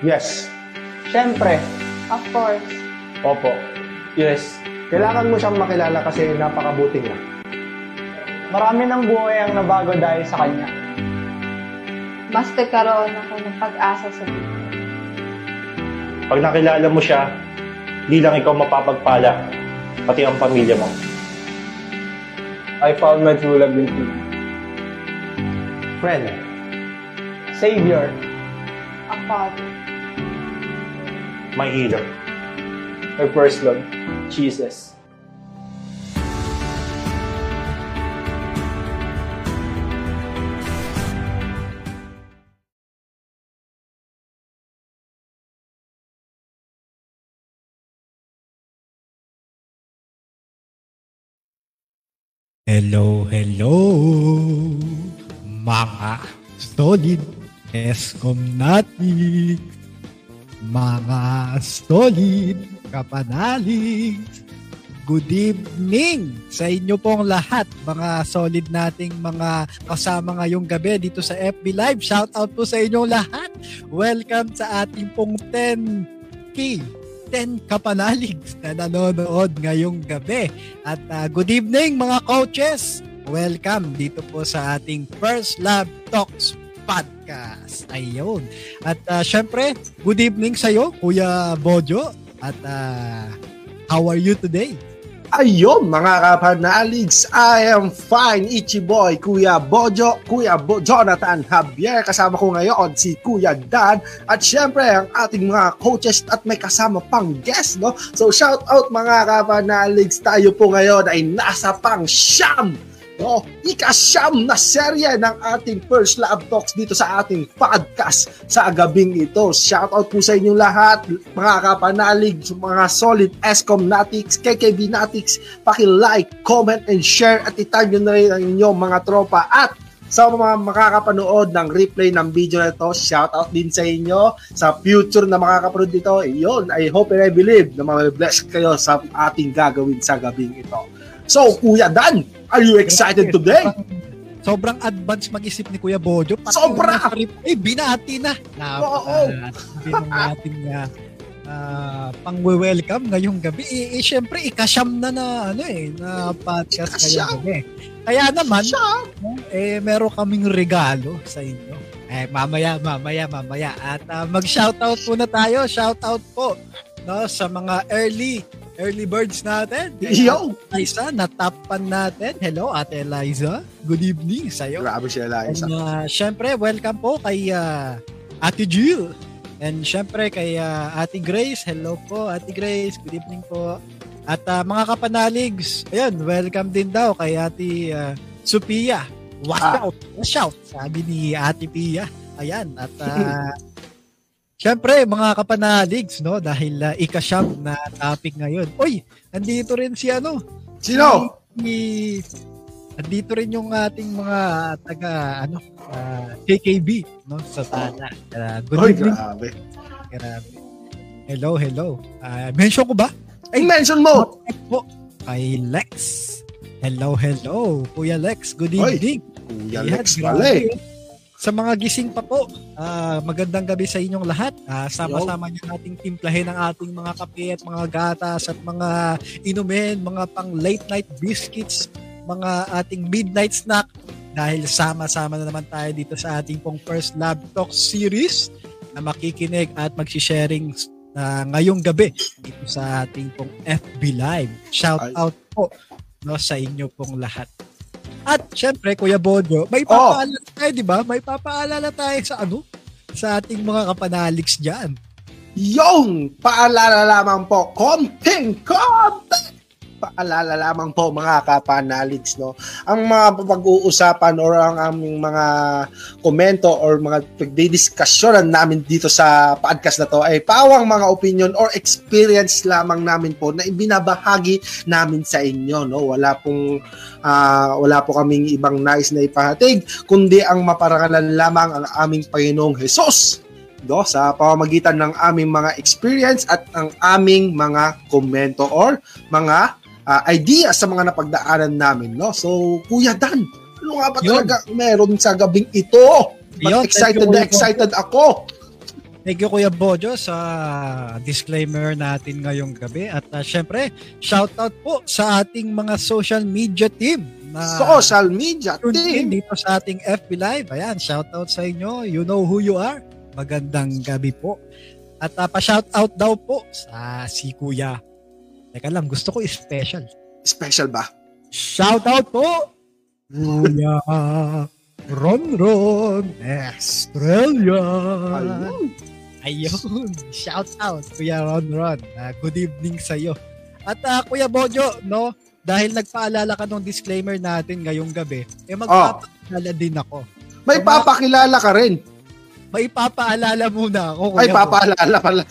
Yes. Siyempre. Of course. Opo. Yes. Kailangan mo siyang makilala kasi napakabuti niya. Marami ng buhay ang nabago dahil sa kanya. Mas nagkaroon ako ng pag-asa sa buhay. Pag nakilala mo siya, hindi lang ikaw mapapagpala, pati ang pamilya mo. I found my true love in him. Friend. Savior. A father. My healer. My first love, Jesus. Hello, hello, mga solid Eskom natin, mga solid kapanalig, good evening sa inyo pong lahat, mga solid nating mga kasama ngayong gabi dito sa FB Live. Shout out po sa inyong lahat. Welcome sa ating pong 10 kapanalig na nanonood ngayong gabi. At good evening mga coaches! Welcome dito po sa ating First Love Talks podcast. Ayun. At syempre, good evening sa'yo, Kuya Bojo. At how are you today? Ayun mga kapanaligs, I am fine. Ichi boy, Kuya Bojo, Jonathan Javier. Kasama ko ngayon si Kuya Dan. At syempre ang ating mga coaches at may kasama pang guest, no? So shout out mga kapanaligs, tayo po ngayon ay nasa pang siyam, no? Ika-siyam na serye ng ating First Love Talks dito sa ating podcast sa gabing ito. Shout out po sa inyong lahat, mga kapanalig, mga solid Eskom Natics, KKB Natics. Paki-like, comment, and share at itag nyo na rin ang inyong mga tropa. At sa mga makakapanood ng replay ng video na ito, shout out din sa inyo. Sa future na makakapanood dito, iyon, I hope and I believe na mabless kayo sa ating gagawin sa gabing ito. So, Kuya Dan, are you excited today? Sobrang advance mag-isip ni Kuya Bojo. Sobra! Binati na. Oo. Binati na pang-welcome ngayong gabi. Siyempre, ikasyam na na podcast ngayong gabi. Kaya naman, meron kaming regalo sa inyo. Eh, mamaya. At mag-shoutout po na tayo. Shoutout po, no, sa mga early birds natin. Yo! Eliza, natapan natin. Hello, Ate Eliza. Good evening sa'yo. Grabe si Eliza. And syempre, welcome po kay Ate Jill. And syempre, kay Ate Grace. Hello po, Ate Grace. Good evening po. At mga kapanaligs, ayan, welcome din daw kay Ate Sophia. Watch out, sabi ni Ate Pia. Ayan, at siyempre, mga kapanaligs, no? Dahil ikasyam na topic ngayon. Uy, andito rin si ano? Sino? Andito rin yung ating mga taga, KKB, no? Sa Tana. Good evening. Grabe. Hello. Mention ko ba? Ay, mention mo! Kay Lex. Hello. Kuya Lex, good evening. Oy, Kuya Lex, grabe. Sa mga gising pa po, magandang gabi sa inyong lahat. Sama-sama niyo nating timplahin ang ating mga kape at mga gatas at mga inumin, mga pang late night biscuits, mga ating midnight snack. Dahil sama-sama na naman tayo dito sa ating pong First Love Talk series na makikinig at magsisharing ngayong gabi dito sa ating pong FB Live. Shout out po, no, sa inyo pong lahat. At syempre, Kuya Bojo, may papaalala tayo, di ba? May papaalala tayo sa ano? Sa ating mga kapanaliks dyan. Yung paalala lamang po, paalala lamang po mga kapanaliks, no? Ang mga pag-uusapan or ang aming mga komento or mga pagdidiskusyonan namin dito sa podcast na to ay pawang mga opinion or experience lamang namin po na ibinabahagi namin sa inyo, no? Wala po kaming ibang nais na ipahatig, kundi ang maparangalan lamang ang aming Panginoong Hesus, do, sa pamamagitan ng aming mga experience at ang aming mga komento or mga idea sa mga napagdaanan namin, no? So, Kuya Dan, ano nga ba talaga meron sa gabing ito? Excited ako. Thank you Kuya Bojo sa disclaimer natin ngayong gabi at syempre shoutout po sa ating mga social media team na social media team dito sa ating FB Live. Ayan, shoutout sa inyo. You know who you are. Magandang gabi po. At pa-shoutout daw po sa si Kuya. Teka lang, gusto ko special. Special ba? Shoutout po! Kuya Ronron Australia. Ayun, shoutout Kuya Ronron. Good evening sa'yo. At Kuya Bojo, no? Dahil nagpaalala ka ng disclaimer natin ngayong gabi, magpapakilala din ako. May papakilala ka rin. May papaalala muna ako. Ay, papaalala pala.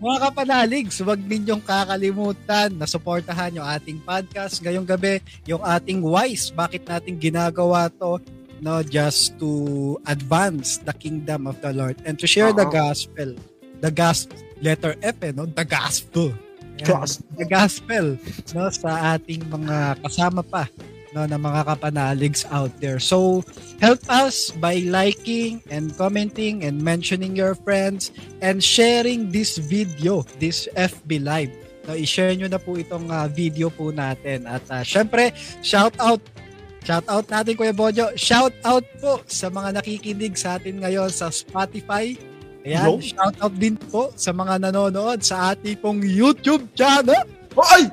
Mga kapanaligs, huwag ninyong kakalimutan na suportahan yung ating podcast ngayong gabi, yung ating wise, bakit natin ginagawa to, no, just to advance the kingdom of the Lord and to share the gospel. The gospel, letter F, eh, no? The gospel. Ayan, the gospel, no, sa ating mga kasama pa, no, ng mga kapanaligs out there. So, help us by liking and commenting and mentioning your friends and sharing this video, this FB Live. No, i-share nyo na po itong video po natin. At syempre, shout out natin Kuya Bojo. Shout out po sa mga nakikinig sa atin ngayon sa Spotify. Ayan, shout out din po sa mga nanonood sa ating pong YouTube channel. Hoy!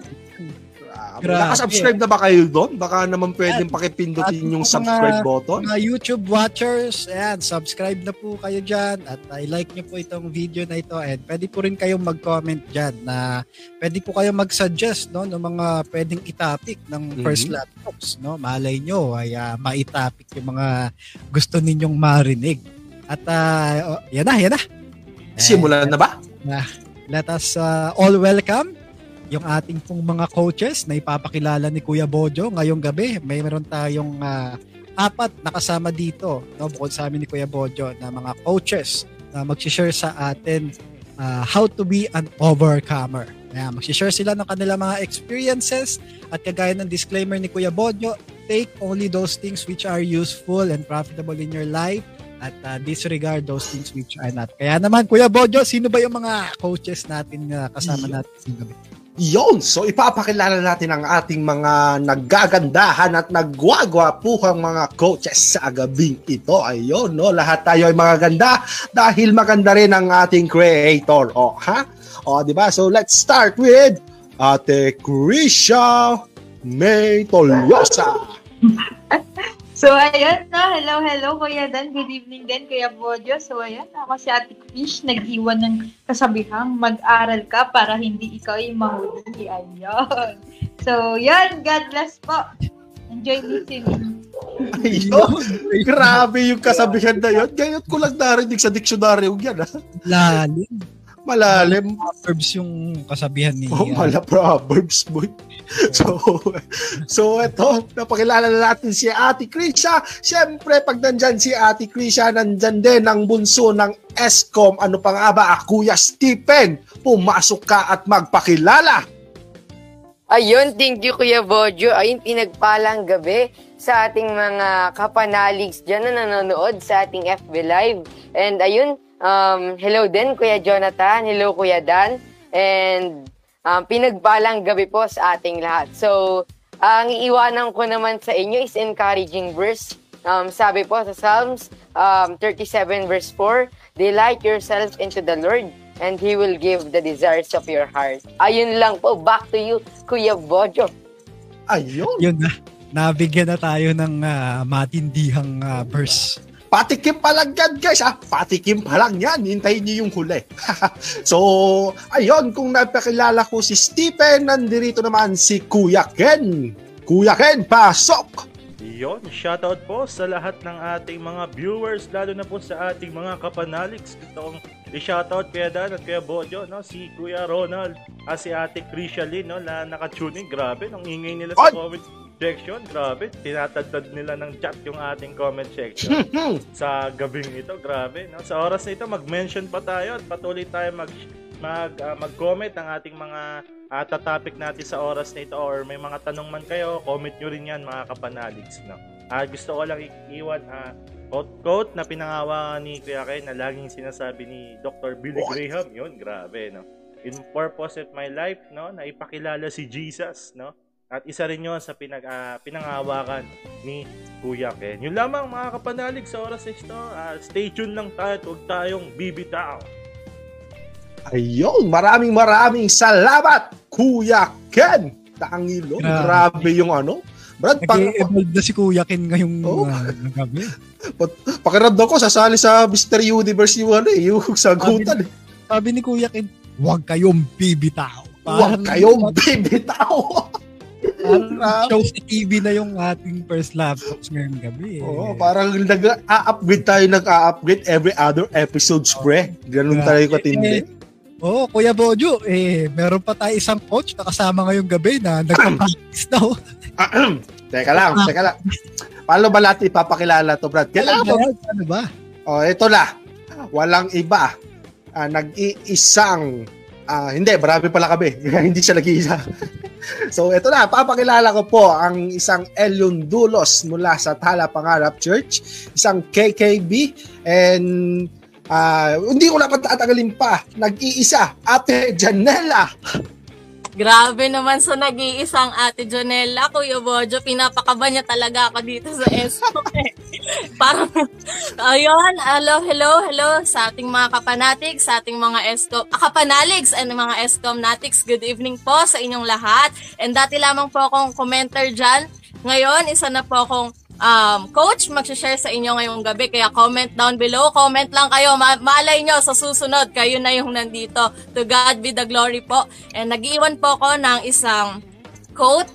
Nakasubscribe na ba kayo doon? Baka naman pwedeng pakipindutin yung subscribe button. Mga YouTube watchers, ayan, subscribe na po kayo dyan at i-like nyo po itong video na ito and pwede po rin kayong mag-comment dyan na pwede po kayong mag-suggest, no, ng mga pwedeng itopic ng First Love Talks, no? Malay nyo ay maitopic yung mga gusto ninyong marinig. At yan na. Simulan na ba? Let us all welcome yung ating pong mga coaches na ipapakilala ni Kuya Bojo ngayong gabi. Mayroon tayong apat na kasama dito, no, bukod sa amin ni Kuya Bojo, na mga coaches na mag-share sa atin how to be an overcomer. Ayan, mag-share sila ng kanila mga experiences at kagaya ng disclaimer ni Kuya Bojo, take only those things which are useful and profitable in your life at disregard those things which are not. Kaya naman, Kuya Bojo, sino ba yung mga coaches natin na kasama natin ngayong gabi? Yon, so ipapakilala natin ang ating mga nagagandahan at nagwagwapuhang mga coaches sa gabing ito. Ayun, no, lahat tayo ay mga ganda dahil maganda rin ang ating creator. O, ha? O, di ba? So let's start with Ate Crisha Maitoliosa. So ayun, no, hello Kuya Dan, good evening din Kuya Bojo. So ayun, ako si Ate Fish, nag-iwan ng kasabihang mag-aral ka para hindi ikaw ay mahuli. Ayun. So, yan. God bless po. Enjoy listening. Ayun. Grabe yung kasabihan na yun. Ganyan ko lang narinig sa dictionary yung yan. Malalim. Proverbs yung kasabihan niya. Oh, proverbs boy. So eto, napakilala na natin si Ate Crisha. Siyempre, pag nandyan si Ate Crisha, nandyan din ang bunso ng Eskom. Ano pa nga ba? Kuya Stephen, pumasok ka at magpakilala. Ayun, thank you Kuya Bojo. Ayun, pinagpalang gabi sa ating mga kapanaligs dyan na nanonood sa ating FB Live. And ayun, hello din Kuya Jonathan, hello Kuya Dan, and pinagpalang gabi po sa ating lahat. So, ang iiwanan ko naman sa inyo is encouraging verse. Sabi po sa Psalms 37 verse 4, delight yourself into the Lord and He will give the desires of your heart. Ayun lang po, back to you Kuya Bojo. Ayun. Yun na, nabigyan na tayo ng matindihang verse. Patikim pa lang yan, guys, ha? Patikim pa lang yan. Hintayin niyo yung huli. So, ayun, kung napakilala ko si Stephen, nandirito naman si Kuya Ken. Kuya Ken, pasok! Yun, shoutout po sa lahat ng ating mga viewers, lalo na po sa ating mga kapanaligs. Itong i-shoutout Kuya Dan at Kuya Bojo, no? Si Kuya Ronald, si Ate Crisha Lee, no, na nakatuning. Grabe, nung ingay nila sa comments section, grabe, tinatagtad nila ng chat yung ating comment section sa gabing ito, grabe, no? Sa oras na ito, mag-mention pa tayo at patuloy tayo mag-comment ng ating mga topic natin sa oras na ito, or may mga tanong man kayo, comment nyo rin yan mga kapanaligs, no? Gusto ko lang iwan quote na pinangawa ni Kuya Ken na laging sinasabi ni Dr. Billy Graham. Yun, grabe, no? In purpose of my life, no, na ipakilala si Jesus, no? At isa rin yun sa pinangawakan ni Kuya Ken. Yun lamang mga kapanalig sa oras ito. Stay tuned lang tayo at huwag tayong bibitaw. Ayun, maraming salamat, Kuya Ken. Tangilo, grabe yung ano. Brad, nag-evolve na si Kuya Ken ngayong gabi. Pakiramdam ko, sasali sa Mr. Universe yung ano eh, yung sagutan. Sabi ni Kuya Ken, huwag kayong bibitaw. Huwag kayong bibitaw. Parang show sa TV na yung ating First Love Talks ngayong gabi. Oo, parang nag-a-upgrade tayo, nag-a-upgrade every other episode, pre. Ganun tayo katindi. Oo, Kuya Bojo, meron pa tayo isang coach na kasama ngayong gabi na nagpa-practice daw. Teka lang. Paano ba natin ipapakilala to, Brad? Ano ba? Oh, ito na. Walang iba. Nag-iisang... hindi, marami pala kami. Hindi siya nag-iisa. So, ito na. Papakilala ko po ang isang Elion Dulos mula sa Tala Pangarap Church. Isang KKB. And hindi ko dapat tatagalin pa. Nag-iisa. Ate Janella. Grabe naman sa nag-iisang Ate Janella, Kuya Bojo, pinapakaba niya talaga ako dito sa Eskom. Parang, ayun, hello sa ating mga kapanatics, sa ating mga Eskom, kapanaligs and mga Eskom natics, good evening po sa inyong lahat. And dati lamang po akong commenter dyan, ngayon isa na po akong coach, mag-share sa inyo ngayong gabi. Kaya comment down below, comment lang kayo. Malay nyo, sa susunod, kayo na yung nandito. To God be the glory po. And nag-iwan po ko ng isang quote.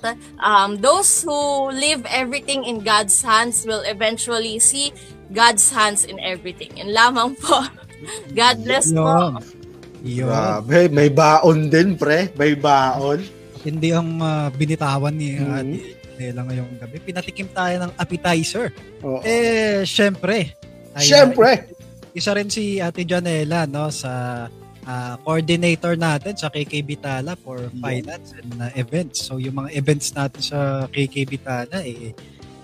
Those who leave everything in God's hands will eventually see God's hands in everything. Yun lamang po. God bless po. Grabe, may baon din, pre. May baon. Hindi ang binitawan ni lang ngayong gabi. Pinatikim tayo ng appetizer. Oo. Syempre. Isa rin si Ate Janella, no, sa coordinator natin sa KK Vitala for finance and events. So yung mga events natin sa KK Vitala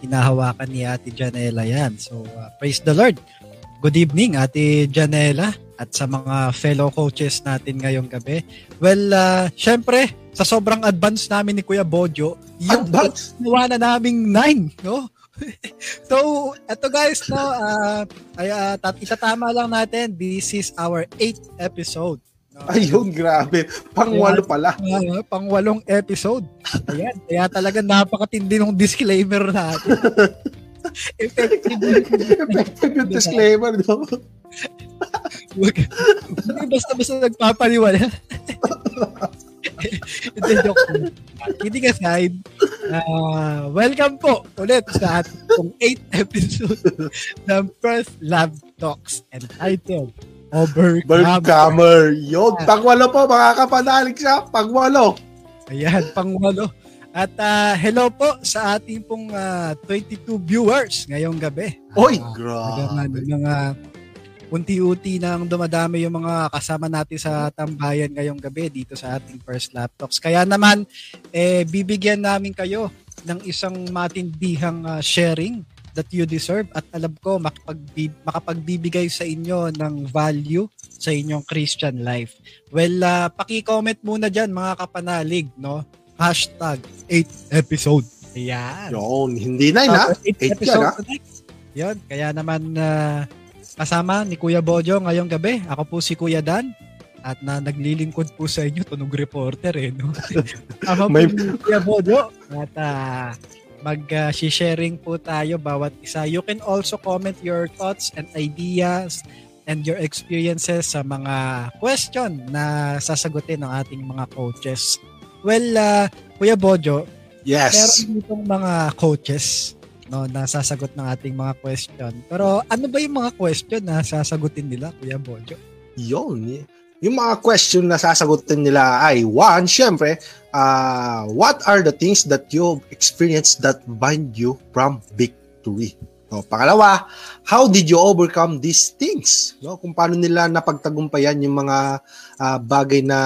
hinahawakan ni Ate Janella yan. So praise the Lord. Good evening, Ate Janella, at sa mga fellow coaches natin ngayong gabi. Well, syempre, sa sobrang advance namin ni Kuya Bojo, yung nawa na naming 9, no? So, eto guys, no, itatama lang natin, this is our 8th episode. No? Ayun, grabe. Pang-walo pala. Pang-walong episode. Ayan, kaya talaga napakatindi ng disclaimer natin. Effective yung disclaimer, no? Basta nagpapaliwala. Hindi, joke. Kidding aside, welcome po ulit sa ating 8th episode ng First Love Talks and title, Overcomer. Yun, pang-walo po mga kapanalig siya, pang-walo. Ayan, pang-walo. At hello po sa ating pong 22 viewers ngayong gabi. Oy, grabe. Unti-unti nang dumadami yung mga kasama natin sa tambayan ngayong gabi dito sa ating First Love Talks. Kaya naman, bibigyan namin kayo ng isang matindihang sharing that you deserve. At alam ko, makapagbibigay sa inyo ng value sa inyong Christian life. Well, paki-comment muna dyan mga kapanalig, no? #8episode. Ayan. Yun, hindi na yun, ha? 8 episode. Yun, kaya naman... kasama ni Kuya Bojo ngayong gabi. Ako po si Kuya Dan at naglilingkod po sa inyo, tunog reporter eh, no? May... po si Kuya Bojo at mag-sharing po tayo bawat isa. You can also comment your thoughts and ideas and your experiences sa mga question na sasagutin ng ating mga coaches. Well, Kuya Bojo, meron itong mga coaches, no, nasasagot ng ating mga question. Pero ano ba yung mga question na sasagutin nila, Kuya Bojo? Yun. Yung mga question na sasagutin nila ay, one, syempre, what are the things that you've experienced that bind you from victory? No, pangalawa, how did you overcome these things? No, kung paano nila napagtagumpayan yung mga bagay na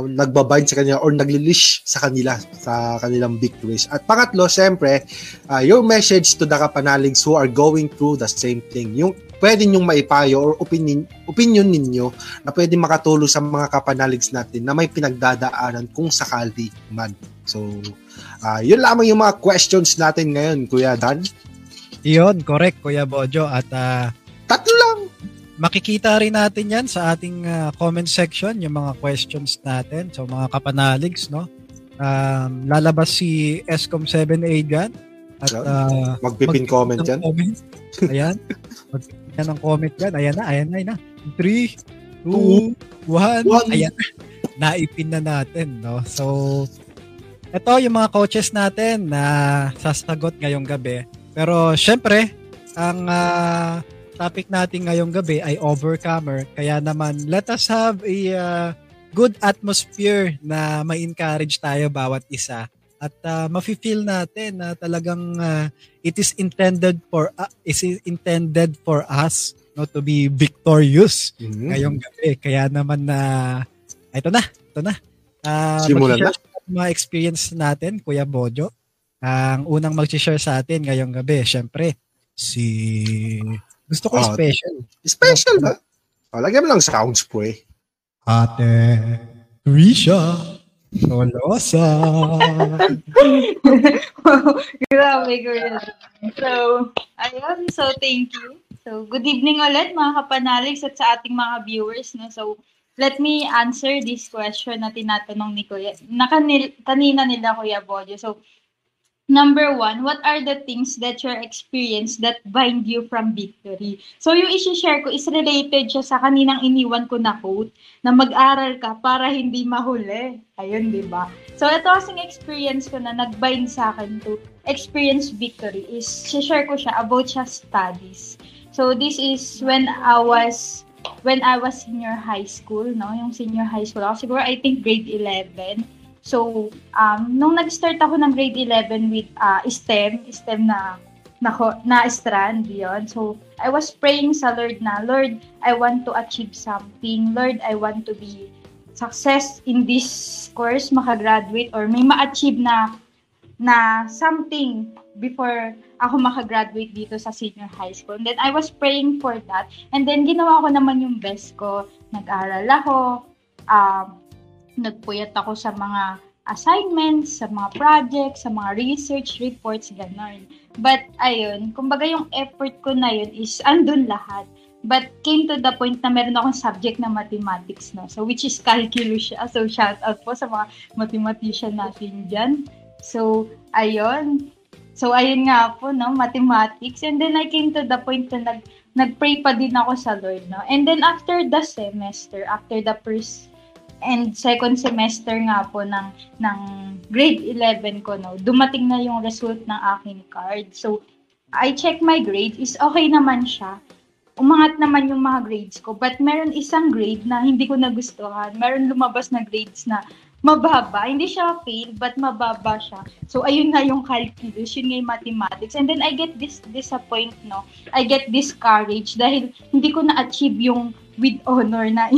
nagbabind sa kanila or naglilish sa kanilang victories. At pangatlo, siyempre, your message to the kapanaligs who are going through the same thing. Yung pwede nyong maipayo or opinion ninyo na pwede makatulong sa mga kapanaligs natin na may pinagdadaanan kung sakali man. So, yun lamang yung mga questions natin ngayon, Kuya Dan. Iyon, correct, Kuya Bojo. At tatlo lang. Makikita rin natin yan sa ating comment section, yung mga questions natin. So, mga kapanaligs, no? Lalabas si Eskom 7A dyan. At, magpipin comment dyan. Comment. Ayan. Magpipin yan ang comment dyan. Ayan na. 3, 2, 1. Ayan na. Naipin na natin, no? So, ito yung mga coaches natin na sasagot ngayong gabi. Pero syempre, ang topic natin ngayong gabi ay overcomer. Kaya naman, let us have a good atmosphere na ma-encourage tayo bawat isa. At ma-feel natin na talagang it is intended for us, no, to be victorious ngayong gabi. Kaya naman ito na. Simulan na. Mga experience natin, Kuya Bojo. Ang unang mag-share sa atin ngayong gabi, syempre, si... Gusto ko special. Special ba? Oh, lagyan mo lang sounds po eh. Ate Crisha Maitoliosa. Grabe, girl. So thank you. So, good evening ulit mga kapanaligs at sa ating mga viewers. No? So, let me answer this question na tinatanong ni Kuya. Kanina nila, Kuya Bojo. So, number one, what are the things that you're experienced that bind you from victory? So yung isi-share ko is related siya sa kaninang iniwan ko na quote na mag-aral ka para hindi mahuli. Ayun, di ba? So ito kasing experience ko na nag-bind sa akin to experience victory is share ko siya about siya studies. So this is when I was senior high school, no? Yung senior high school ako, siguro I think grade 11. So, nung nag-start ako ng grade 11 with STEM na strand, yun. So, I was praying sa Lord na, Lord, I want to achieve something. Lord, I want to be success in this course, makagraduate, or may ma-achieve na something before ako makagraduate dito sa senior high school. And then, I was praying for that. And then, ginawa ko naman yung best ko. Nag-aral ako, nagpuyat ako sa mga assignments, sa mga projects, sa mga research reports, gano'n. But, ayun, kumbaga yung effort ko na yun is andun lahat. But, came to the point na meron akong subject na mathematics, no? So, which is calculus siya. So, shout out po sa mga mathematician natin dyan. So, ayun. So, ayun nga po, no? Mathematics. And then, I came to the point na nag-pray pa din ako sa Lord, no? And then, after the semester, after the first and second semester nga po ng grade 11 ko, no, dumating na yung result ng aking card. So, I check my grade. Is okay naman siya. Umangat naman yung mga grades ko. But meron isang grade na hindi ko nagustuhan. Meron lumabas na grades na mababa. Hindi siya fail, but mababa siya. So, ayun nga yung calculus, yun nga yung mathematics. And then, I get this disappointment, no? I get discouraged dahil hindi ko na-achieve yung with honor na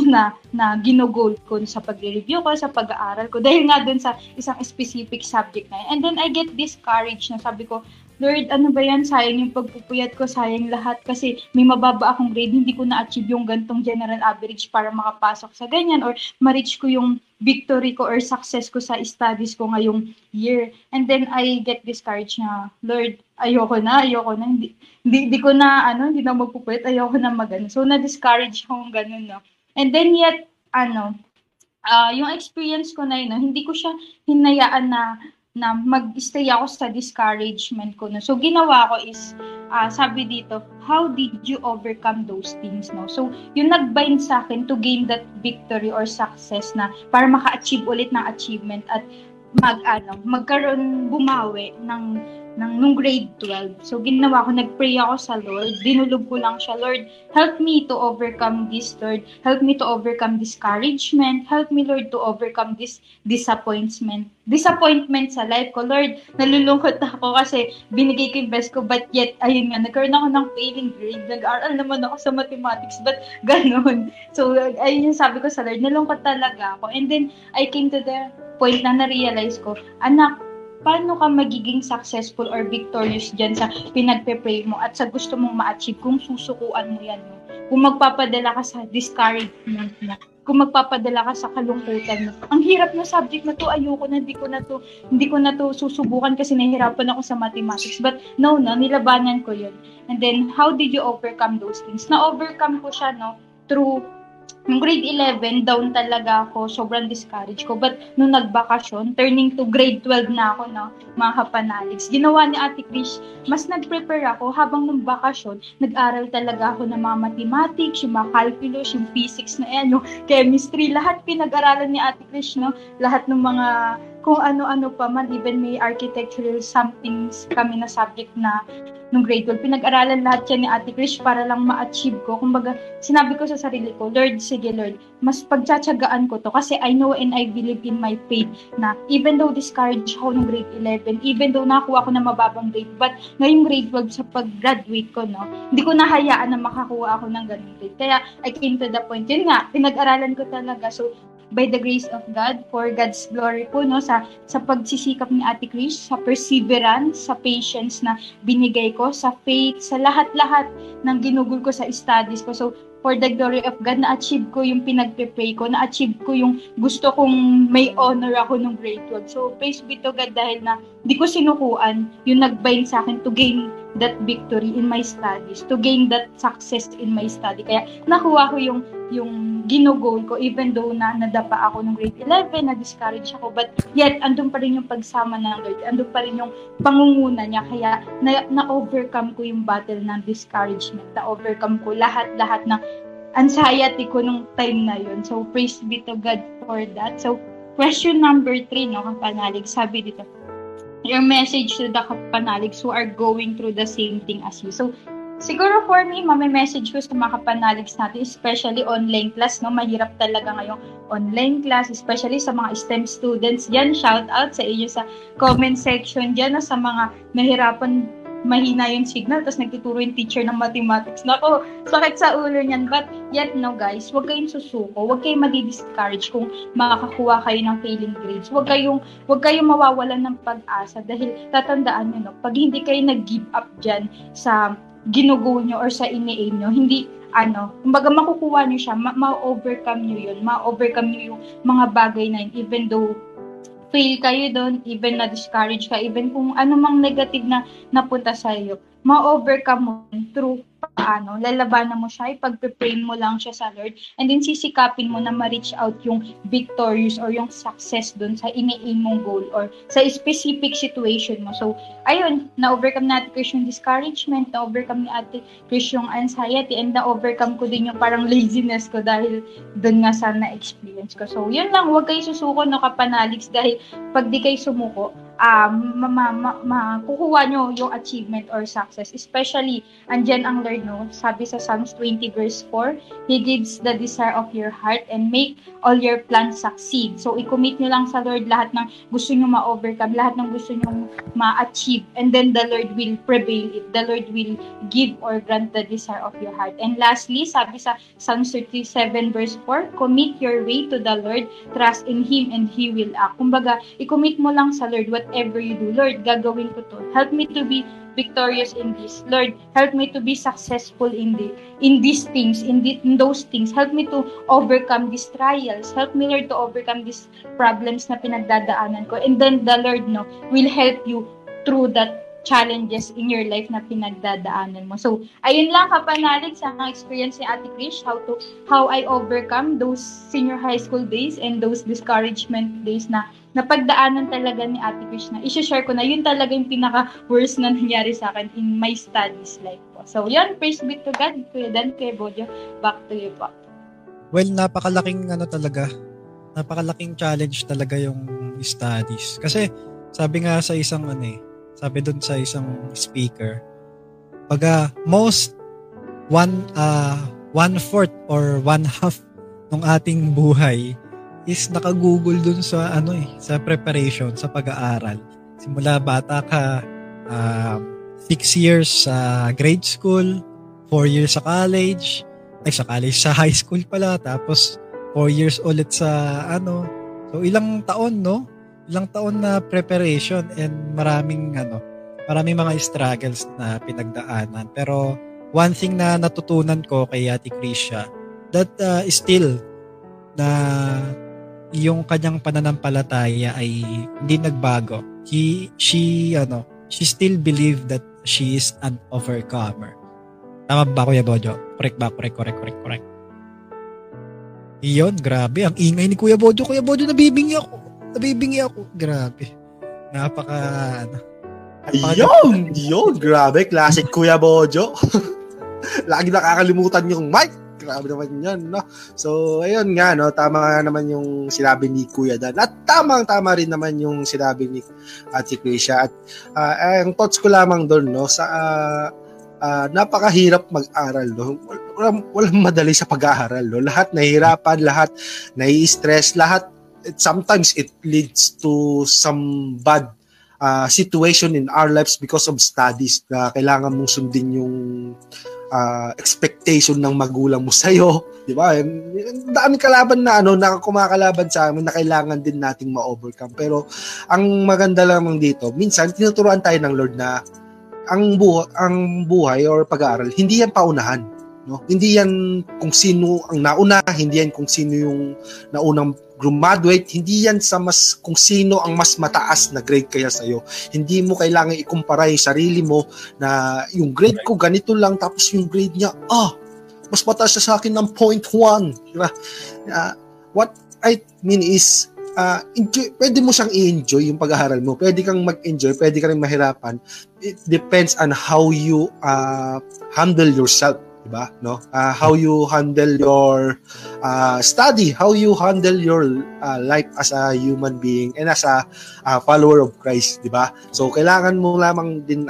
ginogoal ko sa pag-review ko, sa pag-aaral ko. Dahil nga dun sa isang specific subject na yun. And then I get discouraged na sabi ko, Lord, ano ba yan? Sayang yung pagpupuyat ko, sayang lahat. Kasi may mababa akong grade, hindi ko na-achieve yung gantong general average para makapasok sa ganyan or ma-reach ko yung victory ko or success ko sa studies ko ngayong year. And then I get discouraged na, Lord, ayoko na. Hindi na magpupuyat, ayoko na magano. So, na-discourage akong ganun, no. And then yet, yung experience ko na yun, no, hindi ko siya hinayaan na mag-stay ako sa discouragement ko. No? So, ginawa ko is, sabi dito, how did you overcome those things? No? So, yung nag-bind sa akin to gain that victory or success na para maka-achieve ulit ng achievement at magkaroon bumawi ng nung grade 12. So, ginawa ko, nagpray ako sa Lord. Dinulog ko lang siya, Lord, help me to overcome this, Lord. Help me to overcome discouragement. Help me, Lord, to overcome this disappointment. Disappointment sa life ko, Lord. Nalulungkot ako kasi binigay ko yung best ko, but yet, ayun nga, nagkaroon ako ng failing grade. Nag-aaral naman ako sa mathematics, but ganun. So, ayun yung sabi ko sa Lord, nalungkot talaga ako. And then, I came to the point na na-realize ko, anak, paano ka magiging successful or victorious dyan sa pinagpe-pray mo at sa gusto mong ma-achieve kung susukuan mo yan? No? Kung magpapadala ka sa discouragement na, kung magpapadala ka sa kalungkutan mo. Ang hirap na subject na to, ayoko na, hindi ko na to susubukan kasi nahihirapan ako sa mathematics. But no, no, nilabanan ko yun. And then, how did you overcome those things? Na-overcome ko siya, no, through nung grade 11, down talaga ako, sobrang discouraged ko. But nung nagbakasyon, turning to grade 12 na ako, no, mga kapanaligs, ginawa ni Ate Chris, mas nag-prepare ako habang nung bakasyon, nag-aral talaga ako ng mga mathematics, yung mga calculus, yung physics na yan, yung chemistry, lahat pinag-aralan ni Ate Chris, no, lahat ng mga kung ano-ano pa man, even may architectural somethings kami na subject na nung grade 12, pinag-aralan lahat yan ni Ate Chris para lang ma-achieve ko. Kumbaga, sinabi ko sa sarili ko, Lord, sige Lord, mas pagtsatsagaan ko to kasi I know and I believe in my faith na even though discouraged ako nung grade 11, even though nakakuha ko ng mababang grade, but ngayong grade 12 sa pag-graduate ko, no, hindi ko nahayaan na makakuha ako ng ganun grade. Kaya I came to the point, yun nga, pinag-aralan ko talaga. So, by the grace of God, for God's glory po, no, sa pagsisikap ni Ate Chris, sa perseverance, sa patience na binigay ko, sa faith, sa lahat-lahat ng ginugol ko sa studies ko. So, for the glory of God, na-achieve ko yung pinagpe-pray ko, na-achieve ko yung gusto kong may honor ako nung grade 12. So, praise be to God dahil na di ko sinukuan yung nag-bind sa akin to gain that victory in my studies, to gain that success in my study. Kaya, nakuha ko yung ginugol ko, even though na nadapa ako nung grade 11, na-discourage ako, but yet, andun pa rin yung pagsama ng Lord, andun pa rin yung pangunguna niya, kaya na-overcome ko yung battle ng discouragement, na-overcome ko lahat-lahat ng anxiety ko nung time na yun. So, praise be to God for that. So, question number 3, no, kapanalig, sabi dito, your message to the kapanaligs who are going through the same thing as you. So, siguro for me, message ko sa mga kapanaligs natin, especially online class, no? Mahirap talaga ngayong online class, especially sa mga STEM students. Diyan, shout out sa inyo sa comment section diyan, no? Sa mga nahirapan, mahina yung signal, tapos nagtuturo yung teacher ng mathematics. Nako, sakit sa ulo niyan. But yet, no guys, huwag kayong susuko, huwag kayong madi-discourage kung makakakuha kayo ng failing grades. Huwag kayong mawawalan ng pag-asa dahil tatandaan niyo, no, pag hindi kayo nag-give up diyan sa ginugo nyo or sa ini-aim nyo, hindi, kumbaga makukuha nyo siya, ma-overcome nyo yun, ma-overcome nyo yung mga bagay na yun, even though fail kayo doon, even na-discourage ka, even kung anumang negative na napunta sa iyo, ma-overcome mo through lalabanan mo siya, ipagpe-pray mo lang siya sa Lord, and then sisikapin mo na ma-reach out yung victorious or yung success dun sa ini-aim mong goal or sa specific situation mo. So, ayun, na-overcome na Ate Chris yung discouragement, na-overcome ni Ate Chris yung anxiety, and na-overcome ko din yung parang laziness ko dahil dun nga sa na-experience ko. So, yun lang, huwag kayo susuko, no, kapanaligs, dahil pag di kayo sumuko, makukuha nyo yung achievement or success. Especially, andyan ang Lord, no? Sabi sa Psalms 20 verse 4, He gives the desire of your heart and make all your plans succeed. So, i-commit nyo lang sa Lord lahat ng gusto nyo ma-overcome, lahat ng gusto nyo ma-achieve. And then, the Lord will prevail it. The Lord will give or grant the desire of your heart. And lastly, sabi sa Psalms 37 verse 4, commit your way to the Lord, trust in Him, and He will act. Kumbaga, i-commit mo lang sa Lord whatever you do. Lord, gagawin ko to. Help me to be victorious in this. Lord, help me to be successful in these things. Help me to overcome these trials. Help me, Lord, to overcome these problems na pinagdadaanan ko. And then the Lord, no, will help you through that challenges in your life na pinagdadaanan mo. So, ayun lang kapanalig sa mga experience ni Ate Chris, how I overcome those senior high school days and those discouragement days na napagdaanan talaga ni Ate Chris na i-share ko na yun talaga yung pinaka-worst na nangyari sa akin in my studies life po. So, yun, praise be to God. Kuya Dan, Kuya Bodyo, back to you po. Well, napakalaking challenge talaga yung studies. Kasi, sabi nga sa isang Sabi doon sa isang speaker, pag most one-fourth or one-half ng ating buhay is nakagugol dun sa sa preparation, sa pag-aaral. Simula bata ka, 6 years sa grade school, 4 years sa high school pala, tapos 4 years ulit sa So ilang taon, no? Ilang taon na preparation and maraming mga struggles na pinagdaanan. Pero one thing na natutunan ko kay Ate Crisha, that still na yung kanyang pananampalataya ay hindi nagbago. She still believed that she is an overcomer. Tama ba, Kuya Bojo? Correct. Iyon, grabe. Ang ingay ni Kuya Bojo. Kuya Bojo, nabibingi ako. Grabe. Iyon, grabe. Classic Kuya Bojo. Lagi nakakalimutan yung mic. Grabe naman yan, no? So, ayun nga, no? Tama naman yung sinabi ni Kuya Dan. At tamang-tama rin naman yung sinabi ni Ate Crisha. At ang thoughts ko lamang doon, no? Sa, napakahirap mag-aral, no? Walang madali sa pag-aaral, no? Lahat nahihirapan, lahat nai-stress, lahat. Sometimes it leads to some bad situation in our lives because of studies na kailangan mong sundin yung expectation ng magulang mo sa'yo, di ba? Dami kalaban na na kumakalaban sa amin na kailangan din nating ma-overcome. Pero ang maganda lamang dito, minsan tinuturuan tayo ng Lord na ang buhay or pag-aaral, hindi yan paunahan, no? Hindi yan kung sino ang nauna, hindi yan kung sino yung naunang graduate, hindi yan sa mas kung sino ang mas mataas na grade kaya sa'yo. Hindi mo kailangan ikumpara yung sarili mo na yung grade ko ganito lang, tapos yung grade niya, mas mataas sa akin ng 0.1. What I mean is, pwede mo siyang i-enjoy yung pag-aaral mo. Pwede kang mag-enjoy, pwede ka rin mahirapan. It depends on how you handle yourself. Diba? No? How you handle your study, how you handle your life as a human being and as a follower of Christ, diba? So kailangan mo lamang din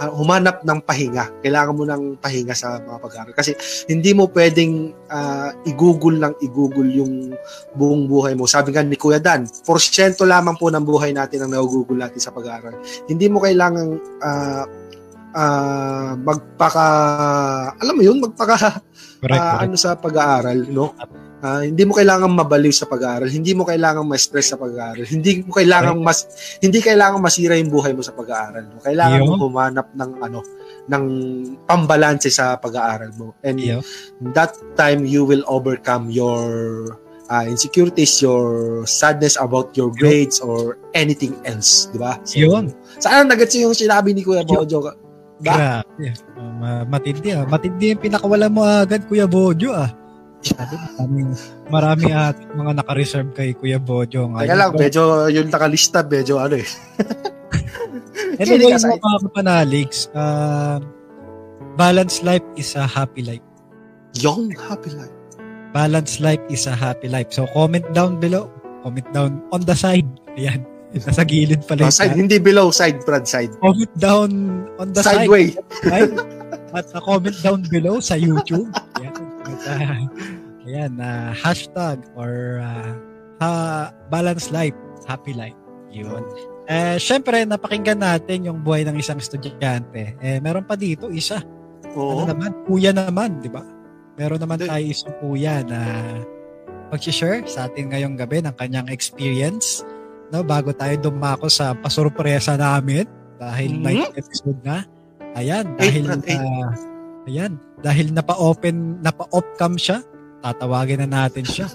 humanap ng pahinga. Kailangan mo ng pahinga sa mga pag-aaral kasi hindi mo pwedeng igugol yung buong buhay mo. Sabi nga ni Kuya Dan, porsyento lamang po ng buhay natin ang nagugugol natin sa pag-aaral. Hindi mo kailangang correct. Sa pag-aaral, no? Hindi mo kailangang mabaliw sa pag-aaral, hindi mo kailangang ma-stress sa pag-aaral, hindi kailangang masira yung buhay mo sa pag-aaral, no? Kailangan mo humanap ng pambalanse sa pag-aaral mo, and that time you will overcome your insecurities, your sadness about your grades or anything else, di ba? So, yun. Saan nagets yung sinabi ni Kuya Bojo? Matindi yung pinakawala mo agad, Kuya Bojo Marami at mga naka-reserve kay Kuya Bojo ngayon. Teka lang, medyo yung nakalista, medyo Ito yung mga panaligs, balanced life is a happy life. Balanced life is a happy life. So comment down below, comment down on the side. Ayan. Nasa gilid pala. Side, hindi below, side, Brad, side. Comment down on the side. Sideway. At comment down below sa YouTube. Ayan, hashtag or balanced life, happy life. Yun. Siyempre, napakinggan natin yung buhay ng isang estudyante. Meron pa dito, isa. Oo. Kuya naman, di ba? Meron naman tayo isang kuya na mag-share sa atin ngayong gabi ng kanyang experience, no, bago tayo dumako sa pasurpresa namin dahil night episode na. Ayan, dahil napa-off-cam siya, tatawagin na natin siya.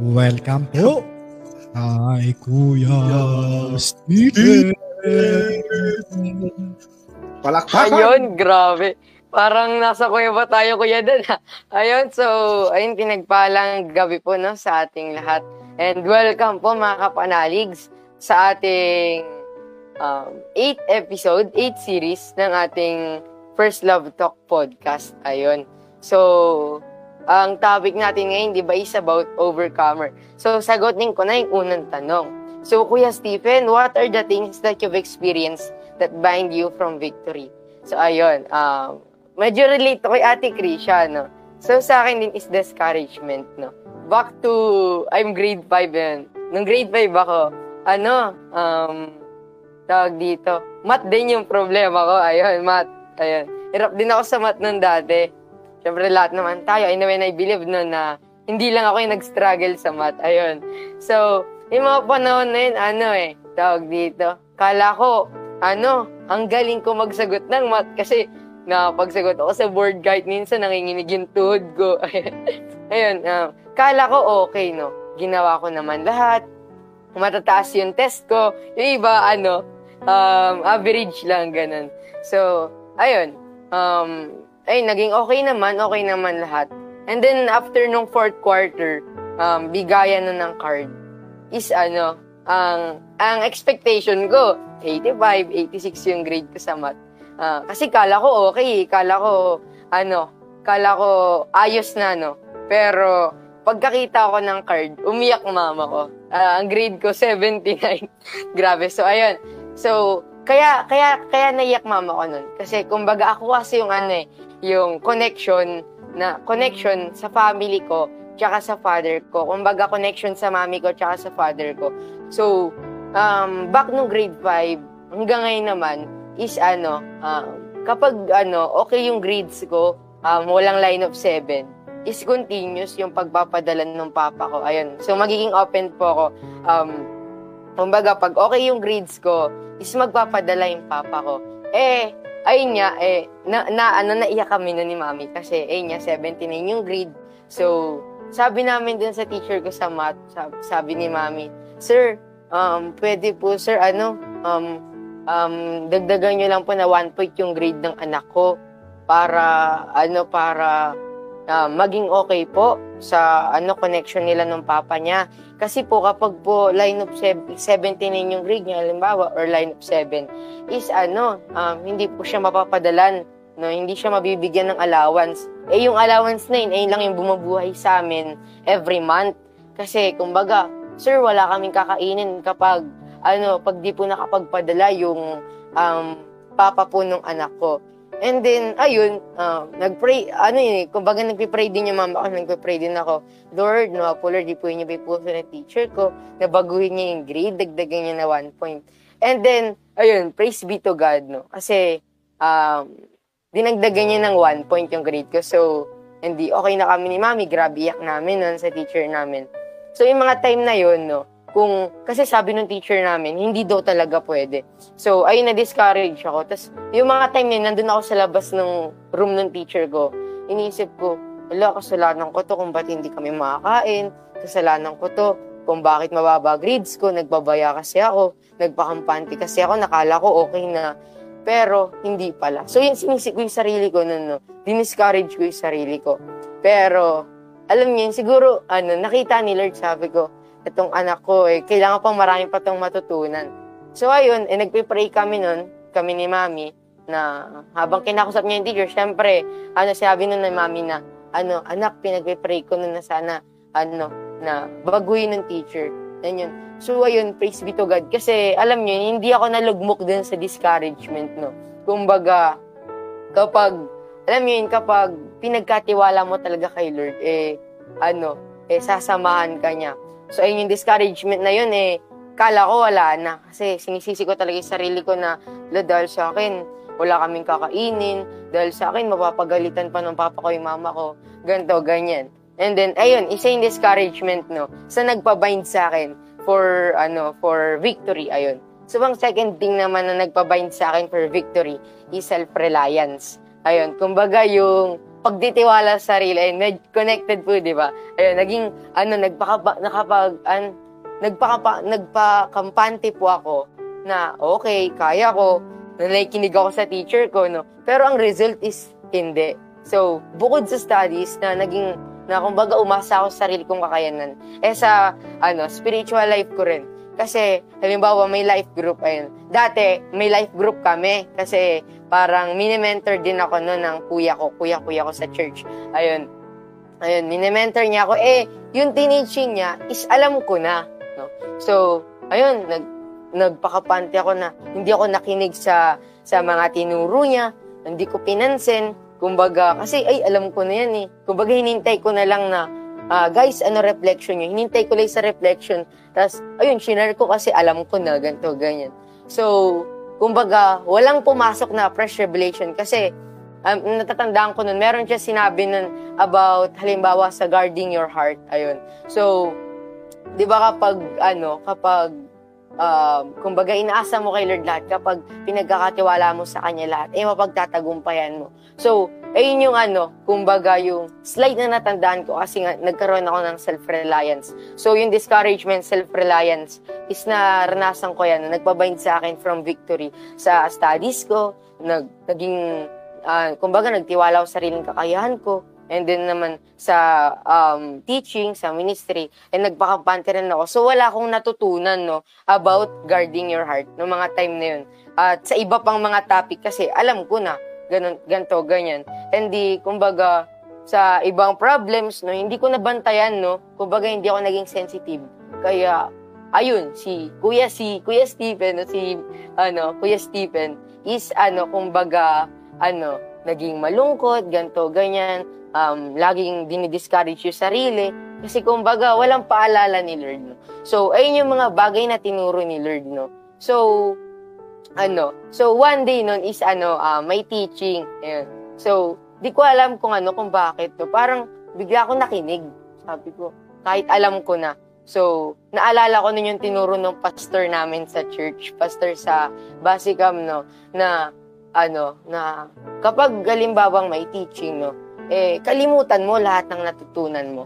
Welcome po. Hi, Kuya Stephen. Palakpakan. Ayun, grabe. Parang nasa kuya ba tayo, Kuya Dan? Ayun, so, pinagpalang gabi po, no, sa ating lahat. And welcome po mga kapanaligs sa ating 8th episode, 8th series ng ating First Love Talk podcast. Ayun. So, ang topic natin ngayon, di ba, is about overcomer. So, sagutin ko na yung unang tanong. So, Kuya Stephen, what are the things that you've experienced that bind you from victory? So, ayun, medyo relate to kay Ate Crisha, no? So, sa akin din is discouragement, no? Back to, I'm grade 5 yun. Nung grade 5 ako, tawag dito, math din yung problema ko. Ayun, math. Ayun. Hirap din ako sa math nun dati. Siyempre, lahat naman tayo. In a way, I believe nun na hindi lang ako yung nag-struggle sa math. Ayun. So, yung mga panahon na yun, tawag dito, kala ko, ang galing ko magsagot ng math kasi nakapagsagot ako sa board kahit minsan nanginginig yung tuhod ko. Ayun, kala ko okay, no? Ginawa ko naman lahat. Matataas yung test ko. Yung iba, average lang, ganun. So, ayun. Naging okay naman lahat. And then, after nung fourth quarter, bigayan na ng card. Is ang expectation ko, 85, 86 yung grade ko sa math. Kasi kala ko okay, kala ko ayos na, no? Pero, pagkakita ko ng card, umiyak mama ko. Ang grade ko, 79. Grabe, so ayun. So, kaya naiyak mama ko nun. Kasi, kumbaga, ako kasi yung yung connection sa family ko, tsaka sa father ko. Kumbaga, connection sa mami ko, tsaka sa father ko. So, back nung grade 5, hanggang ngayon naman, is kapag okay yung grades ko, walang line of 7, is continuous yung pagpapadala ng papa ko. Ayun. So, magiging open po ako. Kumbaga, pag okay yung grades ko, is magpapadala yung papa ko. Ayun niya, naiyak kami na ni mami kasi, ayun niya, 79 yung grade. So, sabi namin dun sa teacher ko sa math, sabi ni mami, "Sir, pwede po, sir, dagdagan nyo lang po na 1 point yung grade ng anak ko para, maging okay po sa connection nila ng papa niya. Kasi po kapag po line of 17 yung grade niya, halimbawa, or line of 7, is hindi po siya mapapadalan, no? Hindi siya mabibigyan ng allowance. Yung allowance na yun, lang yung bumubuhay sa amin every month. Kasi, kumbaga, sir, wala kaming kakainin kapag, pag di po nakapagpadala yung papa po nung anak ko." And then, ayun, nagpray, kumbaga nagpipray din yung mama ko, nagpipray din ako, "Lord, Lord, di po yun yung pipuso na teacher ko, nabaguhin niya yung grade, dagdagan niya na 1 point. And then, ayun, praise be to God, no? Kasi, dinagdagan niya ng 1 point yung grade ko. So, hindi, okay na kami ni mami, grabe iyak namin nun sa teacher namin. So, yung mga time na yun, no? Kasi sabi nung teacher namin, hindi daw talaga pwede. So, ayun, na-discourage ako. Tapos, yung mga time yun, nandun ako sa labas ng room ng teacher ko. Iniisip ko, wala, kasalanan ko to kung ba't hindi kami makakain. Kasalanan ko to kung bakit mababa grades ko. Nagbabaya kasi ako. Nagpakampanti kasi ako. Nakala ko okay na. Pero, hindi pala. So, yun, sinisip ko yung sarili ko nun, no? Diniscourage ko yung sarili ko. Pero, alam niyo, siguro, nakita ni Lord, sabi ko, itong anak ko, kailangan pang marami pa itong matutunan. So, ayun, nagpipray kami nun, kami ni mami, na habang kinakusap niya yung teacher, syempre, sabi nun na mami na, "Anak, pinagpipray ko nun na sana, na baguhin ng teacher." Yan yun. So, ayun, praise be to God. Kasi, alam nyo, hindi ako nalugmok dun sa discouragement, no? Kumbaga, kapag pinagkatiwala mo talaga kay Lord, sasamahan ka niya. So, ayun yung discouragement na yun, kala ko wala na. Kasi sinisisi ko talaga yung sarili ko na, dahil sa akin, wala kaming kakainin. Dahil sa akin, mapapagalitan pa ng papa ko yung mama ko. Ganto, ganyan. And then, ayun, isa yung discouragement, no? Sa nagpabind sa akin for victory, ayun. So, ang second thing naman na nagpabind sa akin for victory is self-reliance. Ayun, kumbaga yung pagtitiwala sa sarili, connected po, di ba? Ayun, naging, nagpakampante po ako na, okay, kaya ko, nakikinig ako sa teacher ko, no? Pero ang result is, hindi. So, bukod sa studies na kumbaga umasa ako sa sarili kong kakayanan, sa, spiritual life ko rin. Kasi, halimbawa, may life group, ayun. Dati, may life group kami. Kasi, parang mini-mentor din ako noon ng kuya ko sa church. Ayun, mini-mentor niya ako. Yung teaching niya is alam ko na. No? So, Ayun, nagpakapanti ako na hindi ako nakinig sa mga tinuro niya. Hindi ko pinansin. Kumbaga, kasi ay alam ko na yan eh. Kumbaga, hinintay ko na lang na, guys, ano reflection niyo? Hinintay ko lang sa reflection. Tapos, ayun, shinare ko kasi alam ko na ganito, ganyan. So, kumbaga, walang pumasok na fresh revelation kasi natatandaan ko nun, meron siya sinabi nun about, halimbawa, sa guarding your heart. Ayun. So, di ba kapag kumbaga, inaasa mo kay Lord lahat, kapag pinagkakatiwala mo sa Kanya lahat, eh, mapagtatagumpayan mo. So, ayun yung kumbaga, yung slide na natandaan ko kasi nga, nagkaroon ako ng self-reliance. So, yung discouragement, self-reliance, is naranasan ko yan, nagpabind sa akin from victory sa studies ko, naging, kumbaga, nagtiwala ako sa sariling kakayahan ko, and then naman sa teaching, sa ministry, and nagpakampante rin ako. So, wala akong natutunan about guarding your heart noong mga time na yun. At sa iba pang mga topic kasi, alam ko na, ganito, ganyan. And di, kumbaga, sa ibang problems, hindi ko nabantayan, kumbaga, hindi ako naging sensitive. Kaya, ayun, si Kuya Stephen, Kuya Stephen, is, naging malungkot, ganito, ganyan. Laging dinidiscourage yung sarili kasi kumbaga walang paalala ni Lord. So, ayun yung mga bagay na tinuro ni Lord, So, So, one day is, may teaching. Ayan. So, di ko alam kung bakit, Parang, bigla ako nakinig. Sabi ko, kahit alam ko na. So, naalala ko nun yung tinuro ng pastor namin sa church, pastor sa Basicam, na kapag galimbawang may teaching, kalimutan mo lahat ng natutunan mo,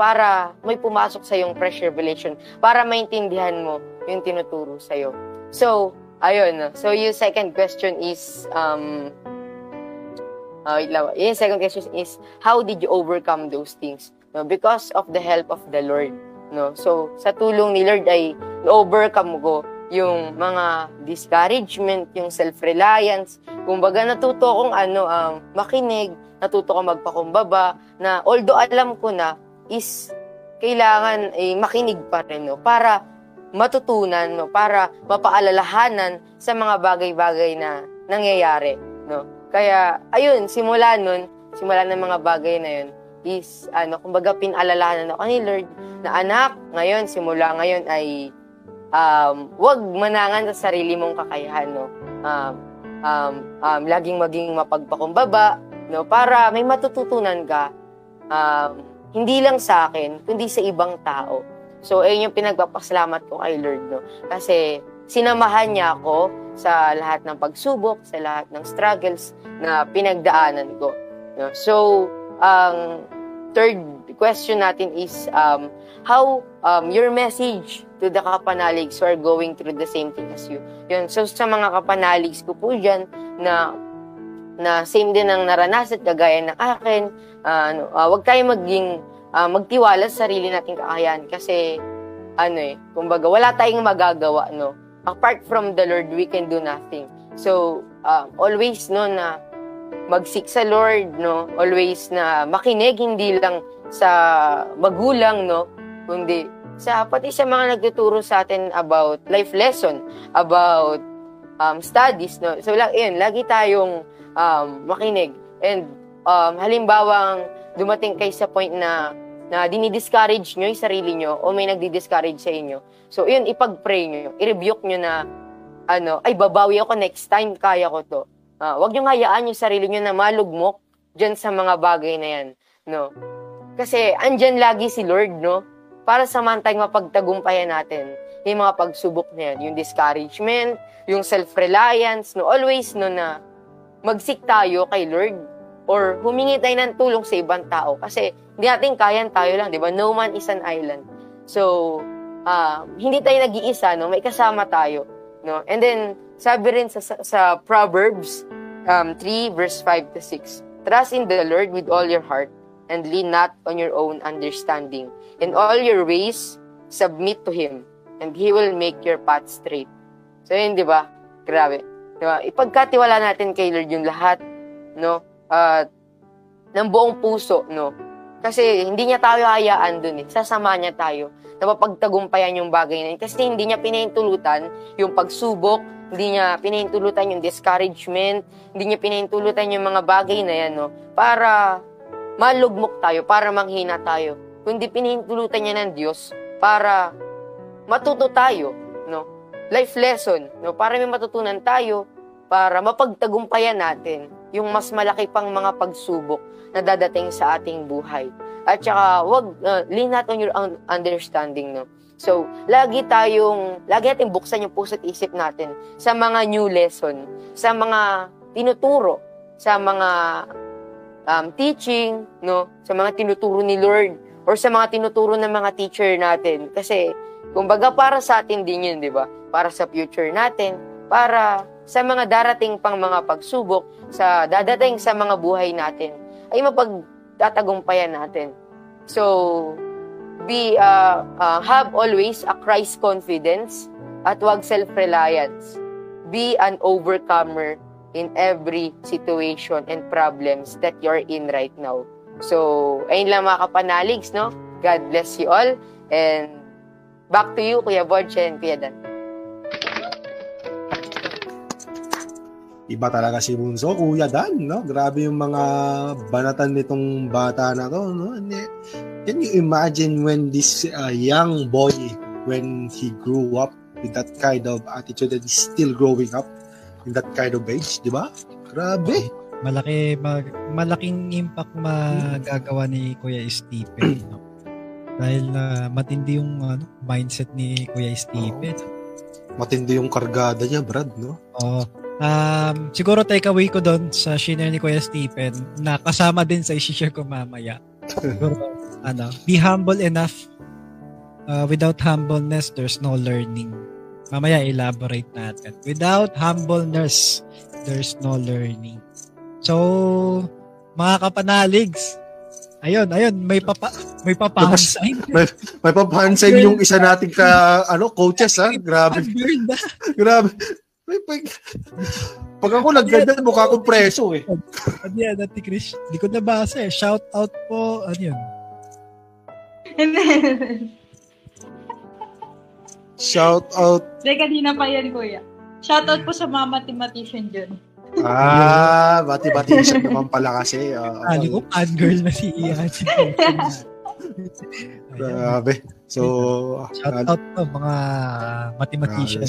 para may pumasok sa yung fresh revelation, para maintindihan mo yung tinuturo sa iyo. So, ayun, So, yung second question is, yung second question is, how did you overcome those things? Because of the help of the Lord, So, sa tulong ni Lord ay overcome ko yung mga discouragement, yung self-reliance. Kumbaga, natuto akong makinig, natuto akong magpakumbaba, na although alam ko na, is kailangan makinig pa rin, para matutunan, para mapaalalahanan sa mga bagay-bagay na nangyayari, Kaya, ayun, simula ng mga bagay na yun, is, kumbaga, pinaalalahanan ako ni Lord, na anak, ngayon, simula ngayon ay, wag manangan sa sarili mong kakayahan, laging maging mapagpakumbaba, para may matututunan ka, hindi lang sa akin, kundi sa ibang tao. So, ayun yung pinagpapasalamat ko kay Lord, Kasi, sinamahan niya ako sa lahat ng pagsubok, sa lahat ng struggles na pinagdaanan ko. So, ang third question natin is, how your message to the kapanaligs who are going through the same thing as you. Yun. So, sa mga kapanaligs ko po dyan, na same din ang naranasan at kagaya ng akin, wag tayong magtiwala sa sarili nating kakayahan kasi kumbaga wala tayong magagawa, apart from the Lord we can do nothing. So always na mag-seek sa Lord, always na makinig hindi lang sa magulang, kundi pati sa mga nagtuturo sa atin about life lesson, about studies, So lagi tayong makinig. And halimbawang dumating kayo sa point na dinidiscourage nyo yung sarili nyo o may nagdi-discourage sa inyo. So, yun, ipag-pray nyo. I-rebuke nyo na, ay, babawi ako next time, kaya ko to. Huwag nyo hayaan yung sarili nyo na malugmok dyan sa mga bagay na yan, Kasi, andyan lagi si Lord, Para samantay mapagtagumpayan natin yung mga pagsubok na yan. Yung discouragement, yung self-reliance, Always, na mag-seek tayo kay Lord or humingi tayo ng tulong sa ibang tao kasi hindi natin kayang tayo lang, di ba? No man is an island. So, hindi tayo nag-iisa, may kasama tayo, And then, sabi rin sa Proverbs 3, verse 5 to 6, trust in the Lord with all your heart and lean not on your own understanding. In all your ways, submit to Him and He will make your path straight. So, yun, di ba? Grabe. Diba? Ipagkatiwala natin kay Lord yung lahat, At ng buong puso, Kasi hindi niya tayo hayaan dun eh. Sasama niya tayo na mapagtagumpayan yung bagay na yun. Kasi hindi niya pinahintulutan yung pagsubok, hindi niya pinahintulutan yung discouragement, hindi niya pinahintulutan yung mga bagay na yan, no? Para malugmok tayo, para manghina tayo. Kundi pinahintulutan niya ng Diyos para matuto tayo, no? Life lesson, no? Para may matutunan tayo, para mapagtagumpayan natin yung mas malaki pang mga pagsubok na dadating sa ating buhay. At saka, lean not on your own understanding, no? So, lagi natin buksan yung puso't isip natin sa mga new lesson, sa mga tinuturo, sa mga teaching, no? Sa mga tinuturo ni Lord, or sa mga tinuturo ng mga teacher natin. Kasi, kumbaga, para sa atin din yun, di ba? Para sa future natin, para sa mga darating pang mga pagsubok, sa dadating sa mga buhay natin, ay mapagtatagumpayan natin. So, have always a Christ confidence at wag self-reliance. Be an overcomer in every situation and problems that you're in right now. So, ayun lang mga kapanaligs, no? God bless you all. And back to you, Kuya Borge and Kuya Dan. Iba talaga si Bunso, Kuya Dan, no? Grabe yung mga banatan nitong bata na to, no? Can you imagine when this young boy, when he grew up with that kind of attitude and he's still growing up in that kind of age, di ba? Grabe. Malaking impact magagawa ni Kuya Stephen, no? Dahil matindi yung mindset ni Kuya Stephen. Matindi yung kargada niya, Brad, no? Oo. Siguro take away ko doon sa share ni Kuya Stephen na kasama din sa i-share ko mamaya. Be humble enough. Without humbleness, there's no learning. Mamaya elaborate natin. Without humbleness, there's no learning. So, mga kapanaligs, ayun, may papansin. May papansin yung isa nating coaches, ha? Grabe. Grabe. Pag ako nagganyan, mukha akong preso eh. Ano yan, Ati Krish? Hindi ko nabasa eh. Shout out po. Ano yun? Shout out. Hindi, kanina pa yan, Kuya. Shout out po sa mga mathematician dyan. Mathematician naman pala kasi. Ano ko, fangirl na si Ian. Grabe. So, shout out po mga mathematician.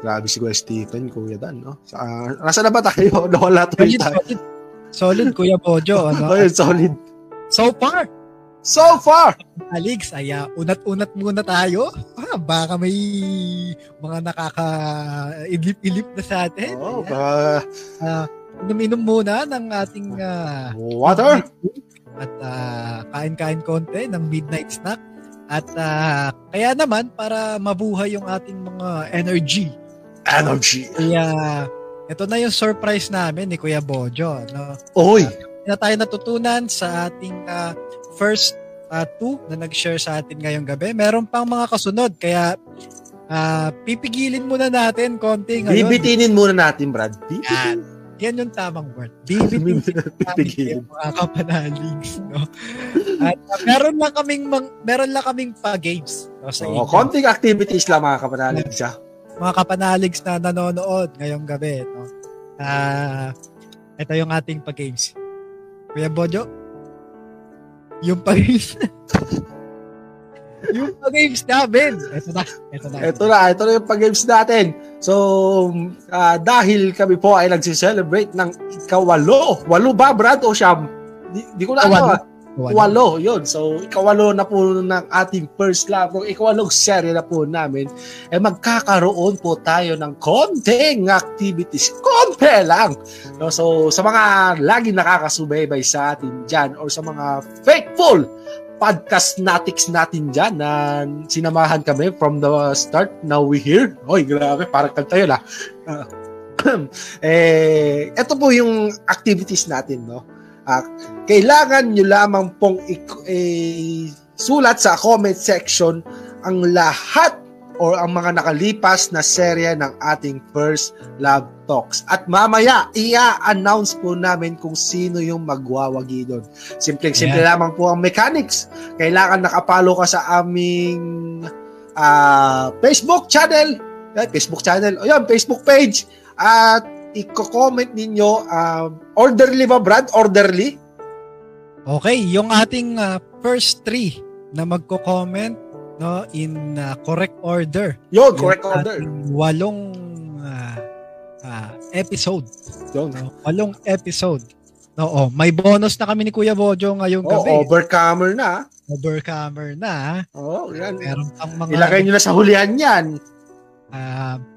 Grabe si Kuya Stephen, Kuya Dan, no? Nasa na ba tayo? Nawala tayo. Solid, Kuya Bojo. Solid. So far! Alex, unat-unat muna tayo. Baka may mga nakaka-ilip-ilip na sa atin. Oo, baka... Inom-inom muna ng ating... water! At kain-kain konti ng midnight snack. At kaya naman, para mabuhay yung ating mga energy. Kaya, ito na yung surprise namin ni Kuya Bojo, no? Oy! Na tayo natutunan sa ating first two na nag-share sa atin ngayong gabi. Meron pang mga kasunod, kaya pipigilin muna natin konti ngayon. Bibitinin muna natin, Brad. Yan yung tamang word. Bibitinin mga kapanaligs, no? At meron lang kaming pa-games. No, konting activities lang mga kapanaligs, ha? Mga kapanaligs na nanonood ngayong gabi, no? Ito yung ating pa-games. Kuya Bojo, yung pa-games. Yung pa-games namin. Ito na yung pa-games natin. So, dahil kami po ay nagsiselebrate ng ikawalo. Walo ba, Brad? O siyam? Di ko na Walo, yun. So, ikawalo na po ng ating First Love. Ikawalong serye na po namin. Magkakaroon po tayo ng konting activities. Konti lang. So, sa mga laging nakakasubaybay sa atin dyan or sa mga faithful podcast natics natin dyan na sinamahan kami from the start, now we here. Oy, grabe, parang kanta yun, ah. Ito po yung activities natin, no? Kailangan nyo lamang pong sulat sa comment section ang lahat or ang mga nakalipas na serya ng ating First Love Talks. At mamaya, i-announce po namin kung sino yung magwawagi doon. Simple lamang po ang mechanics. Kailangan nakapalo ka sa aming Facebook channel. Facebook channel. O yan, Facebook page. At i-comment ninyo, orderly ba, Brad? Orderly? Okay, yung ating first three na magko-comment, no, in correct order. Yun, correct order. Walong episode. Yun. No, walong episode. Oo, may bonus na kami ni Kuya Bojo ngayong gabi. Overcomer na. Overcomer na. Oo, yan. Meron pang mga... Ilagay nyo na sa hulihan yan.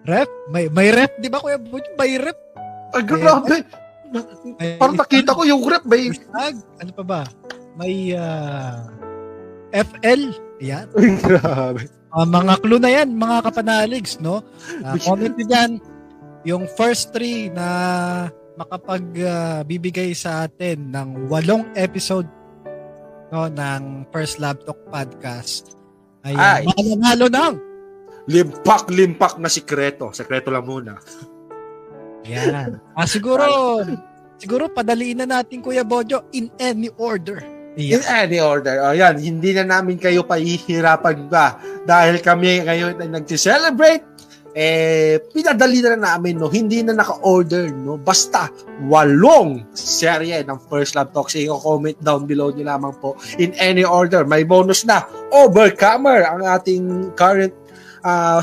Rep? May rep, di ba Kuya Bojo? May rep. Ay, grabe. Parang nakita ko yung rep. May... Ano pa ba? May FL. Yan. Mga clue na yan, mga kapanaligs, no? Comment niyan yung first three na makapagbibigay sa atin ng 8 episode, no, ng First Love Talk Podcast. Ay, mahalo-halo ng limpak na sikreto. Sekreto lang muna. Yan. Siguro padaliin na natin, Kuya Bojo, in any order. Yes. In any order. O yan, hindi na namin kayo pahihirapan ba? Dahil kami ngayon ay nag-celebrate, pinadali na namin, no? Hindi na naka-order, no? Basta, 8 serye ng First Love Talks. I-comment down below nyo lamang po. In any order. May bonus na. Overcomer, ang ating current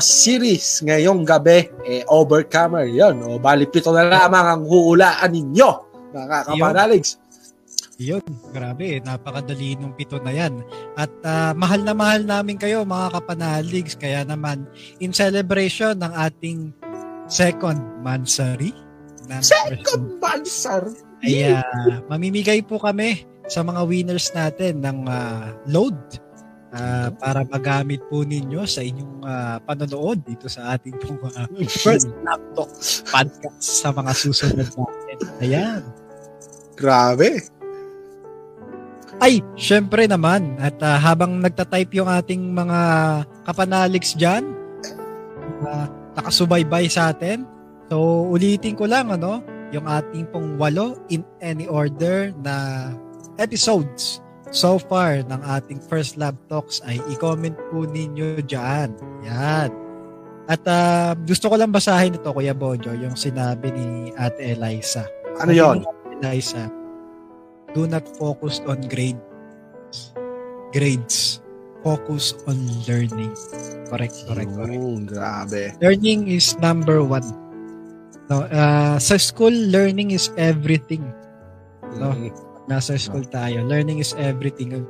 series ngayong gabi. Overcomer, yun. O, bali 7 na lamang ang huulaan ninyo, mga kapanaligs. Yun, grabe, napakadali nung 7 na yan. At mahal na mahal namin kayo, mga kapanaligs. Kaya naman, in celebration ng ating second mansari. Ay, mamimigay po kami sa mga winners natin ng load para magamit po ninyo sa inyong panonood dito sa ating First Laptop Podcast sa mga susunod natin. Ayan. Grabe. Ay, syempre naman. At habang nagtatype yung ating mga kapanaligs dyan, nakasubaybay sa atin. So, ulitin ko lang, ano, yung ating pong 8 in any order na episodes so far ng ating First Love Talks ay i-comment po ninyo dyan. Yan. At gusto ko lang basahin ito, Kuya Bojo, yung sinabi ni Ate Eliza. Ano yun? Eliza. Do not focus on grades. Focus on learning. Correct. Grabe. Learning is number 1. No, sa school, learning is everything. No, nasa school tayo. Learning is everything.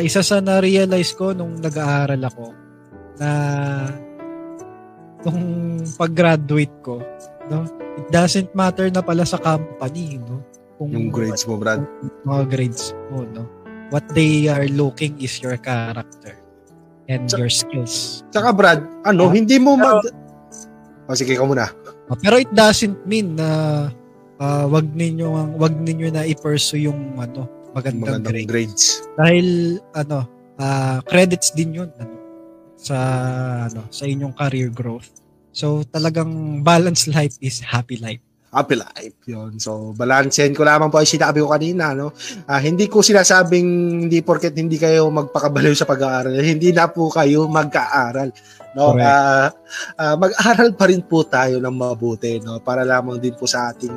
Isa sa na-realize ko nung nag-aaral ako na nung pag-graduate ko, no, it doesn't matter na pala sa company, no? Yung grades mo, Brad. Mga grades mo, no? What they are looking is your character and your skills. Tsaka, Brad, hindi mo sige ka muna. Pero it doesn't mean na wag ninyo na i-pursue yung magandang grades. Dahil credits din yun sa inyong career growth. So talagang balanced life is happy life. Apple life yun. So, balansehin ko lamang po ay sinabi ko kanina, no? Hindi ko sinasabing hindi porket hindi kayo magpakabaliw sa pag-aaral. Hindi na po kayo mag-aaral. No? Mag-aaral pa rin po tayo ng mabuti, no? Para lamang din po sa ating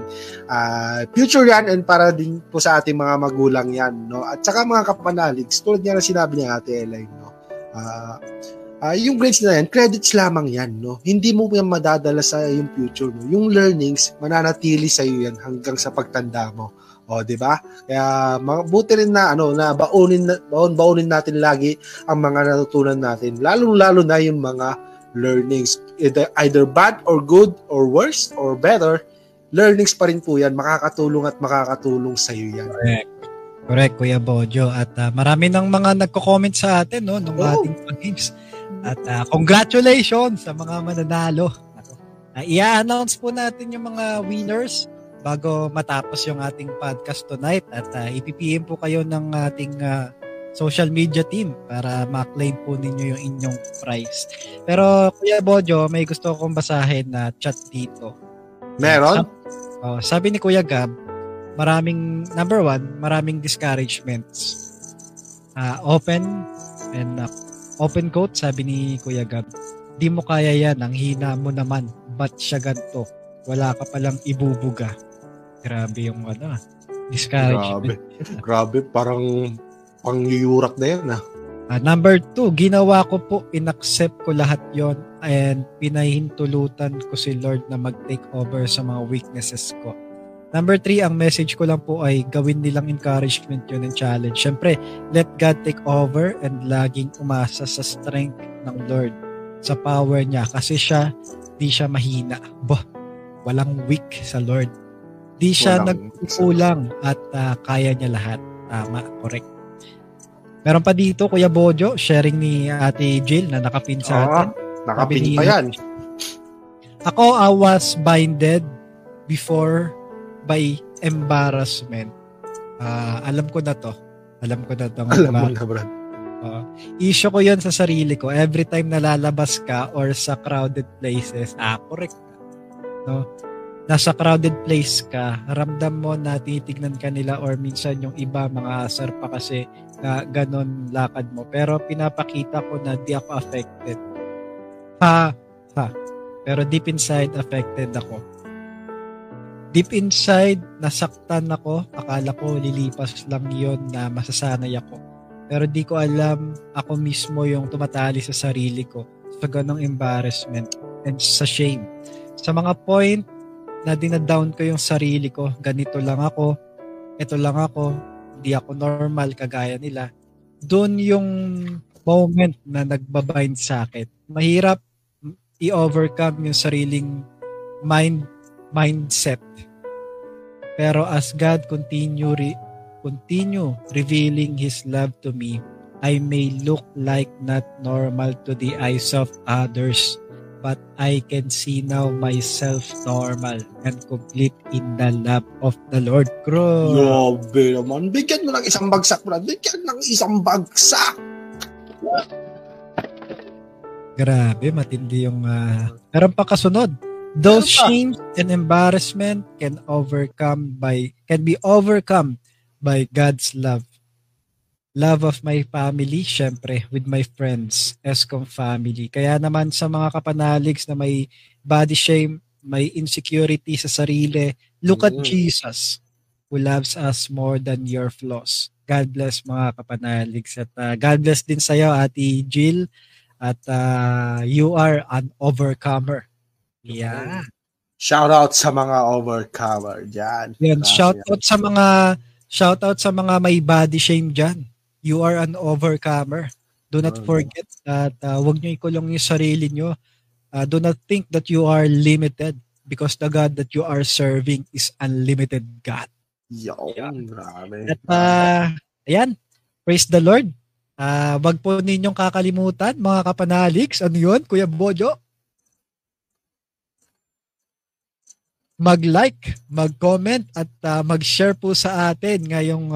future yan and para din po sa ating mga magulang yan, no? At saka mga kapanaligs, tulad niya na sinabi niya Ate Elaine, no? Yung grades na yan, credits lamang yan, no? Hindi mo yan madadala sa yung future mo. Yung learnings, mananatili sa iyo yan hanggang sa pagtanda mo. O, di ba? Kaya mabuti rin na na baunin natin lagi ang mga natutunan natin. Lalo na yung mga learnings, either bad or good or worse or better, learnings pa rin po yan, makakatulong sa iyo yan. Correct, Kuya Bojo. At marami ng mga nagko-comment sa atin, no, nung ating pag-games. At congratulations sa mga mananalo. I-announce po natin yung mga winners bago matapos yung ating podcast tonight. At ipipm po kayo ng ating social media team para ma-claim po ninyo yung inyong prize. Pero Kuya Bojo, may gusto akong basahin na chat dito. Meron? Sabi ni Kuya Gab, maraming, number one, maraming discouragements. Open and open quote, sabi ni Kuya Gab, di mo kaya yan, ang hina mo naman, ba't siya ganito? Wala ka palang ibubuga. Grabe yung ano, discouragement. Grabe, grabe, parang pangyuyurak na yan ah. Number two, ginawa ko po, inaccept ko lahat yon and pinahintulutan ko si Lord na mag-take over sa mga weaknesses ko. Number three, ang message ko lang po ay gawin nilang encouragement yun and challenge. Siyempre, let God take over and laging umasa sa strength ng Lord, sa power niya. Kasi siya, di siya mahina. Bah, walang weak sa Lord. Di siya nagkukulang at kaya niya lahat. Tama, correct. Meron pa dito, Kuya Bojo, sharing ni Ate Jill na nakapin sa atin. Nakapin pa yan. Ako, I was blinded before by embarrassment. Alam ko na to. Alam ko na to. Alam mo na, Brad. Issue ko yun sa sarili ko. Every time nalalabas ka or sa crowded places, correct. No? Nasa crowded place ka, ramdam mo na titignan ka nila or minsan yung iba, mga asar pa kasi na ganon lakad mo. Pero pinapakita ko na di ako affected. Pero deep inside, affected ako. Deep inside, nasaktan ako. Akala ko lilipas lang yon na masasanay ako. Pero di ko alam, ako mismo yung tumatali sa sarili ko sa ganong embarrassment and sa shame. Sa mga point, na dinadown ko yung sarili ko. Ganito lang ako. Ito lang ako. Hindi ako normal kagaya nila. Doon yung moment na nagbabind sa akin. Mahirap i-overcome yung sariling mindset. Pero as God continue revealing His love to me, I may look like not normal to the eyes of others. But I can see now myself normal and complete in the love of the Lord. Grabe naman. Bigyan mo ng isang bagsak, Brad. Bigyan ng isang bagsak. Grabe, matindi yung... Meron pa kasunod. Those shame and embarrassment can be overcome by God's love. Love of my family, syempre, with my friends, Eskom family. Kaya naman sa mga kapanaligs na may body shame, may insecurity sa sarili, look at Jesus who loves us more than your flaws. God bless mga kapanaligs. At God bless din sa'yo, Ate Jill. At you are an overcomer. Yeah. Shout out sa mga overcomer dyan. Yan, shout out sa mga may body shame dyan. You are an overcomer. Do not forget that huwag nyo ikulong yung sarili nyo. Do not think that you are limited because the God that you are serving is unlimited God. Yo, grabe. At ayan, praise the Lord. Huwag po ninyong kakalimutan, mga kapanaliks. Ano yun, Kuya Bojo? Mag-like, mag-comment, at mag-share po sa atin ngayong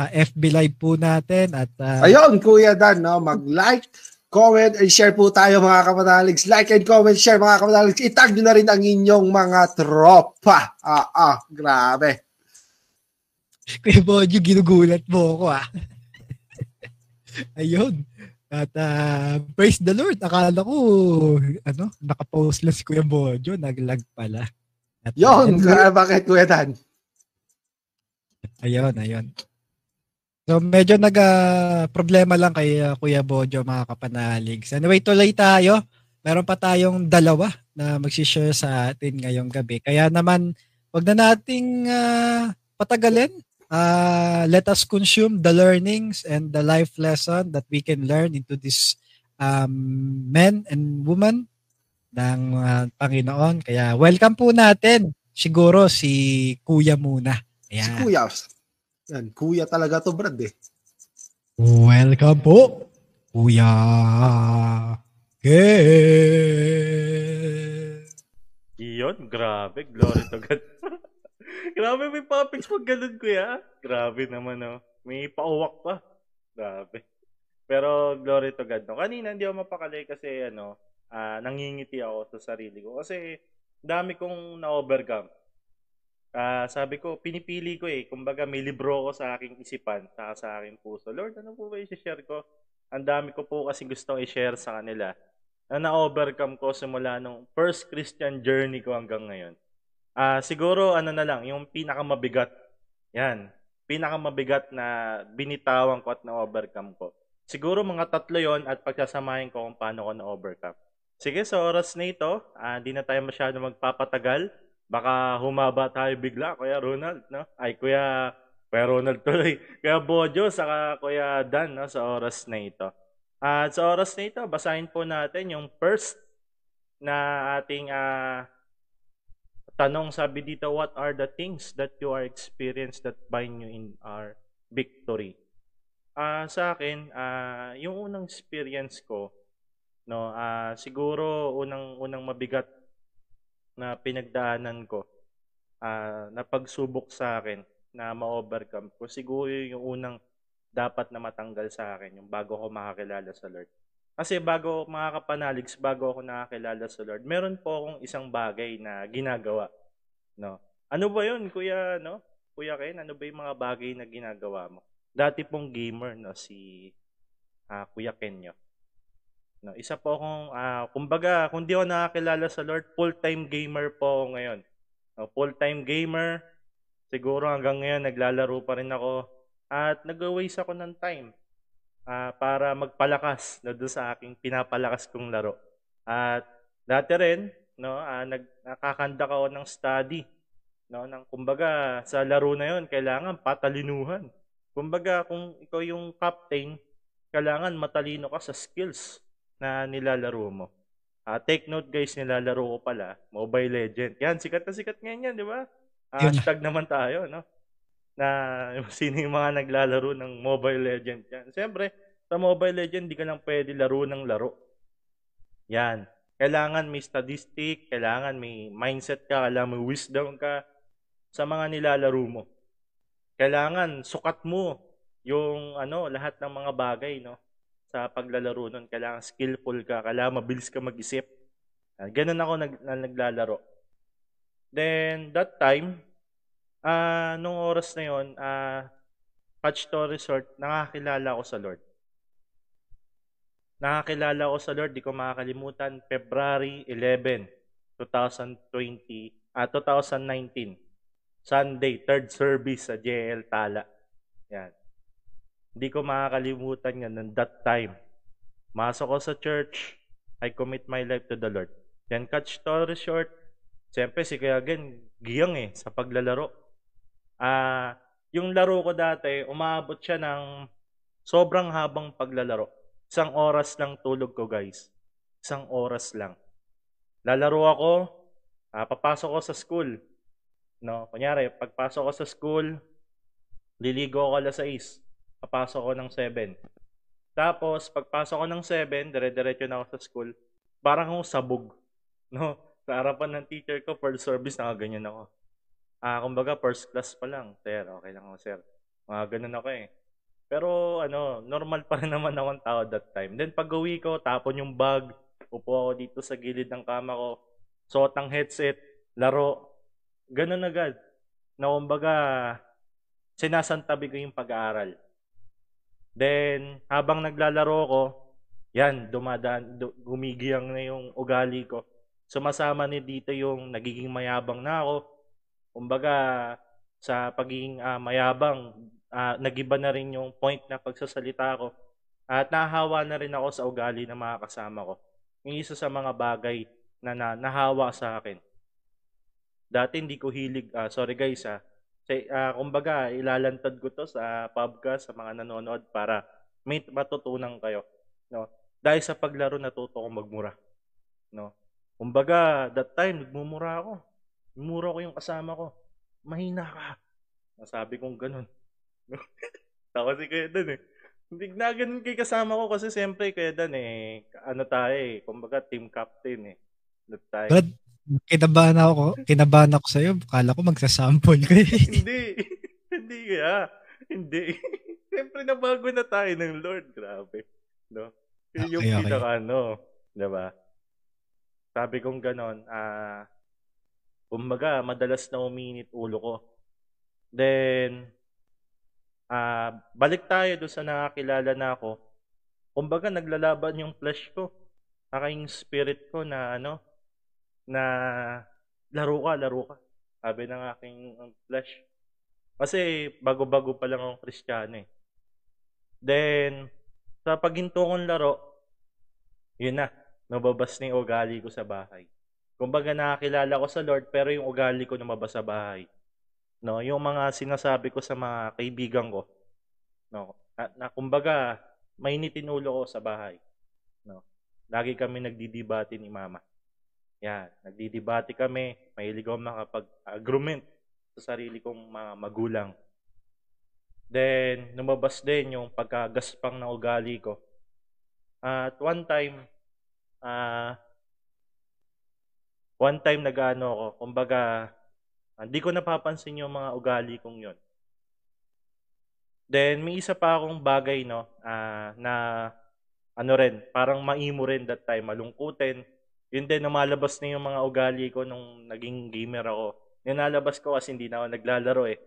FB Live po natin. At ayun, Kuya Dan, no? Mag-like, comment, and share po tayo mga kapanaligs. Like and comment, share mga kapanaligs. Itag nyo na rin ang inyong mga tropa. Grabe. Kuya Bodyo, ginugulat mo ako Ayun. At praise the Lord. Akala ko, nakapost lang si Kuya Bodyo. Nag-lag pala. At, yun, bakit Kuya Dan? Ayun. So medyo problema lang kay Kuya Bojo mga kapanaligs. Anyway, tuloy tayo. Meron pa tayong dalawa na magsishare sa atin ngayong gabi. Kaya naman, wag na nating patagalin. Let us consume the learnings and the life lesson that we can learn into this men and women ng Panginoon. Kaya welcome po natin siguro si Kuya muna. Ayan. Si Kuya. Yan, kuya talaga to, Brad, eh. Welcome po, Kuya Ken. Iyon, grabe. Glory to God. Grabe, may topics pag ganun, Kuya. Grabe naman, no. May pauwak pa. Grabe. Pero, glory to God, no. Kanina, hindi ako mapakali kasi, nangingiti ako sa sarili ko. Kasi, dami kong na-overcome. Sabi ko, pinipili ko eh. Kumbaga, may libro ko sa aking isipan, sa aking puso. Lord, ano po ba i-share ko? Ang dami ko po kasi gustong i-share sa kanila na na-overcome ko simula nung first Christian journey ko hanggang ngayon. Siguro, ano na lang, yung pinakamabigat. Yan. Pinakamabigat na binitawan ko at na-overcome ko. Siguro mga tatlo yon at pagsasamahin ko kung paano ko na-overcome. Sige, sa oras na ito, hindi na tayo masyado magpapatagal. Baka humaba tayo bigla, Kuya Ronald, no? Ay, Kuya Ronald tuloy. Kuya Bojo, saka Kuya Dan, no? Sa oras na ito. At sa oras na ito, basahin po natin yung first na ating tanong. Sabi dito, what are the things that you are experienced that bind you in our victory? Sa akin, yung unang experience ko, no, siguro unang mabigat na pinagdaanan ko, na pagsubok sa akin, na ma-overcome ko, siguro yung unang dapat na matanggal sa akin, yung bago ako makakilala sa Lord. Kasi bago ako makakapanaligs, bago ako nakakilala sa Lord, meron po akong isang bagay na ginagawa. No? Ano ba yun, Kuya, no? Kuya Ken, ano ba yung mga bagay na ginagawa mo? Dati pong gamer, no, si Kuya Ken, no, isa po akong, kumbaga, kung di ako nakakilala sa Lord, full-time gamer po ako ngayon. No, full-time gamer, siguro hanggang ngayon naglalaro pa rin ako. At nag-waste ako ng time para magpalakas, no, doon sa aking pinapalakas kong laro. At dati rin, no, nakakanda ako ng study. No, ng, kumbaga, sa laro na yon kailangan patalinuhan. Kumbaga, kung ikaw yung captain, kailangan matalino ka sa skills na nilalaro mo. Take note guys, nilalaro ko pala Mobile Legend. Yan, sikat na sikat ngayon yan, di ba? Hashtag naman tayo, no? Na sino yung mga naglalaro ng Mobile Legend yan. Siyempre, sa Mobile Legend, di ka lang pwede laro ng laro. Yan. Kailangan may statistic, kailangan may mindset ka, kailangan may wisdom ka sa mga nilalaro mo. Kailangan sukat mo yung ano, lahat ng mga bagay, no? Sa paglalaro nun, kailangan skillful ka, kailangan mabilis ka mag-isip. Ganun ako naglalaro. Then, that time, nung oras na yun, Patch to Resort, nakakilala ko sa Lord. Nakakilala ko sa Lord, di ko makakalimutan, February 11, 2019. Sunday, third service sa JL Tala. Yan. Hindi ko makakalimutan yan at that time. Masok ko sa church. I commit my life to the Lord. Then catch story short. Siyempre si Kuya Gen, giyang eh sa paglalaro. Yung laro ko dati, umabot siya ng sobrang habang paglalaro. Isang oras lang tulog ko guys. Isang oras lang. Lalaro ako, papasok ko sa school. No, kunyari, pagpasok ko sa school, liligo ako alas 6. Papasok ko ng 7. Tapos, pagpasok ko ng 7, dire-diretso na ako sa school. Parang akong sabog. No? Sa harapan ng teacher ko, first service, nakaganyan ako. Kumbaga, first class pa lang. Sir, okay lang ako, sir. Mga ganun ako eh. Pero, ano, normal pa rin naman akong tao that time. Then, pag-uwi ko, tapon yung bag. Upo ako dito sa gilid ng kama ko. Suot ang headset. Laro. Ganun agad. Na kumbaga, sinasantabi ko yung pag-aaral. Then, habang naglalaro ko, yan, gumigiyang na yung ugali ko. Sumasama ni dito yung nagiging mayabang na ako. Kumbaga, sa pagiging mayabang, nagiba na rin yung point na pagsasalita ko. At nahawa na rin ako sa ugali ng mga kasama ko. Yung isa sa mga bagay na, nahawa sa akin. Dati hindi ko hilig, sorry guys ha. Kumbaga, ilalantad ko to sa podcast, sa mga nanonood para may matutunan kayo. No? Dahil sa paglaro, natuto ko magmura. No? Kumbaga, that time, nagmumura ako. Mumura ko yung kasama ko. Mahina ka. Nasabi kong ganun. Tawa si Kuya Dan eh. Hindi na ganun kay kasama ko kasi siyempre Kuya Dan eh, ano tayo eh, kumbaga team captain eh. That time. But Kinabahan ako sa'yo. Akala ko magsasample ka eh. Hindi. Siyempre nabago na tayo ng Lord. Grabe. No? Yung pinaka ano. Diba? Sabi kong ganon. Kumbaga, madalas na uminit ulo ko. Then, balik tayo doon sa nakakilala na ako. Kumbaga, naglalaban yung flesh ko. Aking spirit ko na ano, na laro ka. Sabi ng aking flesh. Kasi bago-bago pa lang akong Kristiyano eh. Then, sa paginto kong laro, yun na, nababas na yung ugali ko sa bahay. Kumbaga nakakilala ko sa Lord pero yung ugali ko lumabas sa bahay. No, yung mga sinasabi ko sa mga kaibigan ko. No, na kumbaga mainitin ulo ko sa bahay. No. Lagi kami nagdidebate ni Mama. Yan, nagdidebate kami, mahilig ako makapag-argument sa sarili kong mga magulang. Then lumabas din yung pagkagaspang na ugali ko. At one time nag-ano ako, kumbaga, hindi ko napapansin yung mga ugali kong yun. Then, may isa pa akong bagay, no, na, ano rin, parang maimo rin that time, malungkutin. Yun din, namalabas na yung mga ugali ko nung naging gamer ako. Ninalabas ko kasi hindi na ako naglalaro eh.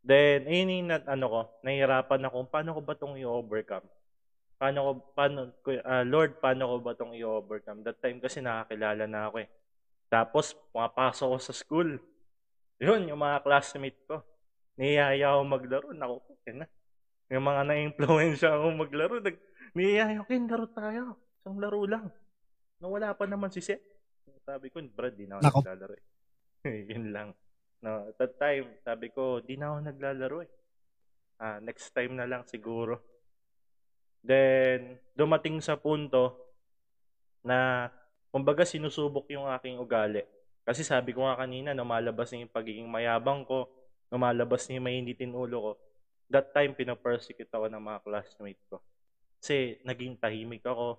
Then, ayun yung, ano ko, nahihirapan ako, paano ko ba itong i-overcome? Lord, paano ko ba itong i-overcome? That time kasi nakakilala na ako eh. Tapos, pumapasok ko sa school. Yun, yung mga classmate ko. Niyaya ako maglaro. Naku, yun na. Yung mga na-influensya ako maglaro. Niyaya ako, Ken, laro tayo. Isang laro lang. No, wala pa naman si Seth. Sabi ko, Brad, di na ako naglalaro eh. Yun lang. No, at that time, sabi ko, di na ako naglalaro eh. Next time na lang siguro. Then, dumating sa punto na kumbaga sinusubok yung aking ugali. Kasi sabi ko nga kanina, lumalabas na yung pagiging mayabang ko, lumalabas na yung mainitin ulo ko. That time, pinapersecute ako ng mga classmates ko. Kasi naging tahimik ako.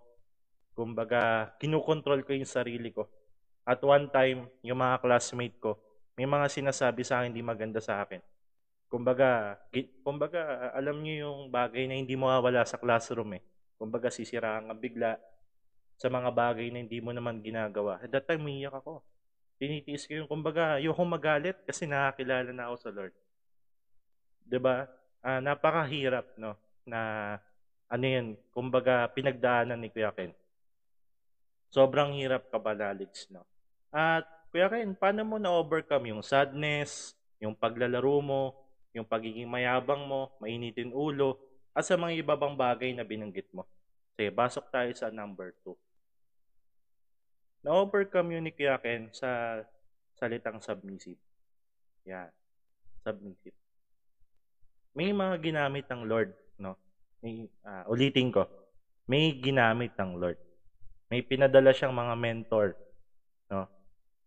Kumbaga, kinukontrol ko yung sarili ko. At one time, yung mga classmates ko, may mga sinasabi sa akin hindi maganda sa akin. Kumbaga, alam niyo yung bagay na hindi mawawala sa classroom eh. Kumbaga, sisiraan ka bigla sa mga bagay na hindi mo naman ginagawa. At that time, umiyak ako. Tinitiis ko yung, kumbaga, ayoko magalit kasi nakakilala na ako sa Lord. Diba? Napakahirap, no? Na, ano yun, kumbaga, pinagdaanan ni Kuya Ken. Sobrang hirap kabalags, no? At, Kuya Ken, paano mo na-overcome yung sadness, yung paglalaro mo, yung pagiging mayabang mo, mainitin ulo, at sa mga iba bang bagay na binanggit mo? Okay, basok tayo sa number 2. Na-overcome yun ni Kuya Ken sa salitang submissive. Yan. Submissive. May mga ginamit ng Lord, no? May, ulitin ko. May ginamit ng Lord. May pinadala siyang mga mentor, no?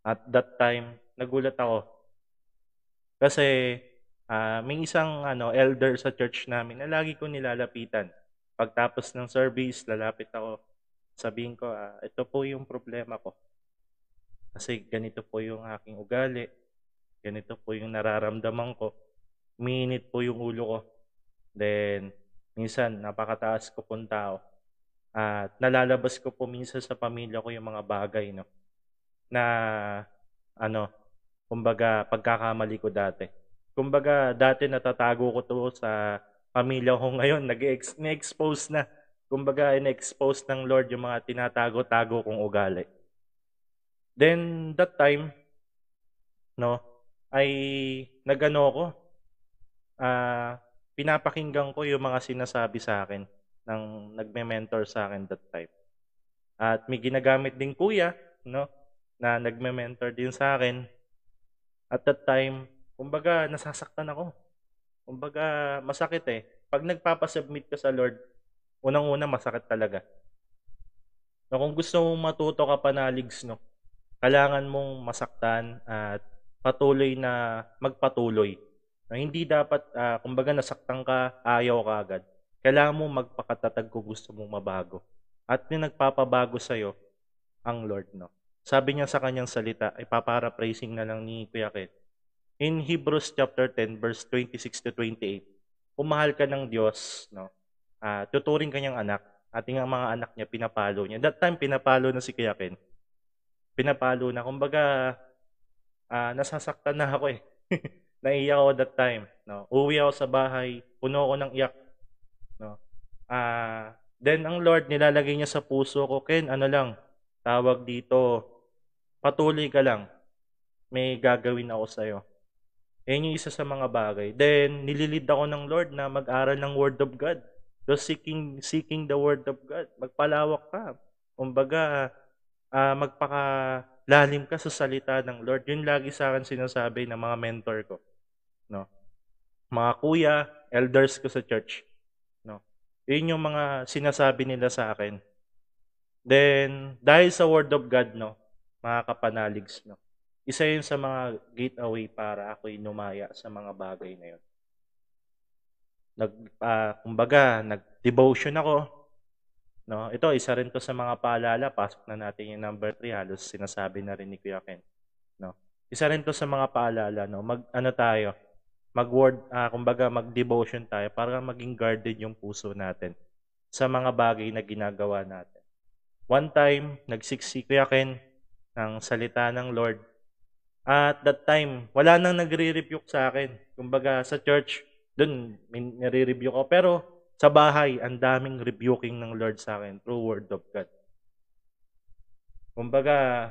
At that time, nagulat ako. Kasi may isang elder sa church namin na lagi ko nilalapitan. Pagtapos ng service, lalapit ako. Sabihin ko, ito po yung problema ko. Kasi ganito po yung aking ugali. Ganito po yung nararamdaman ko. Minit po yung ulo ko. Then, minsan, napakataas ko pong tao. At nalalabas ko po minsan sa pamilya ko yung mga bagay, no? Na, kumbaga, pagkakamali ko dati. Kumbaga, dati natatago ko to sa pamilya ko ngayon, na-expose na. Kumbaga, in-expose ng Lord yung mga tinatago-tago kong ugali. Then, that time, no, ay nag-ano ko, pinapakinggan ko yung mga sinasabi sa akin ng nagme-mentor sa akin that time. At may ginagamit din kuya, no, na nagme-mentor din sa akin. At that time, kumbaga, nasasaktan ako. Kumbaga, masakit eh. Pag nagpapasubmit ka sa Lord, unang-una masakit talaga. No, kung gusto mong matuto ka panaligs, no, kailangan mong masaktan at patuloy na magpatuloy. No, hindi dapat, kumbaga, nasaktan ka, ayaw ka agad. Kailangan mong magpakatatag kung gusto mong mabago. At yung nagpapabago sa'yo, ang Lord. No. Sabi niya sa kanyang salita, ipaparaphrasing na lang ni Kuya Ken. In Hebrews chapter 10 verse 26 to 28, umahal ka ng Diyos, no? Tuturing kanyang anak, ating mga anak niya pinapalo niya. That time pinapalo na si Kuya Ken. Pinapalo na, kumbaga nasasaktan na ako eh. Naiiyak ako that time. No? Uwi ako sa bahay, puno ako ng iyak. No? Then ang Lord nilalagay niya sa puso ko, Ken, ano lang, tawag dito, patuloy ka lang. May gagawin ako sa'yo. Yan yung isa sa mga bagay. Then, nililid ako ng Lord na mag-aral ng Word of God. So, seeking the Word of God. Magpalawak ka. Kumbaga, magpakalalim ka sa salita ng Lord. Yun lagi sa akin sinasabi ng mga mentor ko. No? Mga kuya, elders ko sa church. No? Yun yung mga sinasabi nila sa akin. Then, dahil sa Word of God, no, mga kapanaligs, no, isa yun sa mga gateway para ako'y numaya sa mga bagay na yun. Kumbaga, nag-devotion ako. No? Ito, isa rin to sa mga paalala. Pasok na natin yung number 3. Halos sinasabi na rin ni Kuya Ken. No? Isa rin to sa mga paalala. No? Kumbaga, mag-devotion tayo para maging guarded yung puso natin sa mga bagay na ginagawa natin. One time, nagsiksik Kuya Ken ng salita ng Lord. At that time, wala nang nagre-rebuke sa akin. Kumbaga, sa church, doon, nire-rebuke ko. Pero sa bahay, ang daming rebuking ng Lord sa akin through Word of God. Kumbaga,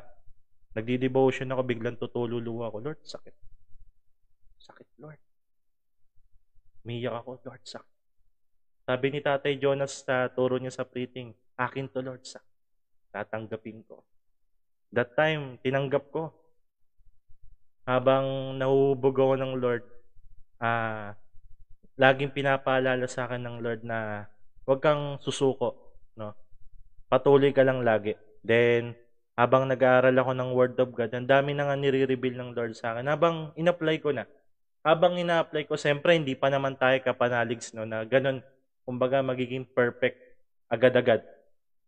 nagdi-devotion ako, biglang tutululuwa ako. Lord, sakit. Sakit, Lord. Umiyak ako, Lord, sakit. Sabi ni Tatay Jonas sa turo niya sa preaching, akin to, Lord, sakit. Tatanggapin ko. That time, tinanggap ko. Habang nahuhubog ako ng Lord, laging pinapaalala sa akin ng Lord na huwag kang susuko. No? Patuloy ka lang lagi. Then, habang nag-aaral ako ng Word of God, ang dami na nga nire-reveal ng Lord sa akin. Habang in-apply ko na. Habang ina-apply ko, siyempre, hindi pa naman tayo kapanaligs, no, na ganun, kumbaga, magiging perfect agad-agad.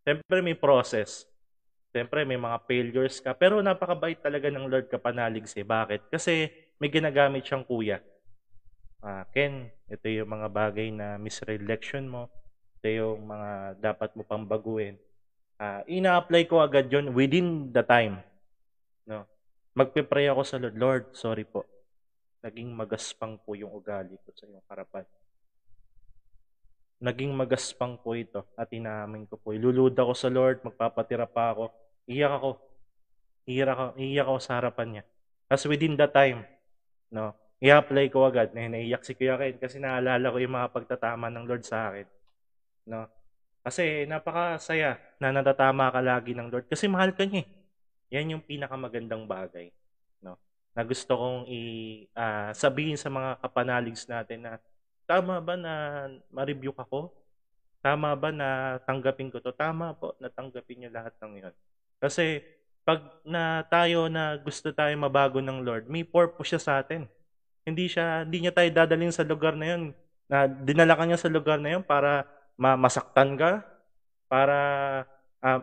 Siyempre, may process. Siyempre, may mga failures ka. Pero napakabait talaga ng Lord kapanalig siya. Bakit? Kasi may ginagamit siyang kuya. Ken, ito yung mga bagay na misrelection mo. Ito yung mga dapat mo pang baguhin. Ina-apply ko agad yon within the time. No? Magpe-pray ako sa Lord. Lord, sorry po. Naging magaspang po yung ugali ko sa iyong harapan. Naging magaspang po ito at inaamin ko po. Iluluda ko sa Lord, magpapatira pa ako. Iiyak ako sa harapan niya. Tapos within that time, no, i-apply ko agad. Naiiyak si Kuya Ken kasi naalala ko yung mga pagtatama ng Lord sa akin. No? Kasi napakasaya na natatama ka lagi ng Lord kasi mahal ka niya. Yan yung pinakamagandang bagay. No? Na gusto kong sabihin sa mga kapanaligs natin na tama ba na ma-review ako? Tama ba na tanggapin ko to? Tama po, natanggapin niyo lahat ng iyon. Kasi pag na tayo na gusto tayo mabago ng Lord, may purpose siya sa atin. Hindi niya tayo dadalhin sa lugar na 'yon. Na dinala ka niya sa lugar na 'yon para masaktan ka, para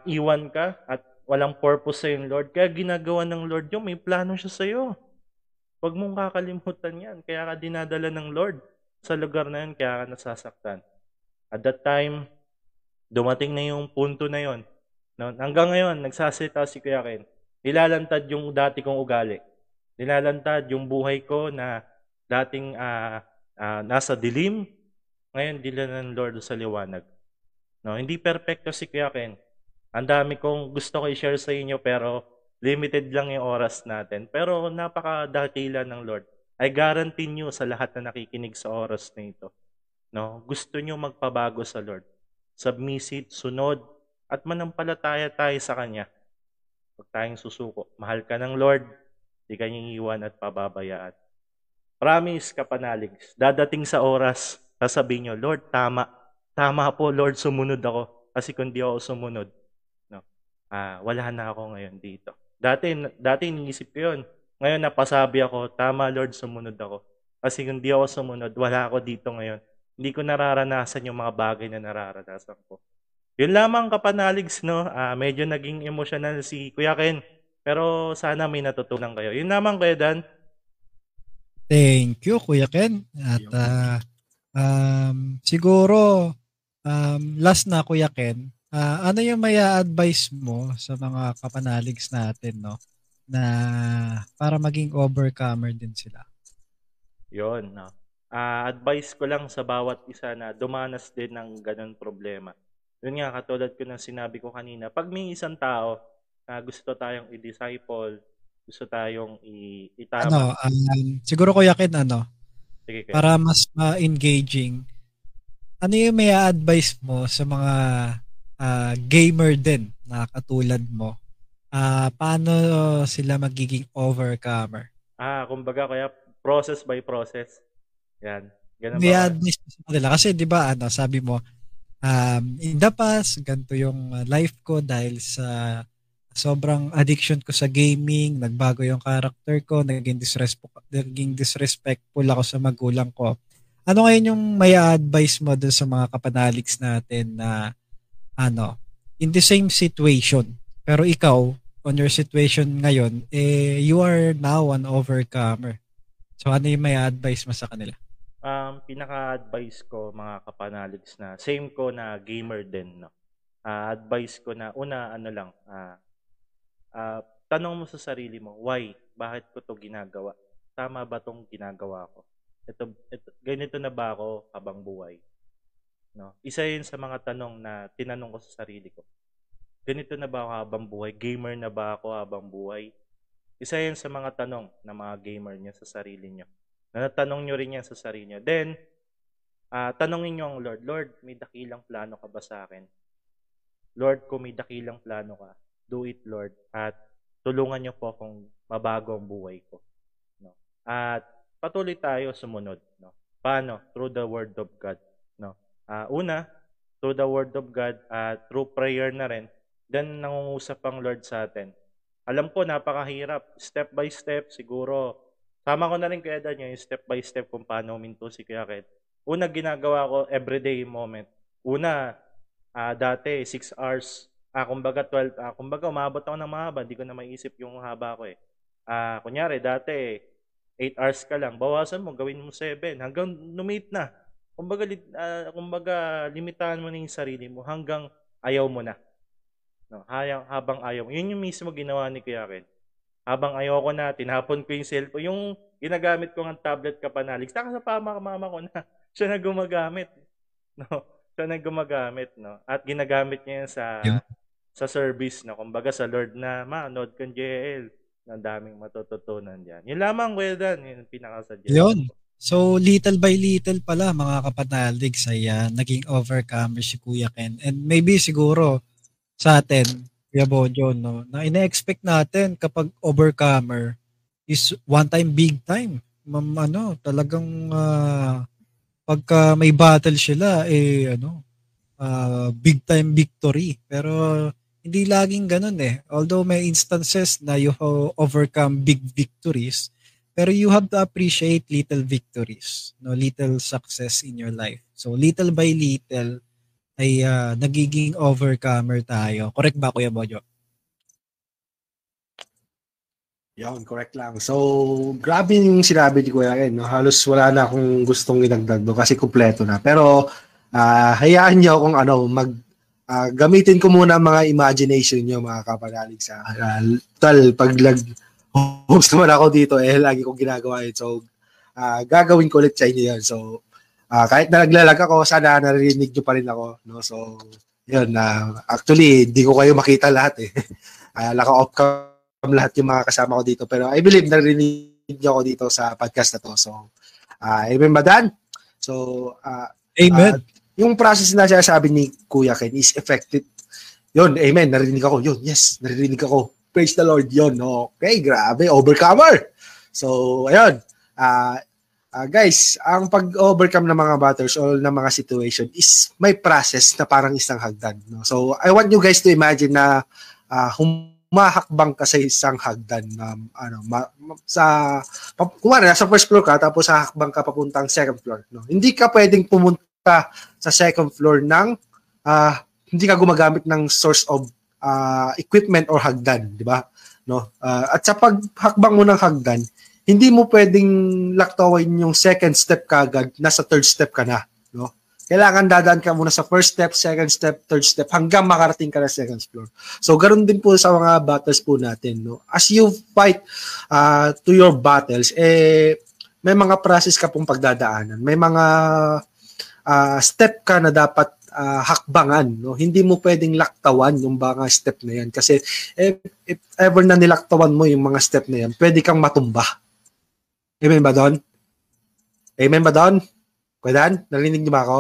iwan ka at walang purpose sa 'yung Lord. Kaya ginagawa ng Lord 'yung may plano siya sa iyo. Huwag mong kakalimutan 'yan. Kaya ka dinadala ng Lord sa lugar na 'yon, kaya ka nasasaktan. At that time, dumating na 'yung punto na 'yon. No, hanggang ngayon, nagsasalita si Kuya Ken. Nilalantad yung dati kong ugali. Nilalantad yung buhay ko na dating nasa dilim. Ngayon, dila ng Lord sa liwanag. No, hindi perfecto si Kuya Ken. Ang dami kong gusto ko i-share sa inyo pero limited lang yung oras natin. Pero napakadakila ng Lord. I guarantee nyo sa lahat na nakikinig sa oras na ito. No, gusto nyo magpabago sa Lord. Submissive, sunod. At manampalataya tayo sa Kanya. Huwag tayong susuko. Mahal ka ng Lord. Di ka niyang iwan at pababayaan. Promise, kapanaligs. Dadating sa oras, sasabihin niyo, Lord, tama. Tama po, Lord, sumunod ako. Kasi kung di ako sumunod, no, wala na ako ngayon dito. Dati iniisip ko yun. Ngayon, napasabi ako, tama, Lord, sumunod ako. Kasi kung di ako sumunod, wala ako dito ngayon. Hindi ko nararanasan yung mga bagay na nararanasan ko. Yun lamang kapanaligs, no? Medyo naging emotional si Kuya Ken. Pero sana may natutunan kayo. Yun lamang, Kuya Dan. Thank you, Kuya Ken. At siguro, last na, Kuya Ken, ano yung may advice mo sa mga kapanaligs natin, no? na para maging overcomer din sila. Yun. No? Advice ko lang sa bawat isa na dumanas din ng ganun problema. Yun nga, katulad ko ng sinabi ko kanina, pag may isang tao na gusto tayong i-disciple, gusto tayong itama. Ano, siguro Kuya Ken, ano? Sige, Ken. Para mas engaging, ano yung may advice mo sa mga gamer din na katulad mo? Paano sila magiging overcomer? Kumbaga, kaya process by process. Yan. Ganun may ba? Advice mo nila. Kasi di ba, ano, sabi mo, in the past, ganito yung life ko dahil sa sobrang addiction ko sa gaming, nagbago yung character ko, naging disrespectful ako sa magulang ko. Ano ngayon yung may advice mo dun sa mga kapanaliks natin na ano, in the same situation, pero ikaw, on your situation ngayon, eh, you are now an overcomer. So ano yung may advice mo sa kanila? Pinaka-advice ko mga kapanaliks na same ko na gamer din. No? Advice ko na una, ano lang, tanong mo sa sarili mo, why? Bakit ko to ginagawa? Tama ba tong ginagawa ko? Ganito na ba ako habang buhay? No? Isa yun sa mga tanong na tinanong ko sa sarili ko. Ganito na ba ako habang buhay? Gamer na ba ako habang buhay? Isa yun sa mga tanong na mga gamer niya sa sarili niyo. Na natanong niyo rin yan sa sarili niyo. Then, tanongin niyo ang Lord, Lord, may dakilang plano ka ba sa akin? Lord, kung may dakilang plano ka, do it, Lord. At tulungan niyo po kung mabago ang buhay ko. No? At patuloy tayo sumunod. No? Paano? Through the Word of God. No? Una, through the Word of God, through prayer na rin. Then, nangungusap ang Lord sa atin. Alam ko, napakahirap. Step by step, siguro. Sama ko na rin kaya niya yung step by step kung paano huminto si Kuya Ken. Una, ginagawa ko everyday moment. Una, dati, 6 hours kumbaga 12, kumbaga umabot ako ng mahaba, hindi ko na maiisip yung haba ko eh. Kunyari, dati 8 hours ka lang, bawasan mo, gawin mo 7, hanggang numit na. Kumbaga limitahan mo na yung sarili mo hanggang ayaw mo na. No, habang ayaw. Yun yung mismo ginawa ni Kuya Ken. Habang ayaw ko na, tinapon ko yung cellphone, yung ginagamit ko ng tablet kapanaliks, saka sa mama ko na, siya na gumagamit. No? Siya na gumagamit. No? At ginagamit niya sa... Yeah. Sa service na, kumbaga sa Lord na, manood kang JL, ang daming matututunan dyan. Yun lamang, well done, yun ang pinakasadya. Yun. So, little by little pala, mga kapanaligs, ay naging overcomer si Kuya Ken. And maybe siguro sa atin, Kuya Bojo, no, na ina-expect natin kapag overcomer is one time, big time. Talagang pagka may battle sila, eh, big time victory. Pero, hindi laging ganun eh. Although may instances na you overcome big victories, pero you have to appreciate little victories, no, little success in your life. So little by little ay nagiging overcomer tayo. Correct ba, Kuya Bojo? Yun, correct lang. So grabe yung sinabi ni Kuya Ken. No? Halos wala na akong gustong ginagdag doon kasi kumpleto na. Pero hayaan niyo kung ano gamitin ko muna mga imagination nyo, mga kapanalig sa pag nag-host naman ako dito, eh, lagi kong ginagawa yun. So, gagawin ko ulit sa inyo yun. So, kahit na naglalag ako, sana narinig nyo pa rin ako. No? So, yun. Actually, di ko kayo makita lahat eh. Naka-off cam lahat yung mga kasama ko dito. Pero I believe narinig nyo ako dito sa podcast na to. So, amen ba, Dan? So, amen. Yung process na sinasabi ni Kuya Ken is effective. Yun, amen. Narinig ako. Yun, yes. Narinig ako. Praise the Lord. Yun, okay. Grabe. Overcomer. So, ayun. Guys, ang pag-overcome ng mga battles or ng mga situation is may process na parang isang hagdan. No? So, I want you guys to imagine na humahakbang ka sa isang hagdan. Nasa first floor ka, tapos hahakbang ka papuntang second floor. No? Hindi ka pwedeng pumunta sa second floor ng hindi ka gumagamit ng source of equipment or hagdan, di ba? No? At sa paghakbang mo ng hagdan, hindi mo pwedeng laktawin yung second step kaagad, nasa third step ka na, no? kailangan dadaan ka muna sa first step, second step, third step, hanggang makarating ka na second floor. So, ganoon din po sa mga battles po natin. No? As you fight to your battles, eh, may mga process ka pong pagdadaanan. May mga step ka na dapat hakbangan. No? Hindi mo pwedeng laktawan yung mga step na yan. Kasi if ever na nilaktawan mo yung mga step na yan, pwede kang matumba. Amen ba doon? Amen ba doon? Pwedaan? Narinig niyo ba ako?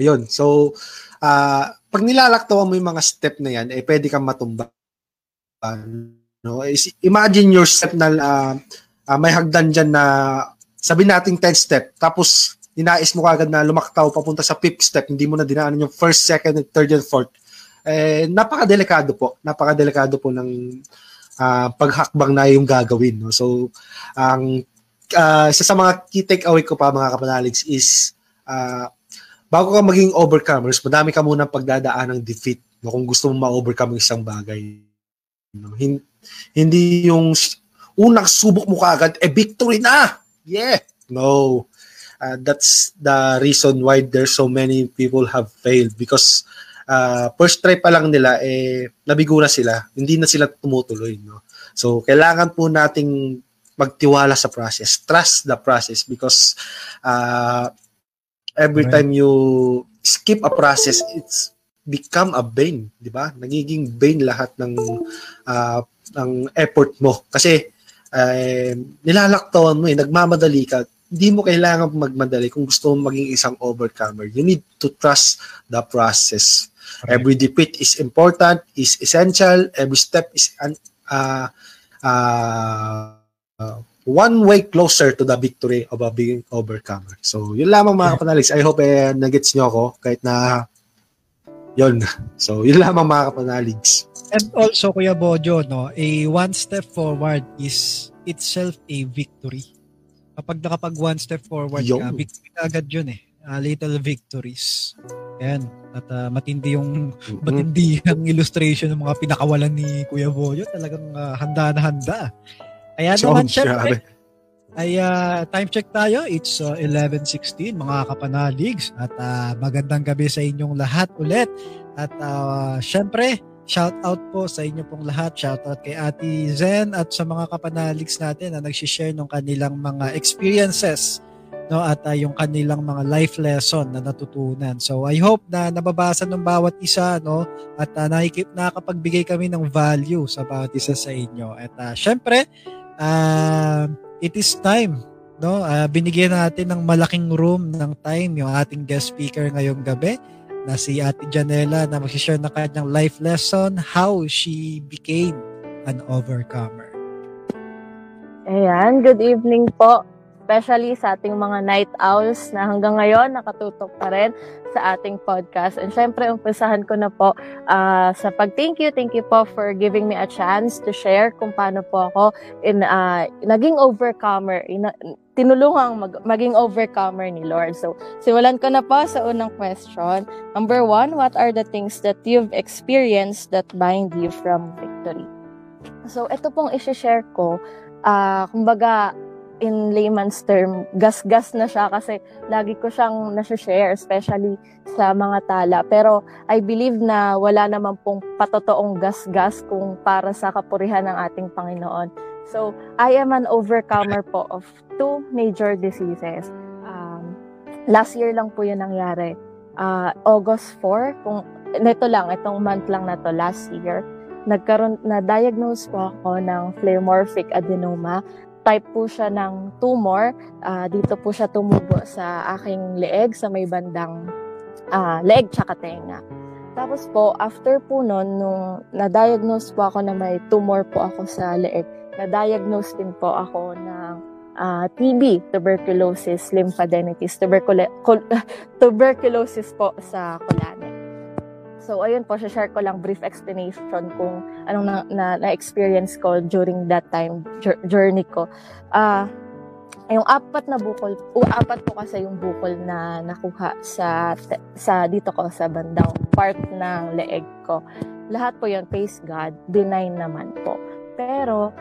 Ayun. So, pag nilalaktawan mo yung mga step na yan, eh, pwede kang matumba. No? Imagine your step na may hagdan dyan na sabihin natin 10 step, tapos ninais mo kagad na lumaktaw papunta sa 5th step, hindi mo na dinaanan yung 1st, 2nd, 3rd, and 4th. Eh, napakadelikado po. Napakadelikado po ng paghakbang na yung gagawin. No? So, ang isa sa mga key takeaway ko pa mga kapanaligs is bago ka maging overcomers, madami ka muna pagdadaan ng defeat, no? Kung gusto mong ma-overcome yung isang bagay, no? Hindi yung unang subok mo kaagad, eh victory na! Yeah! No. That's the reason why there's so many people have failed because first try pa lang nila, eh nabigo na sila. Hindi na sila tumutuloy. No? So, kailangan po nating magtiwala sa process. Trust the process because every time you skip a process, it's become a vain, di ba? Nagiging vain lahat ng effort mo. Kasi nilalaktawan mo eh, nagmamadali ka. Hindi mo kailangan magmadali kung gusto mong maging isang overcomer. You need to trust the process. Right. Every defeat is important, is essential. Every step is one way closer to the victory of being overcomer. So, yun lamang mga kapanaligs. I hope nagets nyo ako kahit na yun. So, yun lamang mga kapanaligs. And also, Kuya Bojo, no, a one step forward is itself a victory. Kapag nakapag one step forward ka, victory agad yun eh. Little victories. Yan. At matindi ang illustration ng mga pinakawalan ni Kuya Bojo. Talagang handa na handa. Ayan naman, syempre, ay time check tayo. It's 11:16, mga kapanaligs. At magandang gabi sa inyong lahat ulit. At syempre, shout out po sa inyo pong lahat. Shout out kay Ate Zen at sa mga kapanaligs natin na nagsishare ng kanilang mga experiences, no? At yung kanilang mga life lesson na natutunan. So, I hope na nababasa ng bawat isa, no? At nakapagbigay kami ng value sa bawat isa sa inyo. At syempre, it is time, no? Binigyan natin ng malaking room ng time yung ating guest speaker ngayong gabi na si Ate Janella na mag-share na kanyang life lesson, how she became an overcomer. Ayan, good evening po. Especially sa ating mga night owls na hanggang ngayon nakatutok pa rin sa ating podcast. And syempre, umpisahan ko na po sa thank you po for giving me a chance to share kung paano po ako naging overcomer, tinulungang maging overcomer ni Lord. So, simulan ko na po sa unang question. Number 1, what are the things that you've experienced that bind you from victory? So, ito pong isi-share ko, kumbaga, in layman's term, gas-gas na siya kasi lagi ko siyang nasi-share, especially sa mga tala. Pero I believe na wala naman pong patotoong gas-gas kung para sa kapurihan ng ating Panginoon. So, I am an overcomer po of 2 major diseases. Last year lang po yun nangyari. August 4, itong month lang na to, last year, na-diagnose po ako ng pleomorphic adenoma. Type po siya ng tumor. Dito po siya tumubo sa aking leeg, sa may bandang leeg tsaka tenga. Tapos po, after po nun, nung na-diagnose po ako na may tumor po ako sa leeg, na-diagnose din po ako ng TB, tuberculosis, lymphadenitis, tuberculosis po sa colonic. So, ayun po, share ko lang brief explanation kung anong na-experience ko during that time, journey ko. Yung 4 na bukol, 4 po kasi yung bukol na nakuha sa dito ko, sa bandang part ng leeg ko. Lahat po yun, praise God, benign naman po. Pero,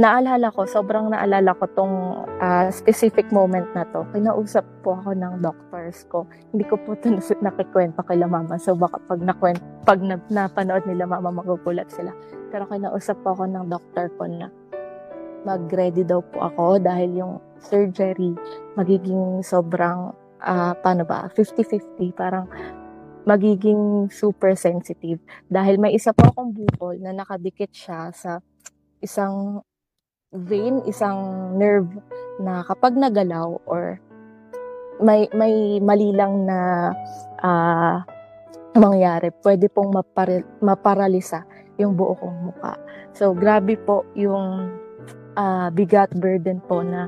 naalala ko, sobrang naalala ko tong specific moment na to. Kinausap po ako ng doctors ko. Hindi ko po ito nakikwento kay mama. So baka pag napanood nila mama, magugulat sila. Pero kinausap po ako ng doctor ko na mag-ready daw po ako dahil yung surgery magiging sobrang, 50-50, parang magiging super sensitive. Dahil may isa po akong bukol na nakadikit siya sa isang vein, isang nerve na kapag nagalaw or may mali lang na mangyari, pwede pong maparalisa yung buo kong muka. So, grabe po yung bigat burden po na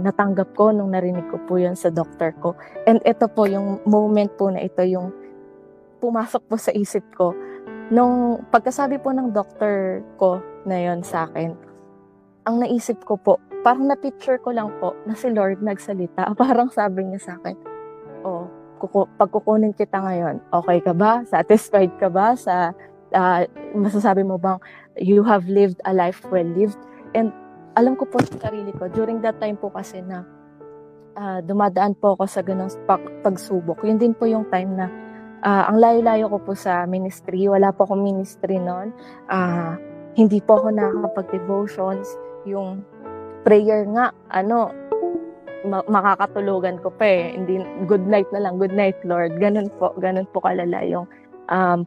natanggap ko nung narinig ko po yun sa doctor ko. And ito po yung moment po na ito yung pumasok po sa isip ko. Nung pagkasabi po ng doctor ko na yun sa akin, ang naisip ko po, parang na-picture ko lang po na si Lord nagsalita. Parang sabi niya sa akin, oh, pagkukunin kita ngayon, okay ka ba? Satisfied ka ba? Masasabi mo bang you have lived a life well lived? And alam ko po sa sarili ko, during that time po kasi na dumadaan po ako sa ganong pagsubok. Yun din po yung time na ang layo-layo ko po sa ministry. Wala po akong ministry noon. Hindi po ako nakakapag-devotions. Yung prayer nga, makakatulugan ko pa eh. Hindi, good night na lang, good night Lord. Ganun po kalala yung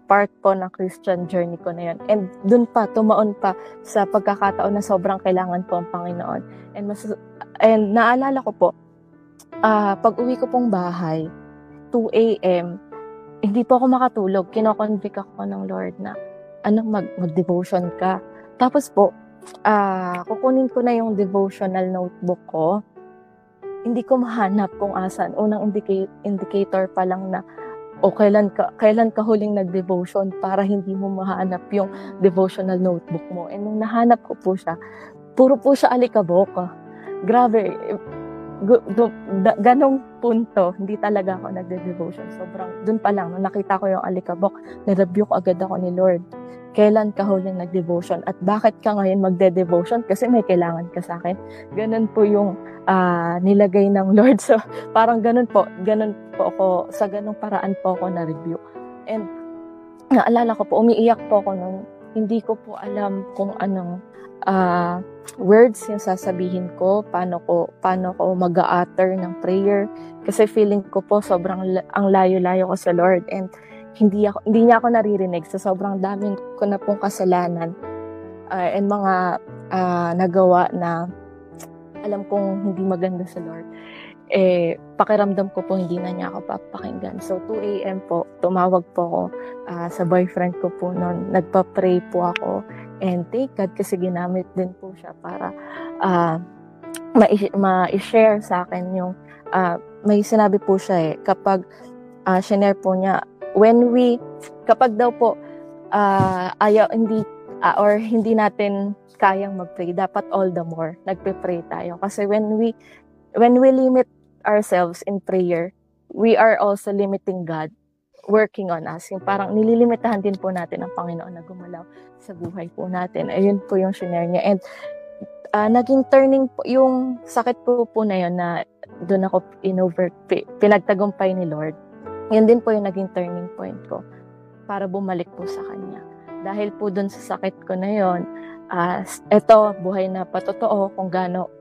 part po ng Christian journey ko na yun. And dun pa, tumaon pa sa pagkakataon na sobrang kailangan po ang Panginoon. And naalala ko po, pag uwi ko pong bahay, 2 a.m., hindi po ako makatulog. Kinoconvict ako ng Lord na, mag-devotion ka. Tapos po, kukunin ko na yung devotional notebook ko. Hindi ko mahanap kung asan. Unang indicator pa lang na, o kailan ka huling nag-devotion para hindi mo mahanap yung devotional notebook mo. And nung nahanap ko po siya, puro po siya alikabok. Grabe, ganong punto, hindi talaga ako nag-devotion. Sobrang, dun pa lang, nung nakita ko yung alikabok, nirebuke agad ako ni Lord. Kailan ka huling nag-devotion? At bakit ka ngayon magde-devotion? Kasi may kailangan ka sa akin. Ganun po yung nilagay ng Lord. So, parang ganun po ako, sa ganung paraan po ako na-review. And, naalala ko po, umiiyak po ako nun. Hindi ko po alam kung anong words yung sasabihin ko, paano ko mag-a-utter ng prayer. Kasi feeling ko po, sobrang ang layo-layo ko sa Lord. And, hindi niya ako naririnig sa sobrang daming ko na pong kasalanan and mga nagawa na alam kong hindi maganda sa Lord. Pakiramdam ko po hindi na niya ako papakinggan. So 2 a.m. po, tumawag po ako sa boyfriend ko po noon. Nagpa-pray po ako and thank God kasi ginamit din po siya para ma-share sa akin yung may sinabi po siya kapag shinare po niya kapag daw po hindi natin kayang mag-pray, dapat all the more nagpe-pray tayo. Kasi when we limit ourselves in prayer, we are also limiting God working on us. Yung parang nililimitahan din po natin ang Panginoon na gumalaw sa buhay po natin. Ayun po yung shinare niya. And naging turning po, yung sakit po na yun na doon ako pinagtagumpay ni Lord. Yan din po yung naging turning point ko para bumalik po sa Kanya. Dahil po dun sa sakit ko na yun, eto, buhay na patotoo kung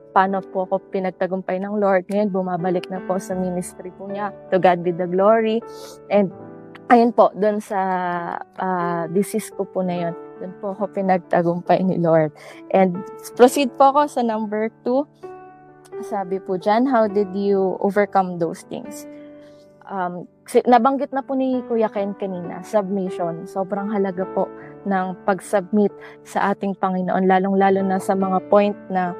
paano po ako pinagtagumpay ng Lord. Ngayon, bumabalik na po sa ministry po niya. To God be the glory. And ayun po, dun sa disease ko po na yun, dun po ako pinagtagumpay ni Lord. And proceed po ako sa number 2. Sabi po dyan, how did you overcome those things? Nabanggit na po ni Kuya Ken kanina, submission. Sobrang halaga po ng pag-submit sa ating Panginoon, lalong-lalo na sa mga point na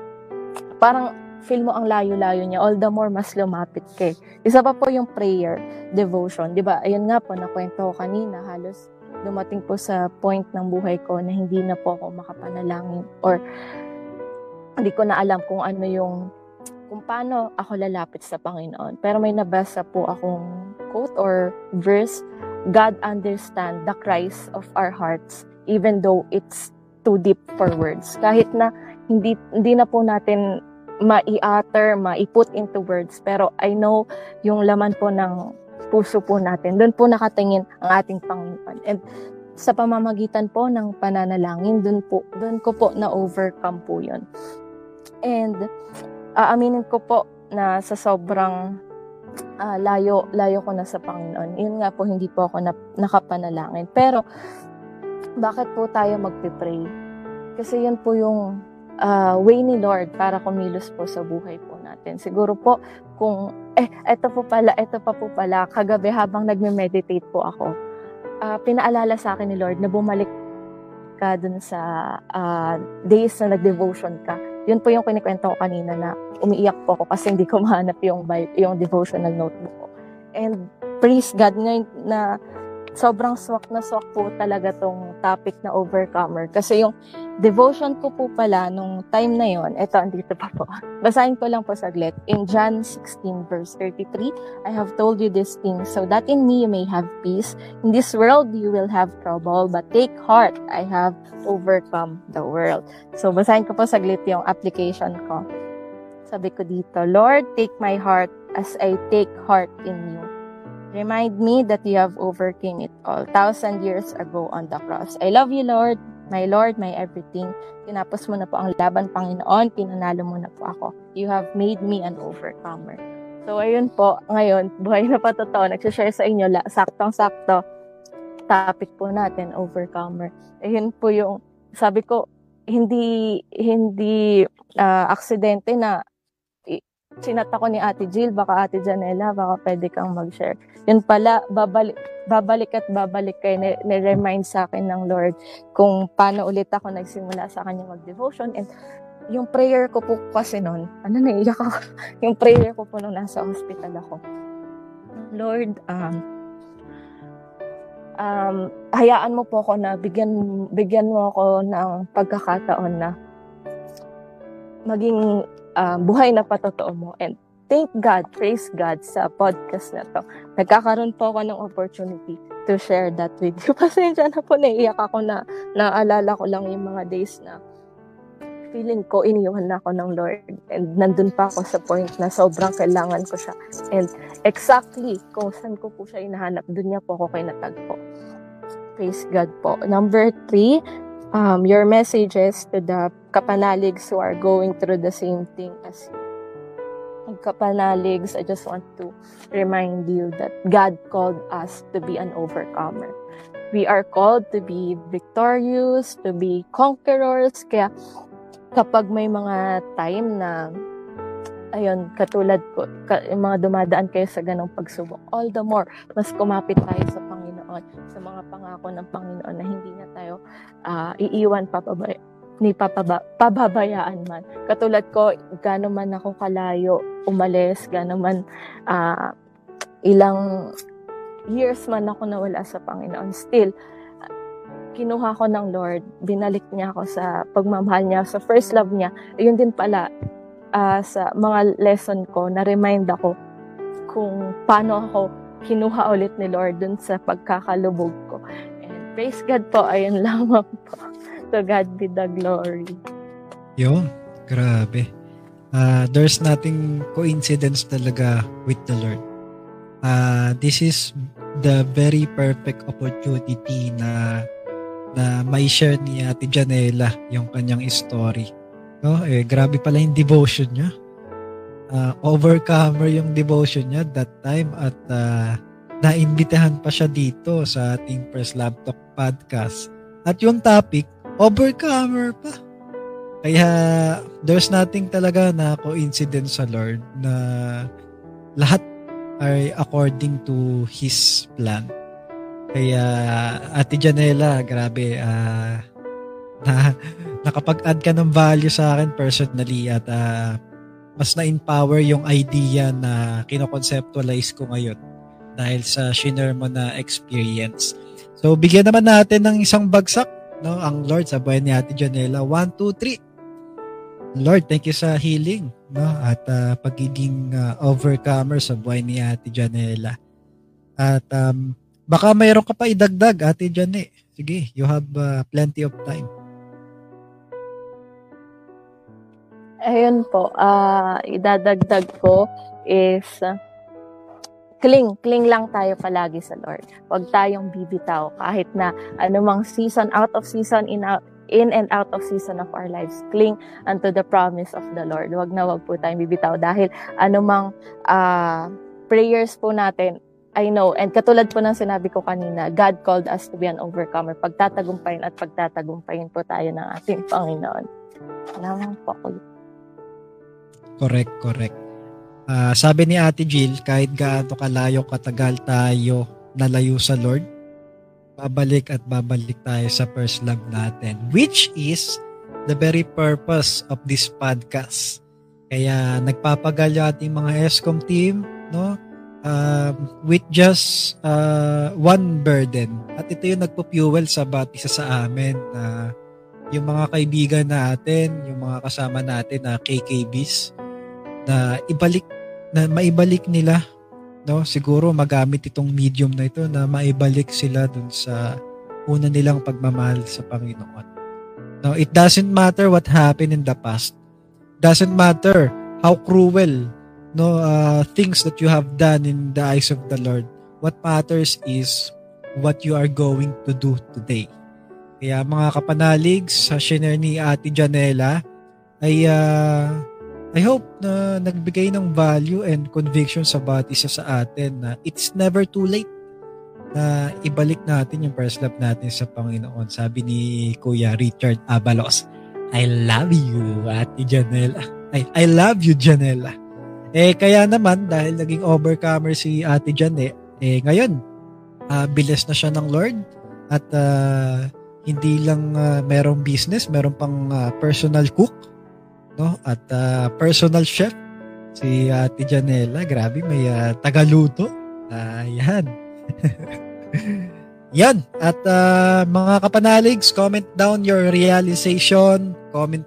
parang feel mo ang layo-layo niya, all the more mas lumapit ka. Isa pa po yung prayer, devotion. Diba, ayun nga po, nakwento ko kanina, halos dumating po sa point ng buhay ko na hindi na po ako makapanalangin or hindi ko na alam kung ano yung kung paano ako lalapit sa Panginoon. Pero may nabasa po akong quote or verse, God understand the cries of our hearts even though it's too deep for words. Kahit na hindi na po natin mai-utter, mai-put into words, pero I know yung laman po ng puso po natin. Doon po nakatingin ang ating Panginoon. And sa pamamagitan po ng pananalangin, doon ko po na-overcome po yun. And aaminin ko po na sa sobrang layo ko na sa Panginoon. Yun nga po, hindi po ako nakapanalangin. Pero bakit po tayo magpipray? Kasi yun po yung way ni Lord para kumilos po sa buhay po natin. Siguro po kung, ito pa po pala, kagabi habang nagme-meditate po ako, pinaalala sa akin ni Lord na bumalik ka dun sa days na nag-devotion ka. Yun po yung kinikwento ko kanina na umiiyak po ako kasi hindi ko mahanap yung devotional notebook ko. And praise God, ngayon na sobrang swak po talaga tong topic na Overcomer. Kasi yung devotion ko po pala nung time na yon, eto, andito pa po. Basahin ko lang po saglit. In John 16 verse 33, I have told you these things so that in me you may have peace. In this world you will have trouble, but take heart, I have overcome the world. So basahin ko po saglit yung application ko. Sabi ko dito, Lord, take my heart as I take heart in you. Remind me that you have overcome it all 1,000 years ago on the cross. I love you, Lord, my everything. Tinapos mo na po ang laban, Panginoon. Pinanalo mo na po ako. You have made me an overcomer. So, ayun po. Ngayon, buhay na pa totoo. Nagsishare sa inyo, saktong-sakto, topic po natin, overcomer. Ayun po yung, sabi ko, hindi aksidente na chinat ako ni Ate Jill, baka Ate Janella, baka pwede kang mag-share. Yun pala, babalik kayo, ni-remind sa akin ng Lord kung paano ulit ako nagsimula sa kanya mag-devotion. And yung prayer ko po kasi noon, naiyak ako. Yung prayer ko po nung nasa hospital ako. Lord, hayaan mo po ako na bigyan mo ako ng pagkakataon na maging buhay na patotoo mo. And thank God, praise God sa podcast na to. Nagkakaroon po ako ng opportunity to share that with you. Pasensya na po, naiiyak ako na naalala ko lang yung mga days na feeling ko iniwan na ako ng Lord. And nandun pa ako sa point na sobrang kailangan ko siya. And exactly kung saan ko po siya inahanap, dun niya po ako kinatagpo. Praise God po. Number 3, your messages to the kapanaligs who are going through the same thing as you. Kapanaligs, I just want to remind you that God called us to be an overcomer. We are called to be victorious, to be conquerors. Kaya kapag may mga time na, ayun, katulad ko, mga dumadaan kayo sa ganong pagsubok, all the more, mas kumapit tayo sa Panginoon, sa mga pangako ng Panginoon na hindi na tayo iiwan pababayaan man. Katulad ko, gano'n man ako kalayo, umalis, gano'n man ilang years man ako nawala sa Panginoon. Still, kinuha ko ng Lord, binalik niya ako sa pagmamahal niya, sa first love niya. Yun din pala, sa mga lesson ko, na-remind ako kung paano ako kinuha ulit ni Lord dun sa pagkakalubog ko. And praise God po, ayun lamang po. To God be the glory. Yun, grabe. There's nothing coincidence talaga with the Lord. This is the very perfect opportunity na may share ni Ate Janella yung kanyang story. No? Grabe pala yung devotion niya. Overcomer yung devotion niya that time at naimbitahan pa siya dito sa ating First Love Talk podcast. At yung topic, overcomer pa. Kaya there's nothing talaga na coincidence sa Lord na lahat ay according to His plan. Kaya Ate Janella, grabe, nakapag-add ka ng value sa akin personally at mas na-empower yung idea na kinoconceptualize ko ngayon dahil sa shinare mo na experience. So bigyan naman natin ng isang bagsak, no, ang Lord sa buhay ni Ate Janella. 1, 2, 3. Lord, thank you sa healing, no, at pagiging overcomer sa buhay ni Ate Janella. At baka mayroon ka pa idagdag, Ate Janella. Sige, you have plenty of time. Ayun po, idadagdag ko is cling lang tayo palagi sa Lord. Huwag tayong bibitaw kahit na anumang season, out of season, in and out of season of our lives. Cling unto the promise of the Lord. Huwag po tayong bibitaw dahil anumang prayers po natin, I know, and katulad po ng sinabi ko kanina, God called us to be an overcomer. Pagtatagumpayin at pagtatagumpayin po tayo ng ating Panginoon. Alam po ako. Correct. Sabi ni Ate Jill, kahit gaano kalayo katagal tayo nalayo sa Lord, babalik at babalik tayo sa first love natin, which is the very purpose of this podcast. Kaya nagpapagal yung ating mga Eskom team, no? With just one burden. At ito yung nagpo-fuel sa bawat isa sa amin. Yung mga kaibigan natin, yung mga kasama natin na KKBs, na maibalik nila, no? Siguro magamit itong medium na ito na maibalik sila dun sa una nilang pagmamahal sa Panginoon. No, it doesn't matter what happened in the past. Doesn't matter how cruel, no, things that you have done in the eyes of the Lord. What matters is what you are going to do today. Kaya mga kapanalig, sa share ni Ate Janella, I hope na nagbigay ng value and conviction sa bawat isa sa atin na it's never too late na ibalik natin yung first love natin sa Panginoon. Sabi ni Kuya Richard Abalos, I love you, Ate Janella. I love you, Janella. Eh, kaya naman, dahil naging overcomer si Ate Janelle, ngayon, bilis na siya ng Lord at hindi lang merong business, meron pang personal cook, no? At personal chef si Ate Janelle. Grabe, may tagaluto. Yan. Yan. At mga kapanaligs, comment down your realization. Comment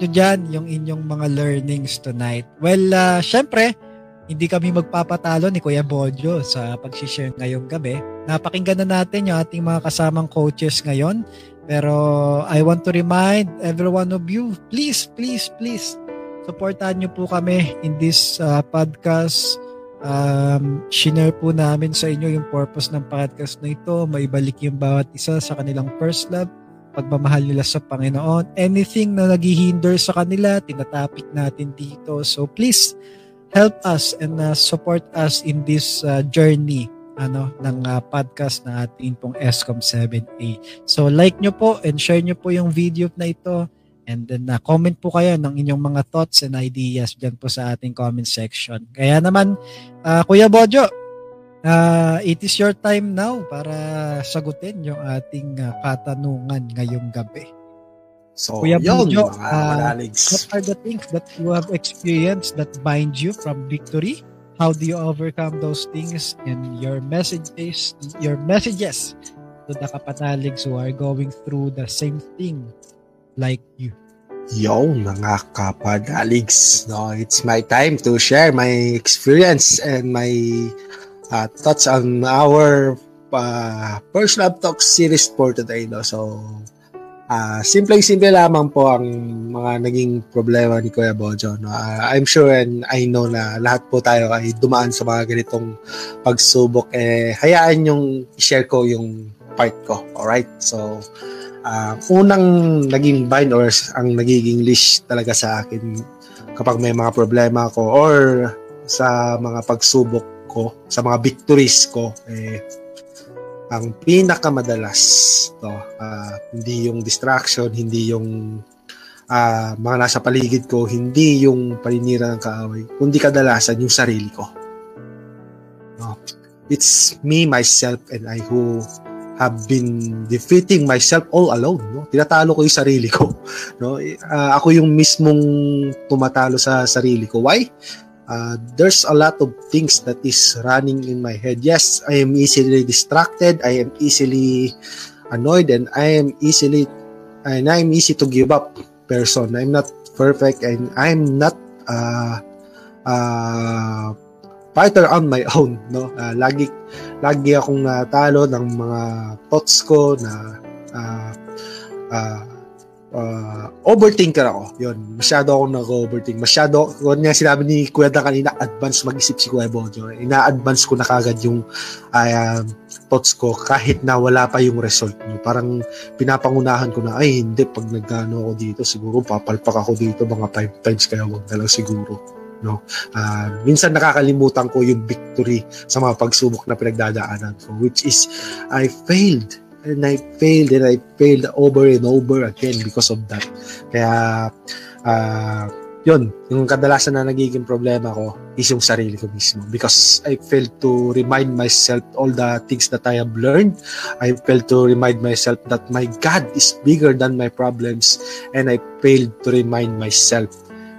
nyo dyan yung inyong mga learnings tonight. Well, syempre, hindi kami magpapatalo ni Kuya Bojo sa pag-share ngayong gabi. Napakinggan na natin yung ating mga kasamang coaches ngayon. Pero I want to remind every one of you, please, supportahan nyo po kami in this podcast. Share po namin sa inyo yung purpose ng podcast na ito. Maibalik yung bawat isa sa kanilang first love, pagmamahal nila sa Panginoon. Anything na naghihinder sa kanila, tinatapik natin dito. So please help us and support us in this journey ng podcast na ating pong Escom 7A. So like nyo po and share nyo po yung video na ito, and then comment po kayo ng inyong mga thoughts and ideas dyan po sa ating comment section. Kaya naman, Kuya Bojo, it is your time now para sagutin yung ating katanungan ngayong gabi. So, Kuya Bojo, what are the things that you have experienced that bind you from victory? How do you overcome those things? And your messages to the kapanaligs who are going through the same thing like you. Yo, mga kapanaligs, no, it's my time to share my experience and my thoughts on our FirstLoveTalks series for today, no? So, simple lamang po ang mga naging problema ni Kuya Bojo, no? I'm sure and I know na lahat po tayo ay dumaan sa mga ganitong pagsubok. Hayaan yung i-share ko yung part ko, alright? So, unang naging bind or ang nagiging leash talaga sa akin kapag may mga problema ko or sa mga pagsubok ko, sa mga victories ko, ang pinakamadalas to, hindi yung distraction, hindi yung mga nasa paligid ko, hindi yung paninira ng kaaway, kundi kadalasan yung sarili ko. It's me, myself, and I who have been defeating myself all alone, no? Tinatalo ko yung sarili ko, no? Ako yung mismong tumatalo sa sarili ko. Why? There's a lot of things that is running in my head. Yes, I am easily distracted. I am easily annoyed, and I am easy to give up person. I'm not perfect, and I'm not fighter on my own. No, lagi akong natalo ng mga thoughts ko na overthinker ako. Yun, masyado akong nag-overthink. Masyado, yun nga sinabi ni Kuya na kanina, advance mag-isip si Kuya Bonjo. Ina-advance ko na kagad yung thoughts ko kahit na wala pa yung result. No? Parang pinapangunahan ko na, ay hindi, pag nagano ako dito, siguro papalpak ako dito mga 5 times kaya wag na lang siguro. No? Minsan nakakalimutan ko yung victory sa mga pagsubok na pinagdadaanan ko, which is, I failed. And I failed over and over again because of that. Kaya, yun, yung kadalasan na nagiging problema ko is yung sarili ko mismo. Because I failed to remind myself all the things that I have learned. I failed to remind myself that my God is bigger than my problems. And I failed to remind myself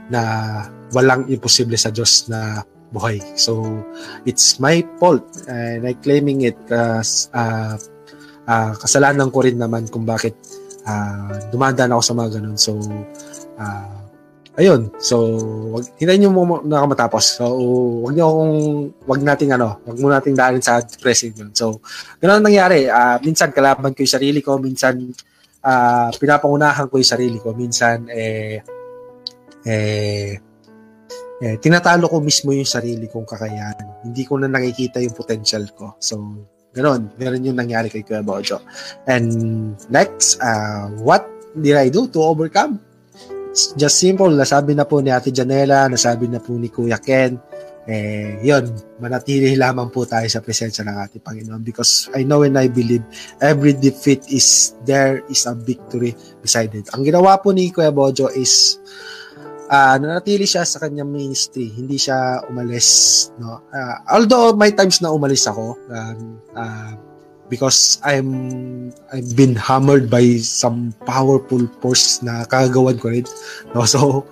na walang imposible sa Diyos na buhay. So, it's my fault. And I'm claiming it as kasalanan ko rin naman kung bakit dumadaan ako sa mga ganun. So, ayun. So, hintayin nyo mo na ako matapos. So, wag mo nating daanin sa depressing yun. So, ganun ang nangyari. Minsan kalaban ko yung sarili ko. Minsan, pinapangunahan ko yung sarili ko. Minsan, tinatalo ko mismo yung sarili kong kakayahan. Hindi ko na nakikita yung potential ko. So, ganun, meron yung nangyari kay Kuya Bojo. And next, what did I do to overcome? It's just simple. Nasabi na po ni Ate Janella, nasabi na po ni Kuya Ken. Yun, manatili lamang po tayo sa presensya ng ating Panginoon, because I know and I believe every defeat is there is a victory beside it. Ang ginawa po ni Kuya Bojo is nanatili siya sa kanyang ministry, hindi siya umalis, no? Although may times na umalis ako because I've been hammered by some powerful force na kagagawan ko rin, no? So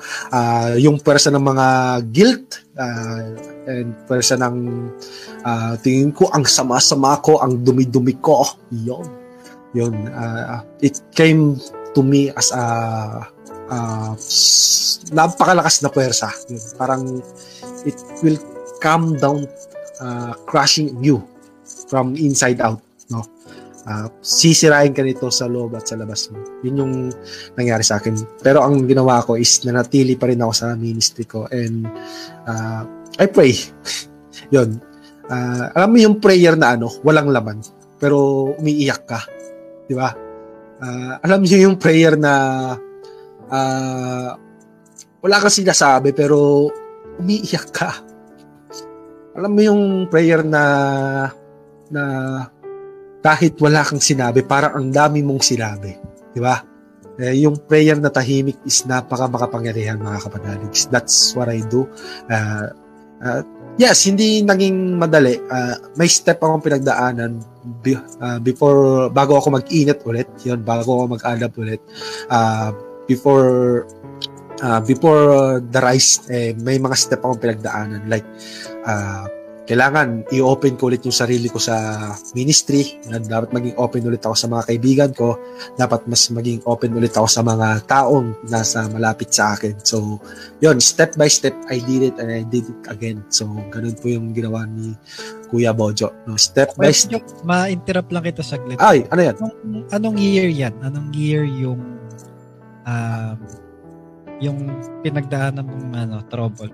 yung pwersa ng mga guilt and pwersa ng tingin ko ang sama-sama ko, ang dumi-dumi ko, yun it came to me as a napakalakas na puwersa. Parang it will come down crushing you from inside out, no? Sisirain ka nito sa loob at sa labas mo. Yun yung nangyari sa akin. Pero ang ginawa ko is nanatili pa rin ako sa ministry ko, and I pray. Yun, alam mo yung prayer na walang laman pero umiiyak ka, di ba? Alam mo yung prayer na wala kang sinasabi pero umiiyak ka. Alam mo yung prayer na kahit wala kang sinabi, parang ang dami mong sinabi, di ba? Yung prayer na tahimik is napaka makapangyarihan, mga kapataligs. That's what I do. Yes, hindi naging madali. May step akong pinagdaanan before, bago ako mag-init ulit, yun, bago ako mag-adap ulit. Before the rise, may mga step akong pinagdaanan. Like, kailangan i-open ko ulit yung sarili ko sa ministry. Dapat maging open ulit ako sa mga kaibigan ko. Dapat mas maging open ulit ako sa mga taong nasa malapit sa akin. So, yun, step by step, I did it and I did it again. So, ganun po yung ginawa ni Kuya Bojo. No, step by step. Ma-interrupt lang kita saglit. Ay, ano yan? Anong year yan? Anong year yung yung pinagdaanan ng trouble?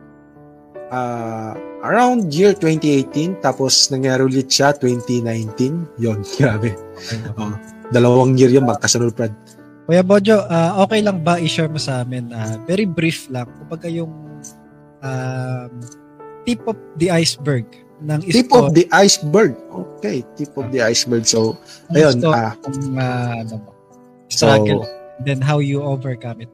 Around year 2018, tapos nangyari ulit siya 2019. Yun, grabe. Dalawang year yun, magkasunod, Brad. Kuya Bojo, okay lang ba i-share mo sa amin? Very brief lang. Kumbaga yung tip of the iceberg ng Eskom. Tip of the iceberg. Okay, tip of the iceberg. So, ayun. Struggle. Then how you overcome it.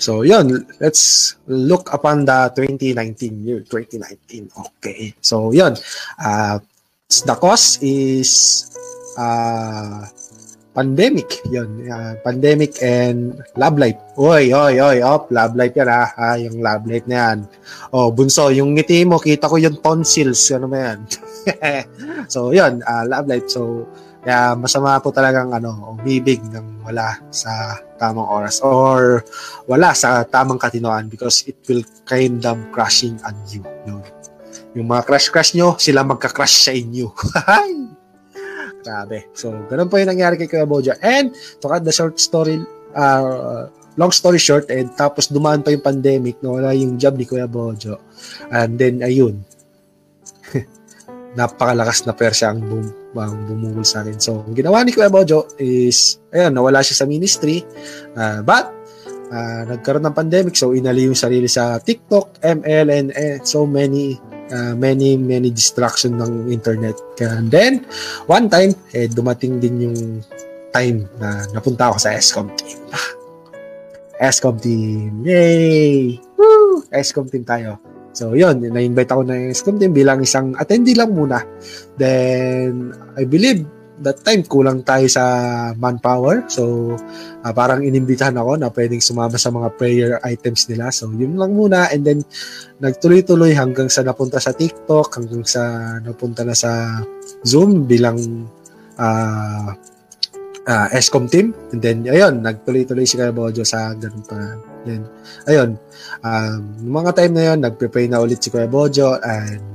So yun, let's look upon the 2019 year. 2019, okay. So yun, the cause is pandemic. Yun, pandemic and love life. Love life yan yung love life na yan. Bunso, yung ngiti mo, kita ko yung tonsils, ano ba yan? So yun, love life. So, kaya masama po talagang umibig ng wala sa tamang oras or wala sa tamang katinoan, because it will kind of crashing on you. Yung mga crush nyo, sila magka-crush sa inyo. Grabe. So, ganun po yung nangyari kay Kuya Bojo. And to cut the short story long story short, and tapos dumaan pa yung pandemic, nawala yung job ni Kuya Bojo. And then, ayun, napakalakas na persa ang bumungol sa akin. So, ang ginawa ni Kuya Bojo is, ayun, nawala siya sa ministry, but nagkaroon ng pandemic, so inali yung sarili sa TikTok, ML, and so many distraction ng internet. And then, one time, dumating din yung time na napunta ako sa SCOM team. SCOM team, yay! Woo! SCOM team tayo. So, yun, na-invite ako ng SCOM team bilang isang attendee lang muna. Then, I believe, that time, kulang tayo sa manpower. So, parang inimbitahan ako na pwedeng sumama sa mga prayer items nila. So, yun lang muna. And then, nagtuloy-tuloy hanggang sa napunta sa TikTok, hanggang sa napunta na sa Zoom bilang SCOM team. And then, ayun, nagtuloy-tuloy si Kuya Bojo sa ganun pa. Then, ayun, mga time na yun, nagpe-pray na ulit si Kuya Bojo. And,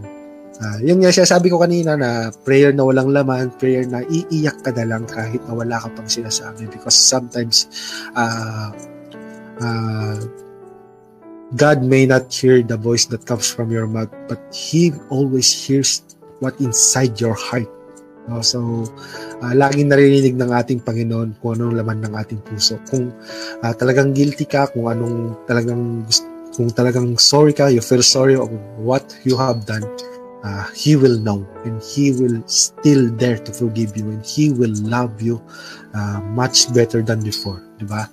yun nga siya, sabi ko kanina na prayer na walang laman, prayer na iiyak ka na lang kahit na wala ka pang sinasabi, because sometimes God may not hear the voice that comes from your mouth, but He always hears what inside your heart. So, laging narinig ng ating Panginoon kung anong laman ng ating puso. Kung talagang guilty ka, kung anong talagang gusto, kung talagang sorry ka, you feel sorry of what you have done, He will know, and He will still dare to forgive you, and He will love you much better than before. Diba?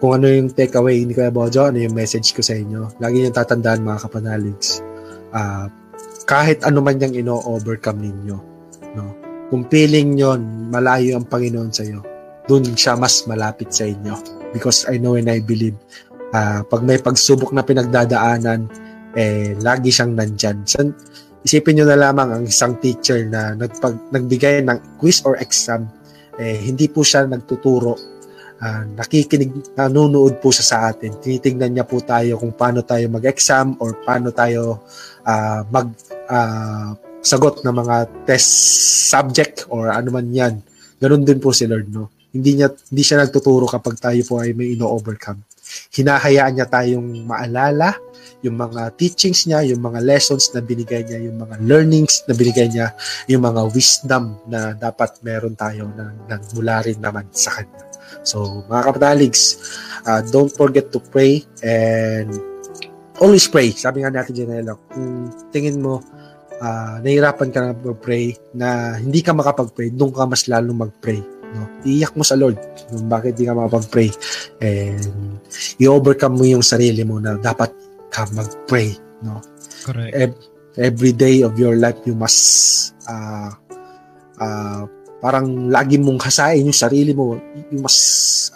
Kung ano yung takeaway ni Kuya Bojo, ano yung message ko sa inyo, lagi niyong tatandaan mga kapanaligs, kahit ano man yung ino-overcome ninyo, no? Kung feeling nyo malayo ang Panginoon sa iyo, dun siya mas malapit sa inyo. Because I know and I believe, pag may pagsubok na pinagdadaanan, lagi siyang nandyan. So, isipin nyo na lamang ang isang teacher na nagbigay ng quiz or exam, hindi po siya nagtuturo. Nakikinig, nanunood po siya sa atin. Tinitingnan niya po tayo kung paano tayo mag-exam or paano tayo magsagot ng mga test subject or ano man yan. Ganun din po si Lord, no? Hindi siya nagtuturo kapag tayo po ay may ino-overcome. Hinahayaan niya tayong maalala yung mga teachings niya, yung mga lessons na binigay niya, yung mga learnings na binigay niya, yung mga wisdom na dapat meron tayo na mula rin naman sa Kanya. So, mga kapataligs, don't forget to pray and always pray. Sabi nga natin, Janella, kung tingin mo nahirapan ka na mag-pray, na hindi ka makapag-pray, doon ka mas lalong mag-pray. No? Iiyak mo sa Lord kung bakit di ka makapag-pray, and i-overcome mo yung sarili mo na dapat ka mag-pray, no? Correct. Every day of your life you must parang lagi mong hasain yung sarili mo, you must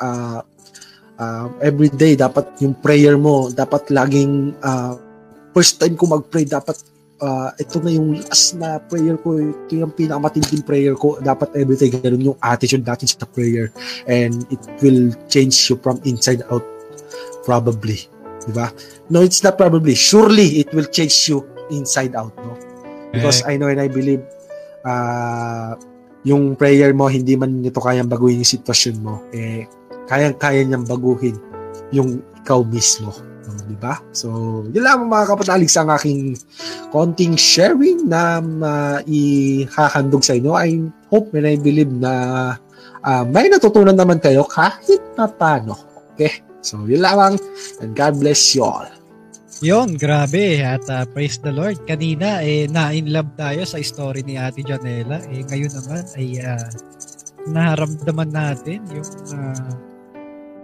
every day dapat yung prayer mo dapat laging first time ko mag-pray dapat ito na yung last na prayer ko, ito yung pinakamatinding prayer ko, dapat everything ganun yung attitude natin sa prayer, and it will change you from inside out, probably, diba? No, it's not probably, surely it will change you inside out, no? Because I know and I believe yung prayer mo, hindi man nito kayang baguhin yung sitwasyon mo, kayang-kaya niyang baguhin yung ikaw mismo, diba? So, yun lang mga kapatalig sa aking konting sharing na ihahandog sa inyo. I hope and I believe na may natutunan naman kayo kahit paano. Okay? So, yun lamang, and God bless you all. Yun, grabe. At praise the Lord. Kanina, na-in love tayo sa story ni Ate Janella. Ngayon naman, ay naramdaman natin yung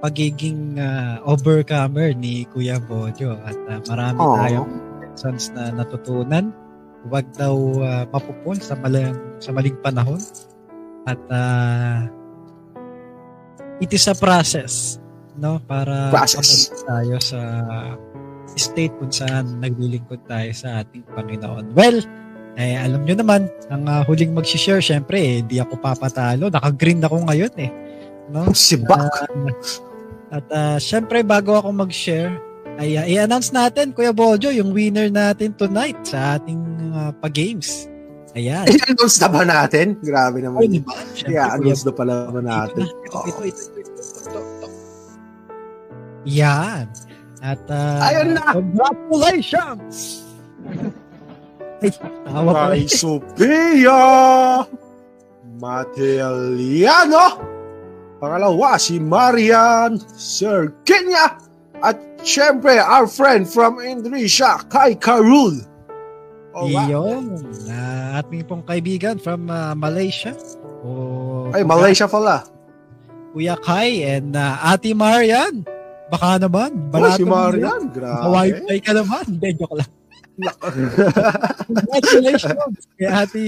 pagiging overcomer ni Kuya Bojo, at marami tayong lessons na natutunan. Huwag daw mapupol sa maling panahon, at it is a process, no, para mabalik tayo sa state kung saan naglilingkod tayo sa ating Panginoon. Well, alam nyo naman, ang huling mag-share, syempre, di ako papatalo. Naka-green ako ngayon eh. No? Sibak! At syempre, bago ako mag-share, ay i-announce natin, Kuya Bojo, yung winner natin tonight sa ating pag-games. Ayan. I-announce na ba natin? Grabe naman. Diba? I-announce na pala ba natin? Ito, Yan. At ayun na! Congratulations! Ay, tawa pala. Ay, Sophia! Mateliano! Pangalawa, si Marian Serginia! At syempre, our friend from Indonesia, Kai Karul! Iyon. Ating pong kaibigan from Malaysia. O, ay, Malaysia pala. Kuya Kai and Ate Marian. Baka naman. Oh, si Marian. Grabe. Mawifi ka naman. Hindi, joke lang. Congratulations kay Ate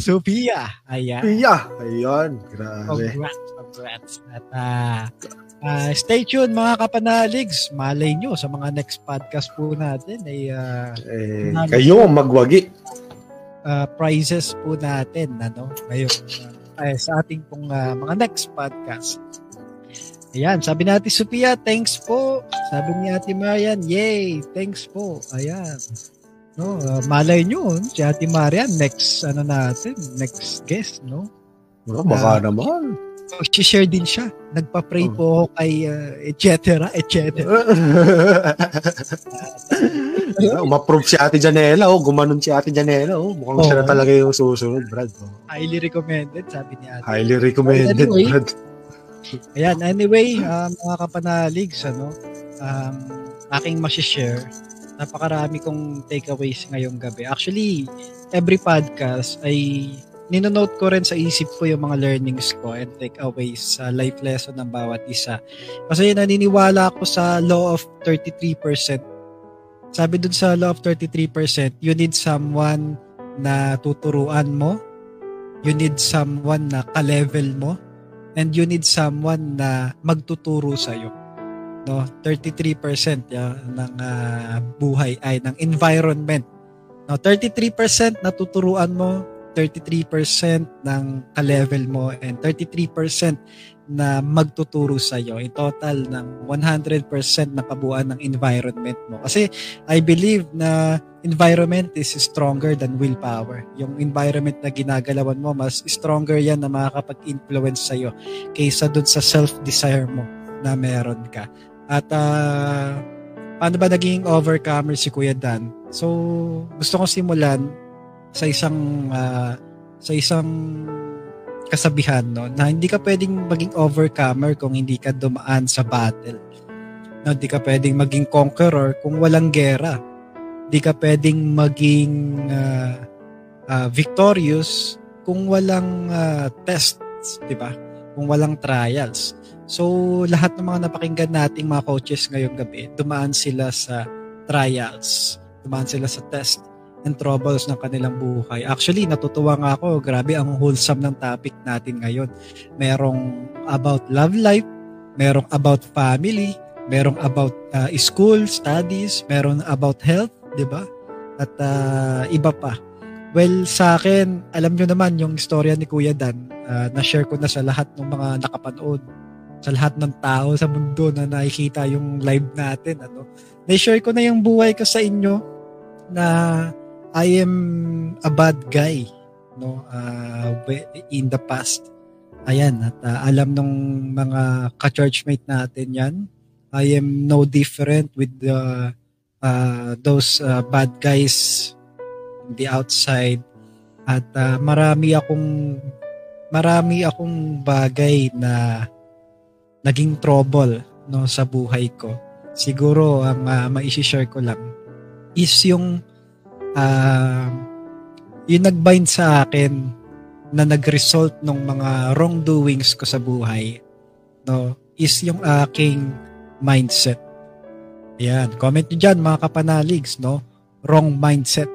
Sophia. Ayan. Sophia. Ayan. Grabe. Congrats. Congrats. At stay tuned mga kapanaligs. Malay nyo sa mga next podcast po natin ay kayo magwagi prizes po natin ano ngayon sa ating pong mga next podcast. Ayan, sabi ni Ate Sophia, thanks po. Sabi ni Ate Marian, yay, thanks po. Ayan. No, malay nyo si Ate Marian next ano natin, next guest, no? Oh, baka naman. Share din siya. Nagpa-pray po ako kay et cetera. Umaprove si Ate Janella. Oh. Gumanon si Ate Janella. Oh. Mukhang siya na talaga yung susunod, Brad. Oh. Highly recommended, sabi ni Ate. Highly recommended, anyway, Brad. Ayan, anyway, mga kapanaligs, ano, aking masishare. Napakarami kong takeaways ngayong gabi. Actually, every podcast ay ninonote ko rin sa isip ko yung mga learnings ko and takeaways sa life lesson ng bawat isa. Kasi naniniwala ako sa law of 33%. Sabi dun sa law of 33%, you need someone na tuturuan mo, you need someone na ka-level mo, and you need someone na magtuturo sa'yo. No? 33% ng buhay ay ng environment. No? 33% natuturuan mo, 33% ng ka-level mo and 33% na magtuturo sa'yo. In total ng 100% na kabuuan ng environment mo. Kasi I believe na environment is stronger than willpower. Yung environment na ginagalawan mo, mas stronger yan na makakapag-influence sa'yo kaysa dun sa self-desire mo na meron ka. At paano ba naging overcomer si Kuya Dan? So, gusto kong simulan sa isang kasabihan no na hindi ka pwedeng maging overcomer kung hindi ka dumaan sa battle. No, hindi ka pwedeng maging conqueror kung walang gera. Hindi ka pwedeng maging victorious kung walang tests, 'di ba? Kung walang trials. So lahat ng mga napakinggan nating mga coaches ngayong gabi, dumaan sila sa trials, dumaan sila sa test and troubles ng kanilang buhay. Actually, natutuwa nga ako. Grabe ang wholesome ng topic natin ngayon. Merong about love life, merong about family, merong about school, studies, merong about health, di ba? At iba pa. Well, sa akin, alam nyo naman yung istorya ni Kuya Dan. Na-share ko na sa lahat ng mga nakapanood, sa lahat ng tao sa mundo na nakikita yung live natin. Ano? Na-share ko na yung buhay ko sa inyo na I am a bad guy no in the past. Ayan, at alam nung mga ka-churchmate natin yan, I am no different with those bad guys on the outside. At marami akong bagay na naging trouble no sa buhay ko. Siguro ang mai-share ko lang is yung nag-bind sa akin na nag-result ng mga wrongdoings ko sa buhay no is yung aking mindset. Yan, comment nyo dyan mga kapanaligs no, wrong mindset.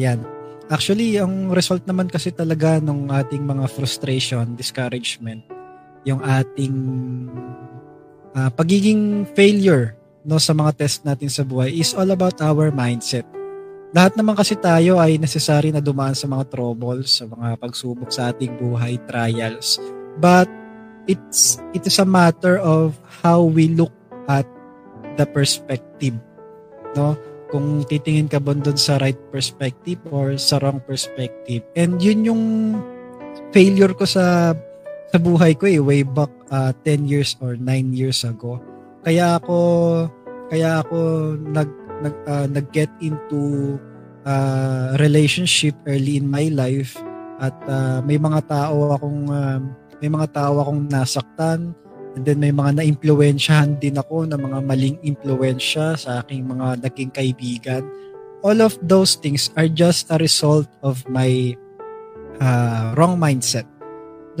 Yan, actually yung result naman kasi talaga ng ating mga frustration, discouragement, yung ating pagiging failure no sa mga test natin sa buhay is all about our mindset. Lahat naman kasi tayo ay necessary na dumaan sa mga troubles, sa mga pagsubok sa ating buhay, trials. But it is a matter of how we look at the perspective. No? Kung titingin ka ba doon sa right perspective or sa wrong perspective. And yun yung failure ko sa buhay ko eh, way back 10 years or 9 years ago. kaya ako nag-get into relationship early in my life, at may mga tao akong nasaktan, and then may mga na-impluwensyahan din ako ng mga maling impluwensya sa aking mga naging kaibigan. All of those things are just a result of my wrong mindset.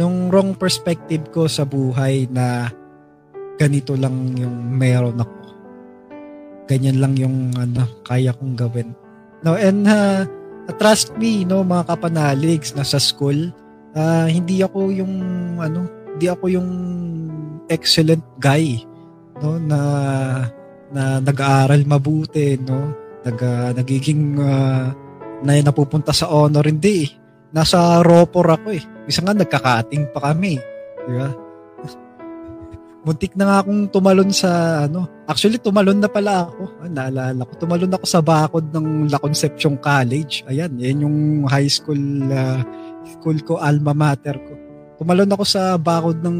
Nung wrong perspective ko sa buhay na ganito lang yung meron ako. Ganyan lang yung kaya kong gawin. No, and trust me, no, mga kapanaligs, nasa school, hindi ako yung excellent guy, no, na nag-aaral mabuti, no, nagiging na napupunta sa honor, hindi eh. Nasa ropor ako eh. Isang nga nagkakating pa kami. Di ba? Muntik na nga akong tumalon sa Actually, tumalon na pala ako. Naalala ko. Tumalon ako sa bakod ng La Concepcion College. Ayan, yan yung high school school ko, alma mater ko. Tumalon ako sa bakod ng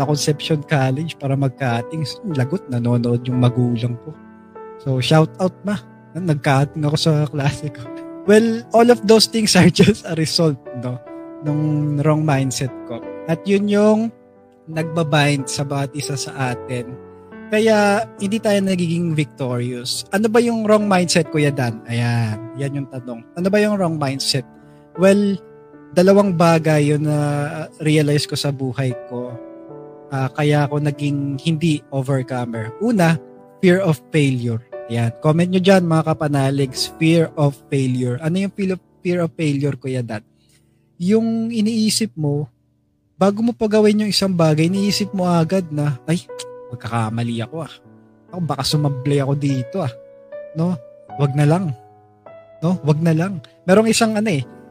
La Concepcion College para magkating. Lagot, nanonood yung magulang ko. So, shout out ma. Nagkating ako sa klase ko. Well, all of those things are just a result, no? Nung wrong mindset ko. At yun yung nagbabind sa bawat isa sa atin. Kaya, hindi tayo nagiging victorious. Ano ba yung wrong mindset, Kuya Dan? Ayan, yan yung tanong. Ano ba yung wrong mindset? Well, dalawang bagay yun na realize ko sa buhay ko. Kaya ako naging hindi overcomer. Una, fear of failure. Ayan, comment nyo dyan mga kapanaligs, fear of failure. Ano yung fear of failure, Kuya Dan? Yung iniisip mo, bago mo pa gawin yung isang bagay, iniisip mo agad na, ay, magkakamali ako ah. Ako, baka sumablay ako dito ah. No? Wag na lang. No? Wag na lang. Merong isang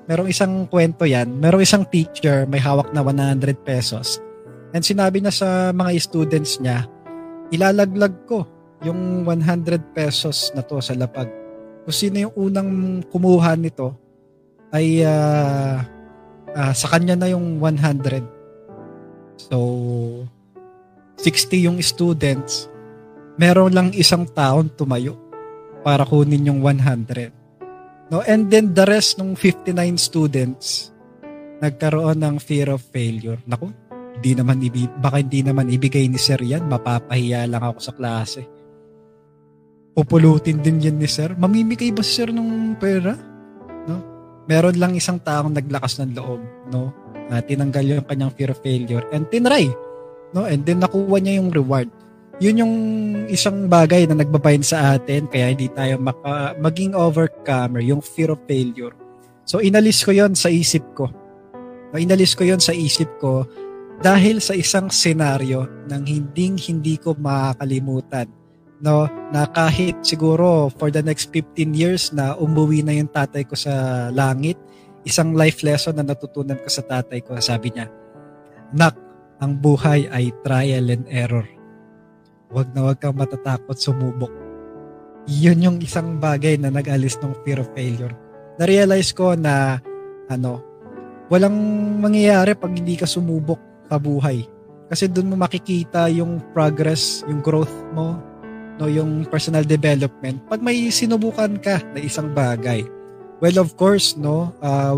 merong isang kwento yan. Merong isang teacher, may hawak na 100 pesos. And sinabi na sa mga students niya, ilalaglag ko yung 100 pesos na to sa lapag. Kung sino yung unang kumuha nito, ay sa kanya na yung 100. So, 60 yung students. Meron lang isang taon tumayo para kunin yung 100. No, and then the rest ng 59 students nagkaroon ng fear of failure. Naku, baka hindi naman ibigay ni sir yan. Mapapahiya lang ako sa klase. Pupulutin din yan ni sir. Mamimigay ba si sir ng pera? No? Meron lang isang taong naglakas ng loob, no? Tinanggal yung kanyang fear of failure and tinry, no? And then nakuha niya yung reward. Yun yung isang bagay na nagbabayan sa atin kaya hindi tayo maging overcomer, yung fear of failure. So inalis ko yon sa isip ko dahil sa isang senaryo nang hindi ko makakalimutan, no? Na kahit siguro for the next 15 years na umuwi na yung tatay ko sa langit, isang life lesson na natutunan ko sa tatay ko. Sabi niya, "Nak, ang buhay ay trial and error. Huwag na huwag kang matatakot sumubok." Yun yung isang bagay na nag-alis ng fear of failure. Na-realize ko na walang mangyayari pag hindi ka sumubok sa buhay. Kasi doon mo makikita yung progress, yung growth mo, no, yung personal development. Pag may sinubukan ka na isang bagay, well, of course, no,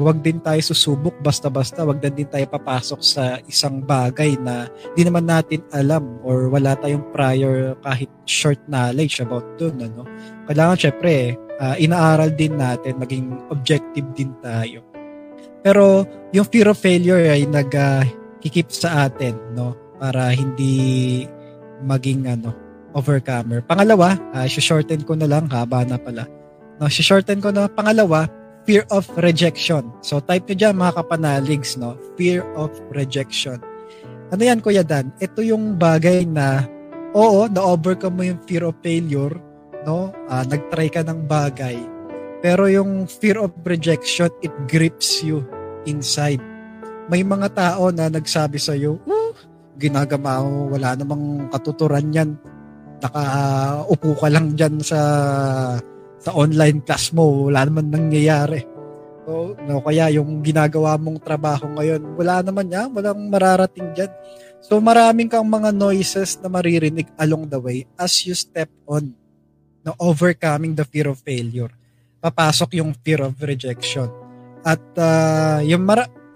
wag din tayo susubok basta-basta, wag din tayo papasok sa isang bagay na di naman natin alam or wala tayong prior kahit short knowledge about dun, ano. Kailangan, syempre, inaaral din natin, maging objective din tayo. Pero yung fear of failure ay nag-keep sa atin, no, para hindi maging overcomer. Pangalawa, shorten ko na lang, haba na pala. No, shorten ko na. Pangalawa, fear of rejection. So, type nyo dyan, mga kapanaligs, no? Fear of rejection. Ano yan, Kuya Dan? Ito yung bagay na, oo, na-overcome mo yung fear of failure, no? Nag-try ka ng bagay. Pero yung fear of rejection, it grips you inside. May mga tao na nagsabi sa'yo, ginagama mo, wala namang katuturan yan. Nakaupo ka lang dyan sa online class mo, wala naman nangyayari. So, no, kaya yung ginagawa mong trabaho ngayon, wala naman yan, walang mararating dyan. So maraming kang mga noises na maririnig along the way as you step on na overcoming the fear of failure. Papasok yung fear of rejection. At yung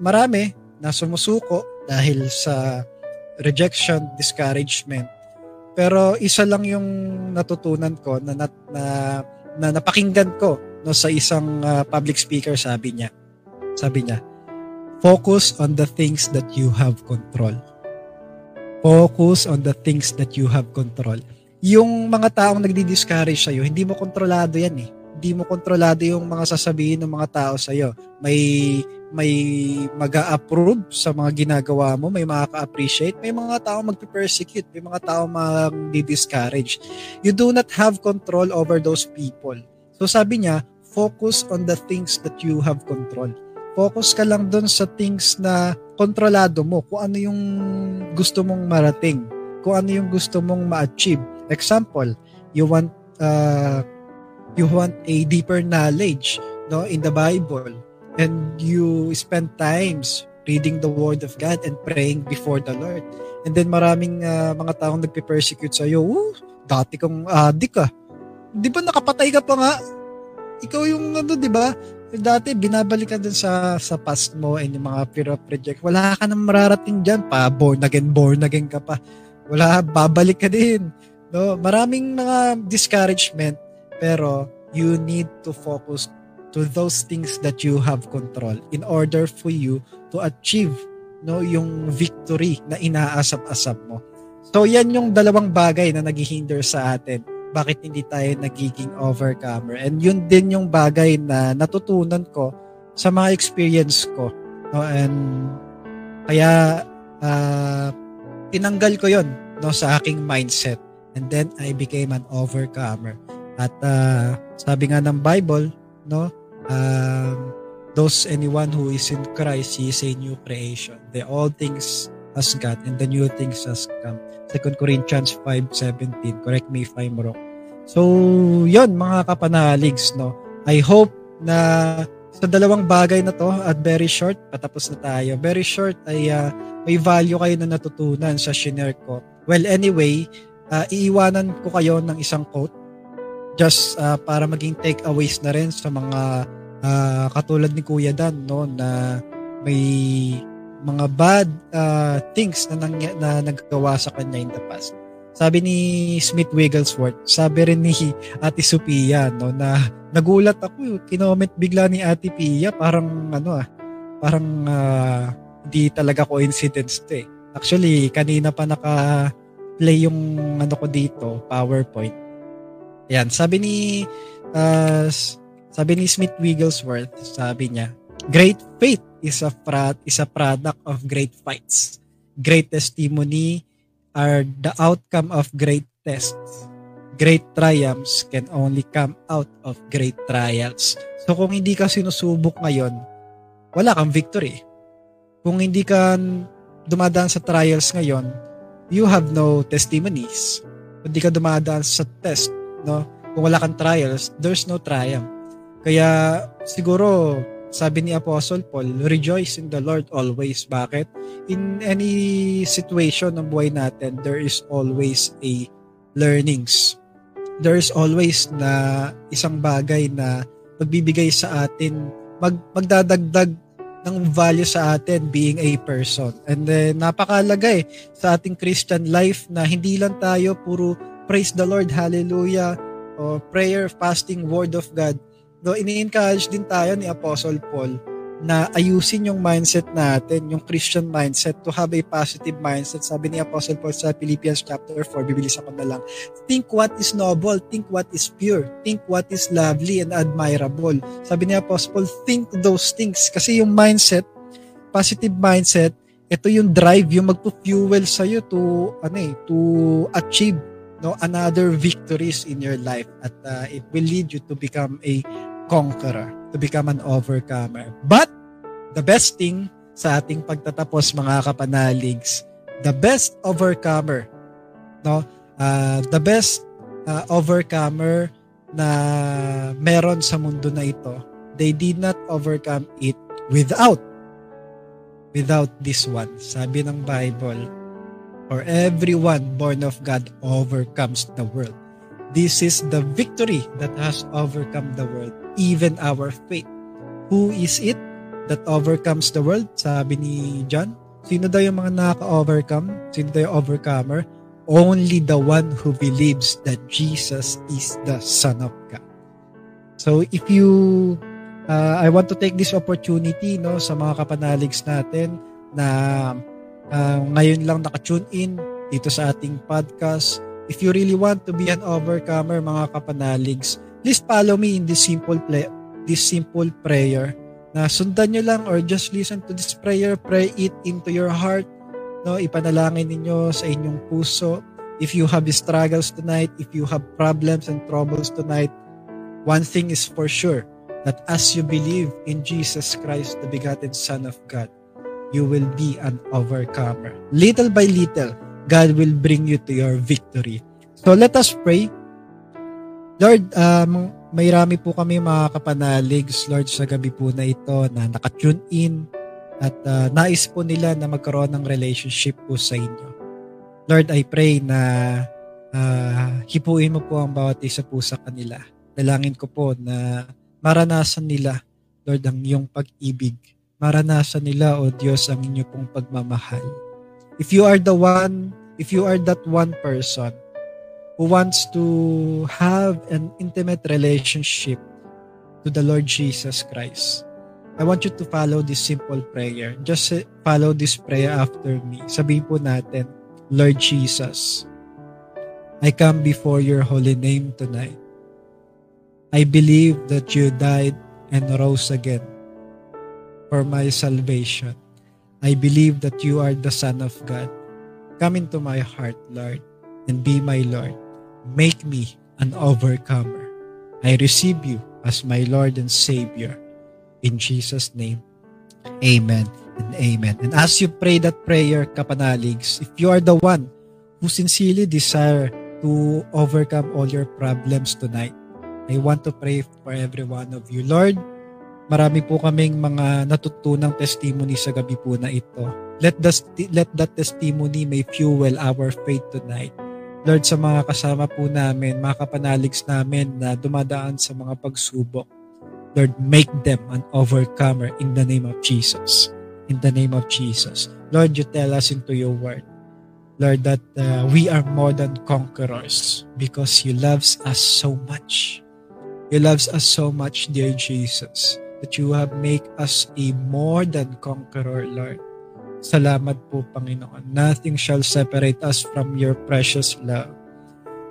marami na sumusuko dahil sa rejection, discouragement. Pero isa lang yung natutunan ko na napakinggan ko no, sa isang public speaker, sabi niya, focus on the things that you have control. Focus on the things that you have control. Yung mga taong nagdi-discourage sa'yo, hindi mo kontrolado yan eh. Hindi mo kontrolado yung mga sasabihin ng mga tao sa'yo. May mag-a-approve sa mga ginagawa mo, may makaka-appreciate, may mga taong mag-persecute, may mga taong mag-discourage. You do not have control over those people. So sabi niya, focus on the things that you have control. Focus ka lang dun sa things na kontrolado mo, kung ano yung gusto mong marating, kung ano yung gusto mong ma-achieve. Example, you want a deeper knowledge, no, in the Bible, and you spend times reading the Word of God and praying before the Lord. And then maraming mga taong nagpe-persecute sa'yo, dati kong adik ka. Di ba nakapatay ka pa nga? Ikaw yung ano, di ba? Dati, binabalik ka dun sa past mo and yung mga fear of rejection. Wala ka nang mararating dyan. Born again ka pa. Wala, babalik ka din. No? Maraming mga discouragement, pero you need to focus to those things that you have control in order for you to achieve, no, yung victory na inaasap-asap mo. So, yan yung dalawang bagay na naghihinder sa atin. Bakit hindi tayo nagiging overcomer? And yun din yung bagay na natutunan ko sa mga experience ko. No? And kaya tinanggal ko yun, no, sa aking mindset. And then I became an overcomer. At sabi nga ng Bible, no, those anyone who is in Christ, he is a new creation. The old things has God and the new things has come. Second Corinthians 5:17. Correct me if I'm wrong. So, yon mga kapanaligs, no. I hope na sa dalawang bagay na to at very short, patapos na tayo. Very short ay may value kayo na natutunan sa shinare ko. Well, anyway, iiwanan ko kayo ng isang quote just para maging takeaways na rin sa mga katulad ni Kuya Dan, no, na may mga bad things na naggawa sa kanya in the past. Sabi ni Smith Wigglesworth, sabi rin ni Ate Sophia, no, na nagulat ako, kinoment bigla ni Ate Pia, parang di talaga coincidence 'to eh. Actually, kanina pa naka-play yung ko dito, PowerPoint. Ayan, sabi ni Smith Wigglesworth, sabi niya, great faith is a product of great fights. Great testimony are the outcome of great tests. Great triumphs can only come out of great trials. So kung hindi ka sinusubok ngayon, wala kang victory. Kung hindi ka dumadaan sa trials ngayon, you have no testimonies. Kung hindi ka dumadaan sa test, no? Kung wala kang trials, there's no triumph. Kaya siguro, sabi ni Apostle Paul, rejoice in the Lord always. Bakit? In any situation ng buhay natin, there is always a learnings. There is always na isang bagay na magbibigay sa atin, magdadagdag ng value sa atin being a person. And then, napakalaga sa ating Christian life na hindi lang tayo puro praise the Lord, hallelujah, o prayer, fasting, word of God. No, ini-encourage din tayo ni Apostle Paul na ayusin yung mindset natin, yung Christian mindset, to have a positive mindset. Sabi ni Apostle Paul sa Philippians chapter 4, bibilisan ko na lang, think what is noble, think what is pure, think what is lovely and admirable. Sabi ni Apostle Paul, think those things. Kasi yung mindset, positive mindset, ito yung drive, yung magpo-fuel sa'yo to achieve, no, another victories in your life. At it will lead you to become a conqueror, to become an overcomer. But the best thing sa ating pagtatapos, mga kapanaligs, the best overcomer, no, the best overcomer na meron sa mundo na ito, they did not overcome it without this one. Sabi ng Bible, or everyone born of God overcomes the world. This is the victory that has overcome the world, even our faith. Who is it that overcomes the world? Sabi ni John, sino daw yung mga nakaka-overcome? Sino daw yung overcomer? Only the one who believes that Jesus is the Son of God. So if you, I want to take this opportunity, no, sa mga kapanaligs natin na ngayon lang naka-tune in dito sa ating podcast. If you really want to be an overcomer, mga kapanaligs, please follow me in this simple prayer. Na sundan nyo lang or just listen to this prayer. Pray it into your heart. No, ipanalangin ninyo sa inyong puso. If you have struggles tonight, if you have problems and troubles tonight, one thing is for sure, that as you believe in Jesus Christ, the begotten Son of God, you will be an overcomer. Little by little, God will bring you to your victory. So let us pray. Lord, mayrami po kami mga kapanaligs, Lord, sa gabi po na ito na nakatune in at nais po nila na magkaroon ng relationship po sa inyo. Lord, I pray na hipuin mo po ang bawat isa po sa kanila. Dalangin ko po na maranasan nila, Lord, ang iyong pag-ibig. Maranasan nila, O Diyos, ang inyong pong pagmamahal. If you are that one person who wants to have an intimate relationship to the Lord Jesus Christ, I want you to follow this simple prayer. Just follow this prayer after me. Sabihin po natin, Lord Jesus, I come before your holy name tonight. I believe that you died and rose again for my salvation. I believe that you are the Son of God. Come into my heart, Lord, and be my Lord. Make me an overcomer. I receive you as my Lord and Savior. In Jesus' name, amen and amen. And as you pray that prayer, kapanaligs, if you are the one who sincerely desire to overcome all your problems tonight, I want to pray for every one of you. Lord, marami po kaming mga natutunang testimony sa gabi po na ito. Let that testimony may fuel our faith tonight. Lord, sa mga kasama po namin, mga kapanaligs namin na dumadaan sa mga pagsubok, Lord, make them an overcomer in the name of Jesus. In the name of Jesus. Lord, you tell us into your word, Lord, that we are more than conquerors because you loves us so much. You loves us so much, dear Jesus, that you have made us a more than conqueror, Lord. Salamat po, Panginoon. Nothing shall separate us from your precious love.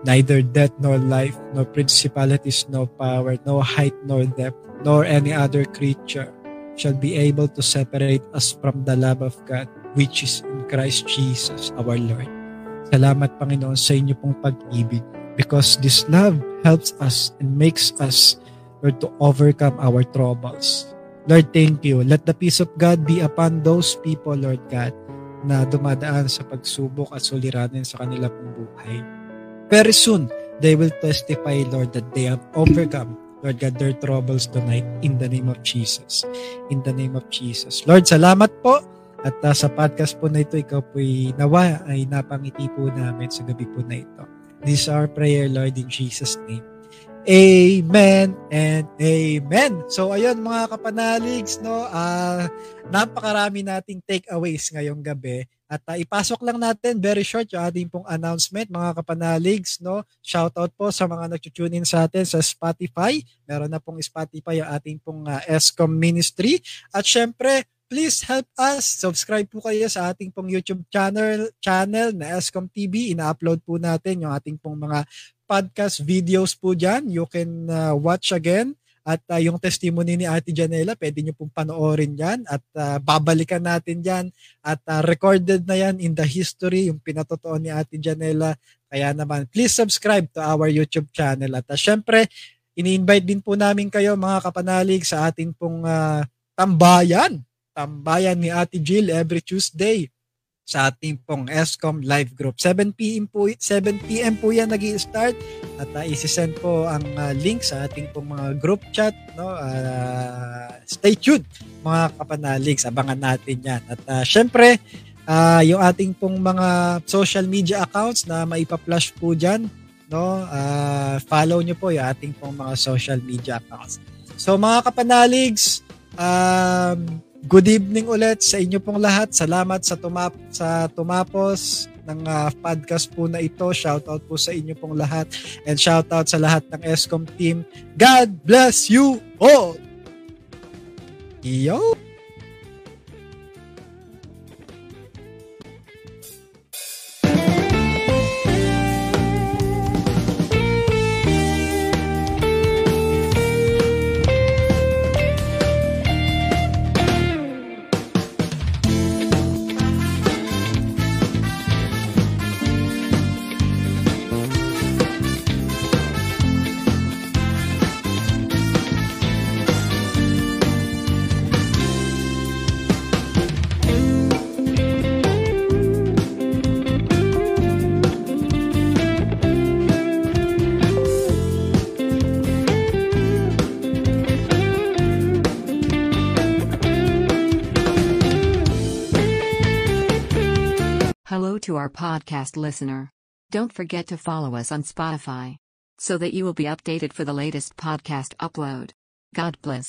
Neither death nor life, nor principalities, nor power, nor height nor depth, nor any other creature shall be able to separate us from the love of God, which is in Christ Jesus our Lord. Salamat, Panginoon, sa inyo pong pag-ibig, because this love helps us and makes us, Lord, to overcome our troubles. Lord, thank you. Let the peace of God be upon those people, Lord God, na dumadaan sa pagsubok at suliranin sa kanila pong buhay. Very soon, they will testify, Lord, that they have overcome, Lord God, their troubles tonight in the name of Jesus. In the name of Jesus. Lord, salamat po. At sa podcast po na ito, ikaw po'y nawa ay napangiti po namin sa gabi po na ito. This is our prayer, Lord, in Jesus' name. Amen and amen. So ayun mga kapanaligs, no, napakarami nating takeaways ngayong gabi at ipasok lang natin very short yung ating pong announcement mga kapanaligs, no. Shout out po sa mga nagtutune in sa atin sa Spotify. Meron na pong Spotify yung ating pong SCOM Ministry at syempre please help us. Subscribe po kayo sa ating pong YouTube channel na SCOM TV. Ina-upload po natin yung ating pong mga podcast videos po dyan. You can watch again. At yung testimony ni Ate Janella, pwede nyo pong panoorin yan. At babalikan natin yan. At recorded na yan in the history, yung pinatotoo ni Ate Janella. Kaya naman, please subscribe to our YouTube channel. At syempre, ini-invite din po namin kayo mga kapanalig sa ating pong tambayan ni Ate Jill every Tuesday sa ating pong SCOM live group. 7 p.m. po yan nag-i-start at isi-send po ang link sa ating pong mga group chat, no? Stay tuned mga kapanaligs, abangan natin yan. At syempre yung ating pong mga social media accounts na maipa-flash po dyan, no? Follow nyo po yung ating pong mga social media accounts. So mga kapanaligs, good evening ulit sa inyo pong lahat. Salamat sa tumapos ng podcast po na ito. Shoutout po sa inyo pong lahat and shoutout sa lahat ng Eskom team. God bless you all! Yo! To our podcast listener, don't forget to follow us on Spotify so that you will be updated for the latest podcast upload. God bless.